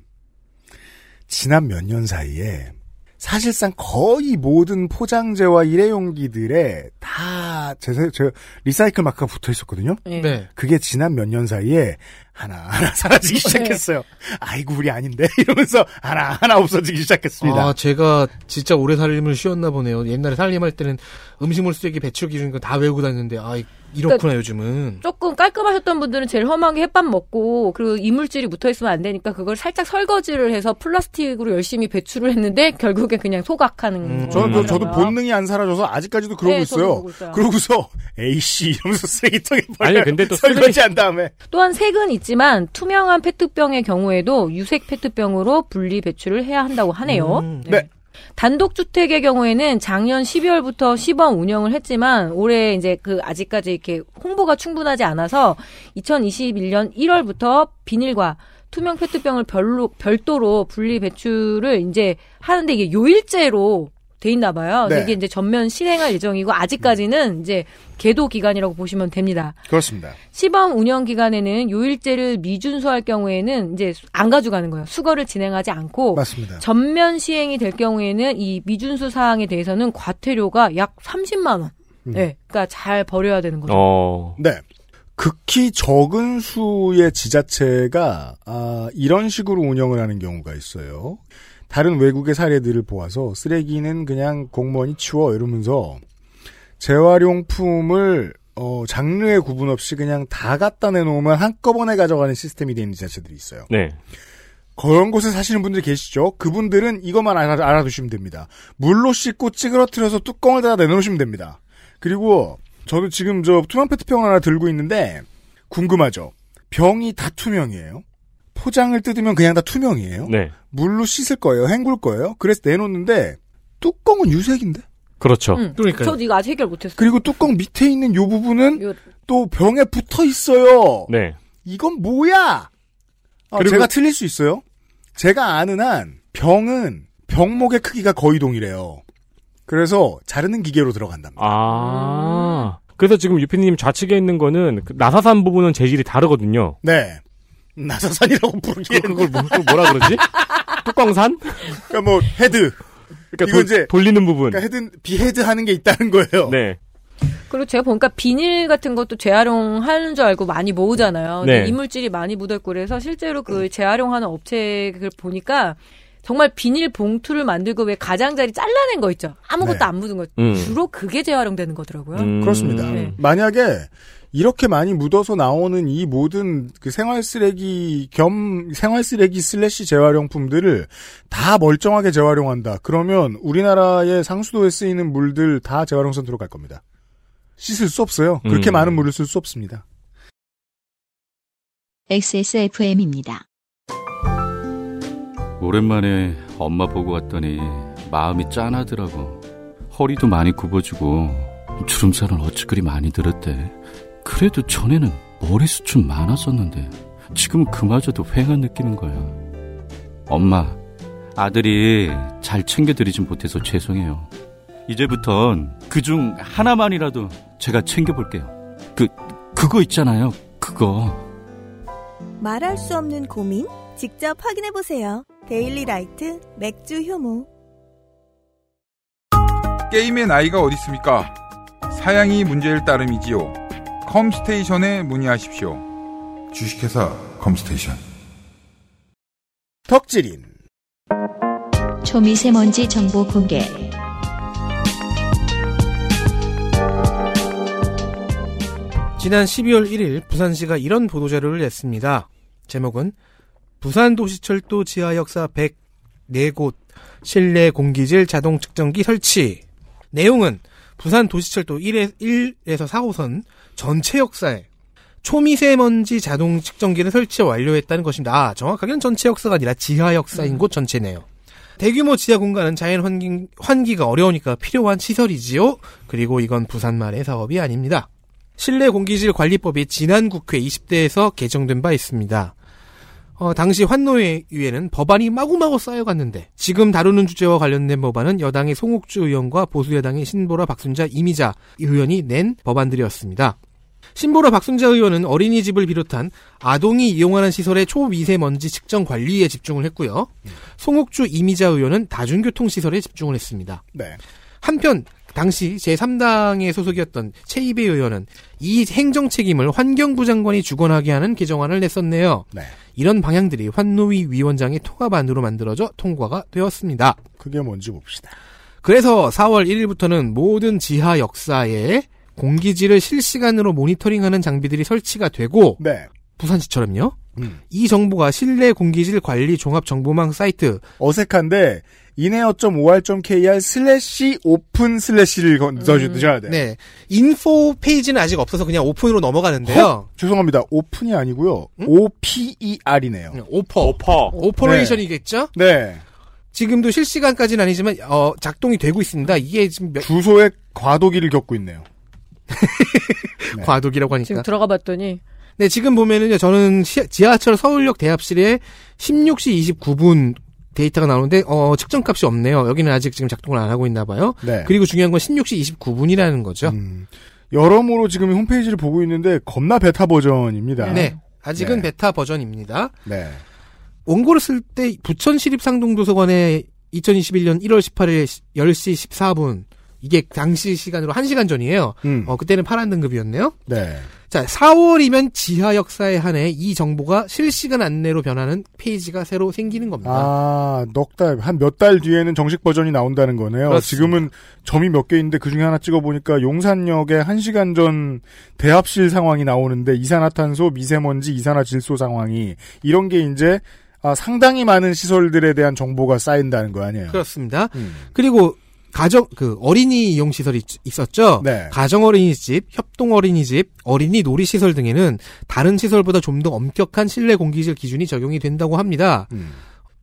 지난 몇 년 사이에. 사실상 거의 모든 포장재와 일회용기들에 다 제, 제 리사이클 마크가 붙어 있었거든요. 네. 그게 지난 몇 년 사이에 하나하나 사라지기 시작했어요. 네. 아이고 우리 아닌데 이러면서 하나하나 없어지기 시작했습니다. 아 제가 진짜 오래 살림을 쉬었나 보네요. 옛날에 살림할 때는 음식물 쓰레기 배출 기준 다 외우고 다녔는데 아 이렇구나 그러니까 요즘은. 조금 깔끔하셨던 분들은 제일 험하게 햇밥 먹고 그리고 이물질이 묻어있으면 안 되니까 그걸 살짝 설거지를 해서 플라스틱으로 열심히 배출을 했는데 결국에 그냥 소각하는 음, 저는 저도 본능이 안 사라져서 아직까지도 그러고 네, 있어요. 그러고서 에이씨 이러면서 쓰레기통에 버려요. 아니, 근데 또 설거지한 다음에. 또한 색은 있지만 투명한 페트병의 경우에도 유색 페트병으로 분리 배출을 해야 한다고 하네요. 음, 네. 네. 단독주택의 경우에는 작년 십이월부터 시범 운영을 했지만 올해 이제 그 아직까지 이렇게 홍보가 충분하지 않아서 이천이십일년 일월부터 비닐과 투명 페트병을 별로, 별도로 분리 배출을 이제 하는데 이게 요일제로 돼 있나 봐요. 네. 이게 이제 전면 실행할 예정이고 아직까지는 이제 계도 기간이라고 보시면 됩니다. 그렇습니다. 시범 운영 기간에는 요일제를 미준수할 경우에는 이제 안 가져가는 거예요. 수거를 진행하지 않고 맞습니다. 전면 시행이 될 경우에는 이 미준수 사항에 대해서는 과태료가 약 삼십만 원. 음. 네, 그러니까 잘 버려야 되는 거죠. 어... 네. 극히 적은 수의 지자체가 아, 이런 식으로 운영을 하는 경우가 있어요. 다른 외국의 사례들을 보아서 쓰레기는 그냥 공무원이 치워 이러면서 재활용품을 어, 장르의 구분 없이 그냥 다 갖다 내놓으면 한꺼번에 가져가는 시스템이 돼 있는 지자체들이 있어요. 네. 그런 곳에 사시는 분들 계시죠? 그분들은 이것만 알아, 알아두시면 됩니다. 물로 씻고 찌그러뜨려서 뚜껑을 다 내놓으시면 됩니다. 그리고 저도 지금 저 투명 페트병 하나 들고 있는데 궁금하죠? 병이 다 투명이에요. 포장을 뜯으면 그냥 다 투명이에요. 네. 물로 씻을 거예요. 헹굴 거예요. 그래서 내놓는데 뚜껑은 유색인데? 그렇죠. 응. 그러니까 저도 이거 아직 해결 못했어요. 그리고 뚜껑 밑에 있는 요 부분은 요... 또 병에 붙어 있어요. 네. 이건 뭐야? 아, 그리고... 제가 틀릴 수 있어요. 제가 아는 한 병은 병목의 크기가 거의 동일해요. 그래서 자르는 기계로 들어간답니다. 아. 그래서 지금 유피님 좌측에 있는 거는 나사산 부분은 재질이 다르거든요. 네. 나사산이라고 부르기엔 그걸 뭐, 뭐라 그러지? 뚜껑산? 그러니까 뭐 헤드. 그러니까 이거 도, 이제 돌리는 부분. 그러니까 헤드 비헤드 하는 게 있다는 거예요. 네. 그리고 제가 보니까 비닐 같은 것도 재활용하는 줄 알고 많이 모으잖아요. 네. 이물질이 많이 묻어있고 그래서 실제로 그 재활용하는 업체를 보니까 정말 비닐 봉투를 만들고 왜 가장자리 잘라낸 거 있죠. 아무것도 네. 안 묻은 거. 음. 주로 그게 재활용되는 거더라고요. 음. 그렇습니다. 네. 만약에 이렇게 많이 묻어서 나오는 이 모든 그 생활 쓰레기 겸 생활 쓰레기 슬래시 재활용품들을 다 멀쩡하게 재활용한다. 그러면 우리나라의 상수도에 쓰이는 물들 다 재활용센터로 갈 겁니다. 씻을 수 없어요. 음. 그렇게 많은 물을 쓸 수 없습니다. 엑스에스에프엠입니다. 오랜만에 엄마 보고 왔더니 마음이 짠하더라고. 허리도 많이 굽어지고 주름살은 어찌 그리 많이 들었대. 그래도 전에는 머리숱 좀 많았었는데 지금은 그마저도 휑한 느끼는 거야. 엄마, 아들이 잘 챙겨드리지 못해서 죄송해요. 이제부턴 그중 하나만이라도 제가 챙겨볼게요. 그, 그거 있잖아요, 그거. 말할 수 없는 고민? 직접 확인해보세요. 데일리 라이트 맥주 효모. 게임의 나이가 어디 있습니까? 사양이 문제일 따름이지요. 컴스테이션에 문의하십시오. 주식회사 컴스테이션. 덕질인 초미세먼지 정보 공개. 지난 십이월 일일 부산시가 이런 보도자료를 냈습니다. 제목은 부산도시철도 지하역사 백사 곳 실내 공기질 자동 측정기 설치. 내용은 부산도시철도 일에서 사호선 전체 역사에 초미세먼지 자동 측정기를 설치 완료했다는 것입니다. 아, 정확하게는 전체 역사가 아니라 지하 역사인 곳 전체네요. 대규모 지하 공간은 자연 환기, 환기가 어려우니까 필요한 시설이지요. 그리고 이건 부산만의 사업이 아닙니다. 실내 공기질 관리법이 지난 국회 이십대에서 개정된 바 있습니다. 어, 당시 환노위에는 법안이 마구마구 쌓여갔는데 지금 다루는 주제와 관련된 법안은 여당의 송옥주 의원과 보수여당의 신보라 박순자 이미자 의원이 낸 법안들이었습니다. 신보라 박순자 의원은 어린이집을 비롯한 아동이 이용하는 시설의 초미세먼지 측정 관리에 집중을 했고요. 음. 송옥주 이미자 의원은 다중교통시설에 집중을 했습니다. 네. 한편 당시 제삼당의 소속이었던 최이배 의원은 이 행정 책임을 환경부 장관이 주관하게 하는 개정안을 냈었네요. 네. 이런 방향들이 환노위 위원장의 통합안으로 만들어져 통과가 되었습니다. 그게 뭔지 봅시다. 그래서 사월 일일부터는 모든 지하 역사에 공기질을 실시간으로 모니터링하는 장비들이 설치가 되고 네. 부산시처럼요. 음. 이 정보가 실내 공기질 관리 종합 정보망 사이트 어색한데 인에어 닷 오알 닷 케이알 슬래시 오픈 슬래시를 넣어주셔야 돼요. 네, 인포 페이지는 아직 없어서 그냥 오픈으로 넘어가는데요. 어? 죄송합니다. 오픈이 아니고요. 응? 오피이알이네요. 네, 오퍼. 오퍼. 오퍼레이션이겠죠? 네. 네. 지금도 실시간까지는 아니지만 어, 작동이 되고 있습니다. 이게 지금 몇... 주소에 과도기를 겪고 있네요. 네. 과도기라고 하니까. 지금 들어가 봤더니 네, 지금 보면은요. 저는 시, 지하철 서울역 대합실에 십육시 이십구분 데이터가 나오는데 어 측정값이 없네요. 여기는 아직 지금 작동을 안 하고 있나 봐요. 네. 그리고 중요한 건 십육시 이십구분이라는 거죠. 음, 여러모로 지금 홈페이지를 보고 있는데 겁나 베타 버전입니다. 네. 아직은 네. 베타 버전입니다. 네. 원고를 쓸 때 부천시립상동도서관에 이천이십일년 일월 십팔일 열시 십사분 이게 당시 시간으로 한 시간 전이에요. 음. 어, 그때는 파란 등급이었네요. 네. 자, 사월이면 지하 역사에 한해 이 정보가 실시간 안내로 변하는 페이지가 새로 생기는 겁니다. 아, 넉 달, 한 몇 달 뒤에는 정식 버전이 나온다는 거네요. 그렇습니다. 지금은 점이 몇 개 있는데 그중에 하나 찍어보니까 용산역에 한 시간 전 대합실 상황이 나오는데 이산화탄소, 미세먼지, 이산화질소 상황이 이런 게 이제 아, 상당히 많은 시설들에 대한 정보가 쌓인다는 거 아니에요? 그렇습니다. 음. 그리고 가정, 그, 어린이 이용시설이 있었죠? 네. 가정어린이집, 협동어린이집, 어린이 놀이시설 등에는 다른 시설보다 좀 더 엄격한 실내 공기질 기준이 적용이 된다고 합니다. 음.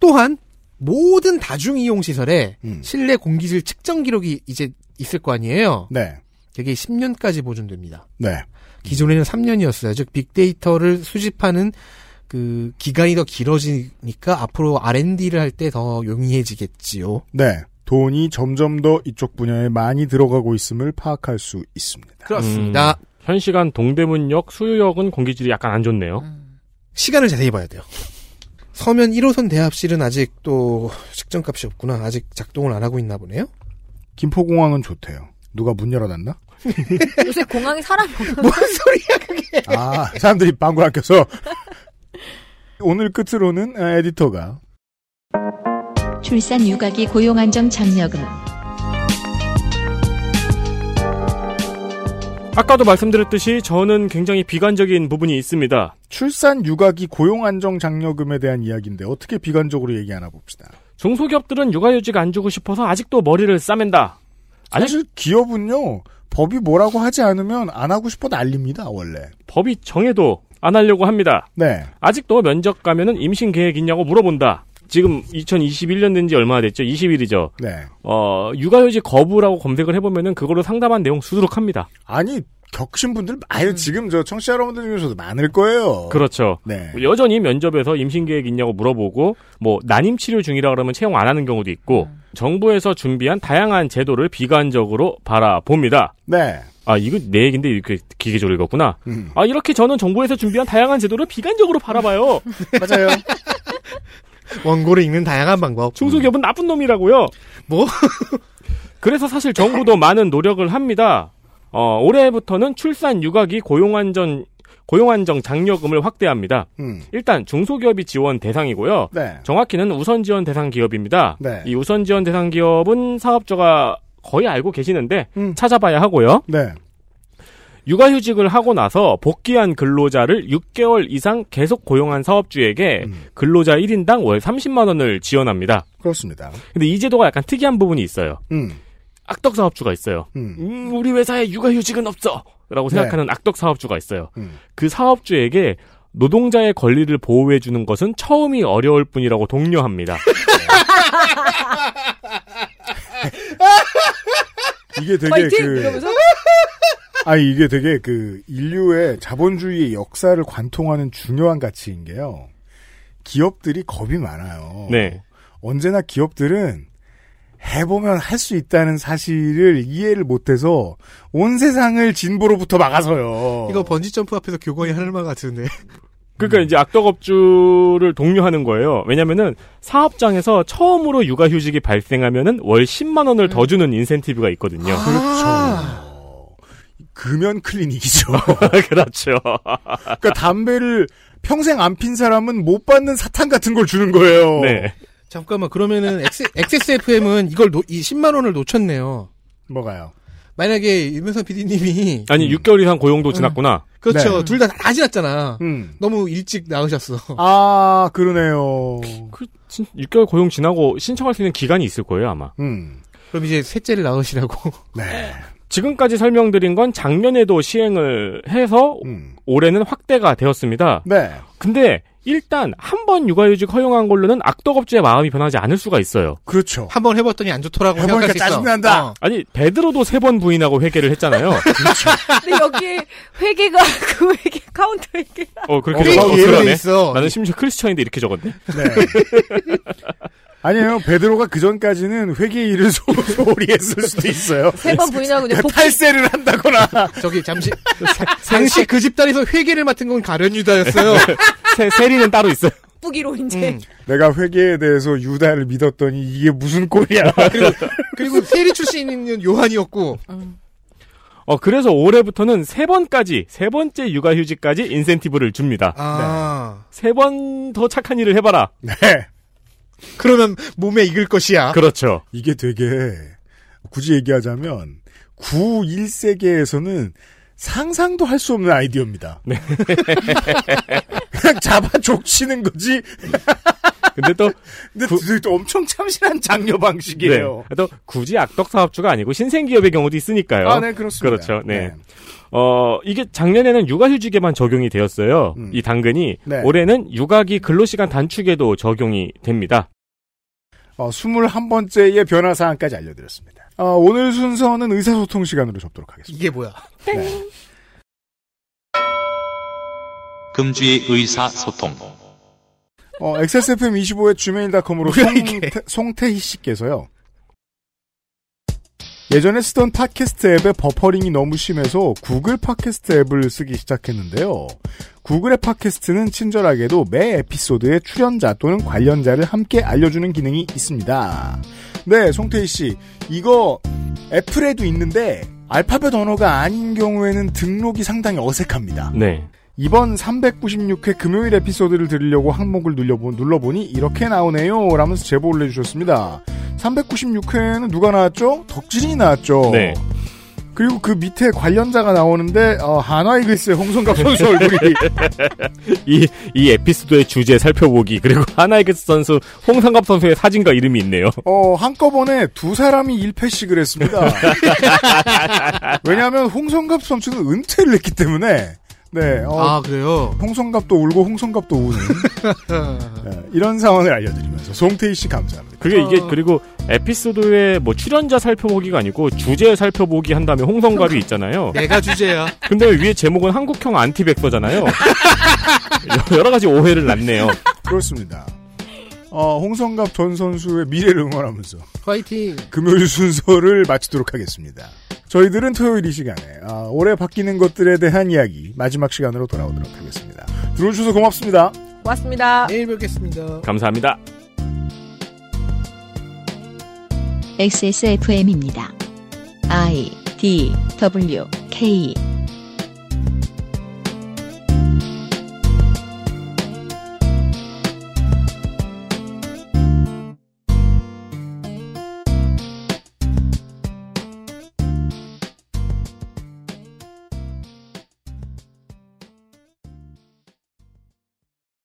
또한, 모든 다중이용시설에 음. 실내 공기질 측정 기록이 이제 있을 거 아니에요? 네. 그게 십 년까지 보존됩니다. 네. 기존에는 삼 년이었어요. 즉, 빅데이터를 수집하는 그, 기간이 더 길어지니까 앞으로 알 앤 디를 할 때 더 용이해지겠지요? 네. 돈이 점점 더 이쪽 분야에 많이 들어가고 있음을 파악할 수 있습니다. 그렇습니다. 음, 현 시간 동대문역, 수유역은 공기질이 약간 안 좋네요. 음. 시간을 자세히 봐야 돼요. 서면 일 호선 대합실은 아직 또 측정값이 없구나. 아직 작동을 안 하고 있나 보네요. 김포공항은 좋대요. 누가 문 열어놨나? 요새 공항에 사람이 없는데. 뭔 소리야 그게. 아, 사람들이 방구 안 껴서. 오늘 끝으로는 에디터가 출산 육아기 고용안정 장려금. 아까도 말씀드렸듯이 저는 굉장히 비관적인 부분이 있습니다. 출산 육아기 고용안정 장려금에 대한 이야기인데 어떻게 비관적으로 얘기하나 봅시다. 중소기업들은 육아휴직 안 주고 싶어서 아직도 머리를 싸맨다. 아니, 사실 기업은요. 법이 뭐라고 하지 않으면 안 하고 싶어 난립니다. 원래. 법이 정해도 안 하려고 합니다. 네. 아직도 면접 가면은 임신 계획 있냐고 물어본다. 지금 이천이십일 년 된 지 얼마나 됐죠? 이십 일이죠. 네. 어, 육아휴직 거부라고 검색을 해보면은 그걸로 상담한 내용 수두룩합니다. 아니, 겪으신 분들, 아유, 지금 저 청취자 여러분들 중에서도 많을 거예요. 그렇죠. 네. 여전히 면접에서 임신 계획 있냐고 물어보고, 뭐, 난임 치료 중이라 그러면 채용 안 하는 경우도 있고, 음. 정부에서 준비한 다양한 제도를 비관적으로 바라봅니다. 네. 아, 이거 내 얘기인데 이렇게 기계적으로 읽었구나. 음. 아, 이렇게 저는 정부에서 준비한 다양한 제도를 비관적으로 바라봐요. 맞아요. 원고를 읽는 다양한 방법. 중소기업은 나쁜 놈이라고요. 뭐? 그래서 사실 정부도 많은 노력을 합니다. 어, 올해부터는 출산 육아기 고용안전 고용안정 장려금을 확대합니다. 음. 일단 중소기업이 지원 대상이고요. 네. 정확히는 우선 지원 대상 기업입니다. 네. 이 우선 지원 대상 기업은 사업자가 거의 알고 계시는데 음. 찾아봐야 하고요. 네. 육아휴직을 하고 나서 복귀한 근로자를 육 개월 이상 계속 고용한 사업주에게 음. 근로자 일 인당 월 삼십만 원을 지원합니다. 그렇습니다. 근데 이 제도가 약간 특이한 부분이 있어요. 음. 악덕 사업주가 있어요. 음. 음, 우리 회사에 육아휴직은 없어! 라고 생각하는 네. 악덕 사업주가 있어요. 음. 그 사업주에게 노동자의 권리를 보호해주는 것은 처음이 어려울 뿐이라고 독려합니다. 이게 되게 파이팅! 그... 이러면서? 아니, 이게 되게 그, 인류의 자본주의의 역사를 관통하는 중요한 가치인 게요. 기업들이 겁이 많아요. 네. 언제나 기업들은 해보면 할 수 있다는 사실을 이해를 못해서 온 세상을 진보로부터 막아서요. 이거 번지점프 앞에서 교관이 하는 말 같은데. 그러니까 이제 악덕업주를 독려하는 거예요. 왜냐면은 사업장에서 처음으로 육아휴직이 발생하면은 월 십만 원을 더 주는 인센티브가 있거든요. 아~ 그렇죠. 금연 클리닉이죠. 그렇죠. 그러니까 담배를 평생 안 핀 사람은 못 받는 사탕 같은 걸 주는 거예요. 네. 잠깐만, 그러면은 엑스 에스 에프 엠은 이걸 노, 이 십만 원을 놓쳤네요. 뭐가요? 만약에 유명선 피디님이 아니 음. 육 개월 이상 고용도 지났구나. 음. 그렇죠. 네. 둘 다 다 지났잖아. 음. 너무 일찍 나으셨어. 아, 그러네요. 그, 진, 육 개월 고용 지나고 신청할 수 있는 기간이 있을 거예요 아마. 음. 그럼 이제 셋째를 낳으시라고. 네. 지금까지 설명드린 건 작년에도 시행을 해서 음. 올해는 확대가 되었습니다. 네. 근데 일단 한 번 육아휴직 허용한 걸로는 악덕업주의 마음이 변하지 않을 수가 있어요. 그렇죠. 한 번 해봤더니 안 좋더라고 생각할 수 있어. 짜증난다. 어. 아니 베드로도 세 번 부인하고 회개를 했잖아요. 그렇죠. 근데 여기 회개가 그 회개 카운터 회개. 어 그렇게 적어. 어, 그러네. 있어. 나는 심지어 크리스천인데 이렇게 적었네. 네. 아니에요. 베드로가 그전까지는 회개일을 소홀히 했을 수도 있어요. 세 번 부인하고 이제 복수... 탈세를 한다거나. 저기 잠시. 당시 그 집단에서 회개를 맡은 건 가련유다였어요. 세, 세리는 따로 있어요. 뿌기로 이제. 음. 내가 회계에 대해서 유다를 믿었더니 이게 무슨 꼴이야. 그리고, 그리고 세리 출신인 요한이었고. 음. 어, 그래서 올해부터는 세 번까지, 세 번째 육아휴직까지 인센티브를 줍니다. 아. 네. 세 번 더 착한 일을 해봐라. 네. 그러면 몸에 익을 것이야. 그렇죠. 이게 되게, 굳이 얘기하자면, 구십일 세기에서는 상상도 할 수 없는 아이디어입니다. 네. 그냥 잡아 족치는 거지. 근데 또. 근데 구, 또 엄청 참신한 장려 방식이에요. 네. 또 굳이 악덕사업주가 아니고 신생기업의 경우도 있으니까요. 아, 네, 그렇습니다. 그렇죠. 네. 네. 어, 이게 작년에는 육아휴직에만 적용이 되었어요. 음. 이 당근이. 네. 올해는 육아기 근로시간 단축에도 적용이 됩니다. 어, 스물한 번째의 변화사항까지 알려드렸습니다. 어, 오늘 순서는 의사소통 시간으로 접도록 하겠습니다. 이게 뭐야? 네. 금주의 의사소통. 어, 엑스에스에프엠 이십오의 지메일 닷컴으로 송태, 송태희 씨께서요. 예전에 쓰던 팟캐스트 앱의 버퍼링이 너무 심해서 구글 팟캐스트 앱을 쓰기 시작했는데요. 구글의 팟캐스트는 친절하게도 매 에피소드에 출연자 또는 관련자를 함께 알려주는 기능이 있습니다. 네, 송태희 씨. 이거 애플에도 있는데 알파벳 언어가 아닌 경우에는 등록이 상당히 어색합니다. 네. 이번 삼백구십육 회 금요일 에피소드를 들으려고 항목을 눌러보, 눌러보니 이렇게 나오네요. 라면서 제보 올려주셨습니다. 삼백구십육 회는 누가 나왔죠? 덕진이 나왔죠. 네. 그리고 그 밑에 관련자가 나오는데 어, 한화의 글쎄 홍성갑 선수 얼굴이 이, 이 에피소드의 주제 살펴보기 그리고 한화의 글쎄 선수 홍성갑 선수의 사진과 이름이 있네요. 어, 한꺼번에 두 사람이 일 패씩을 했습니다. 왜냐하면 홍성갑 선수는 은퇴를 했기 때문에. 네, 어, 아, 그래요? 홍성갑도 울고 홍성갑도 우는 네, 이런 상황을 알려드리면서 송태희 씨 감사합니다. 그게 어... 이게 그리고 에피소드에 뭐 출연자 살펴보기가 아니고 주제 살펴보기 한 다음에 홍성갑이 있잖아요. 내가 주제야. 근데 위에 제목은 한국형 안티백서잖아요. 여러 가지 오해를 낳네요. 그렇습니다. 어, 홍성갑 전 선수의 미래를 응원하면서 화이팅! 금요일 순서를 마치도록 하겠습니다. 저희들은 토요일 이 시간에 아, 올해 바뀌는 것들에 대한 이야기 마지막 시간으로 돌아오도록 하겠습니다. 들어주셔서 고맙습니다. 고맙습니다. 내일 뵙겠습니다. 감사합니다. 엑스에스에프엠입니다. I, D, W, K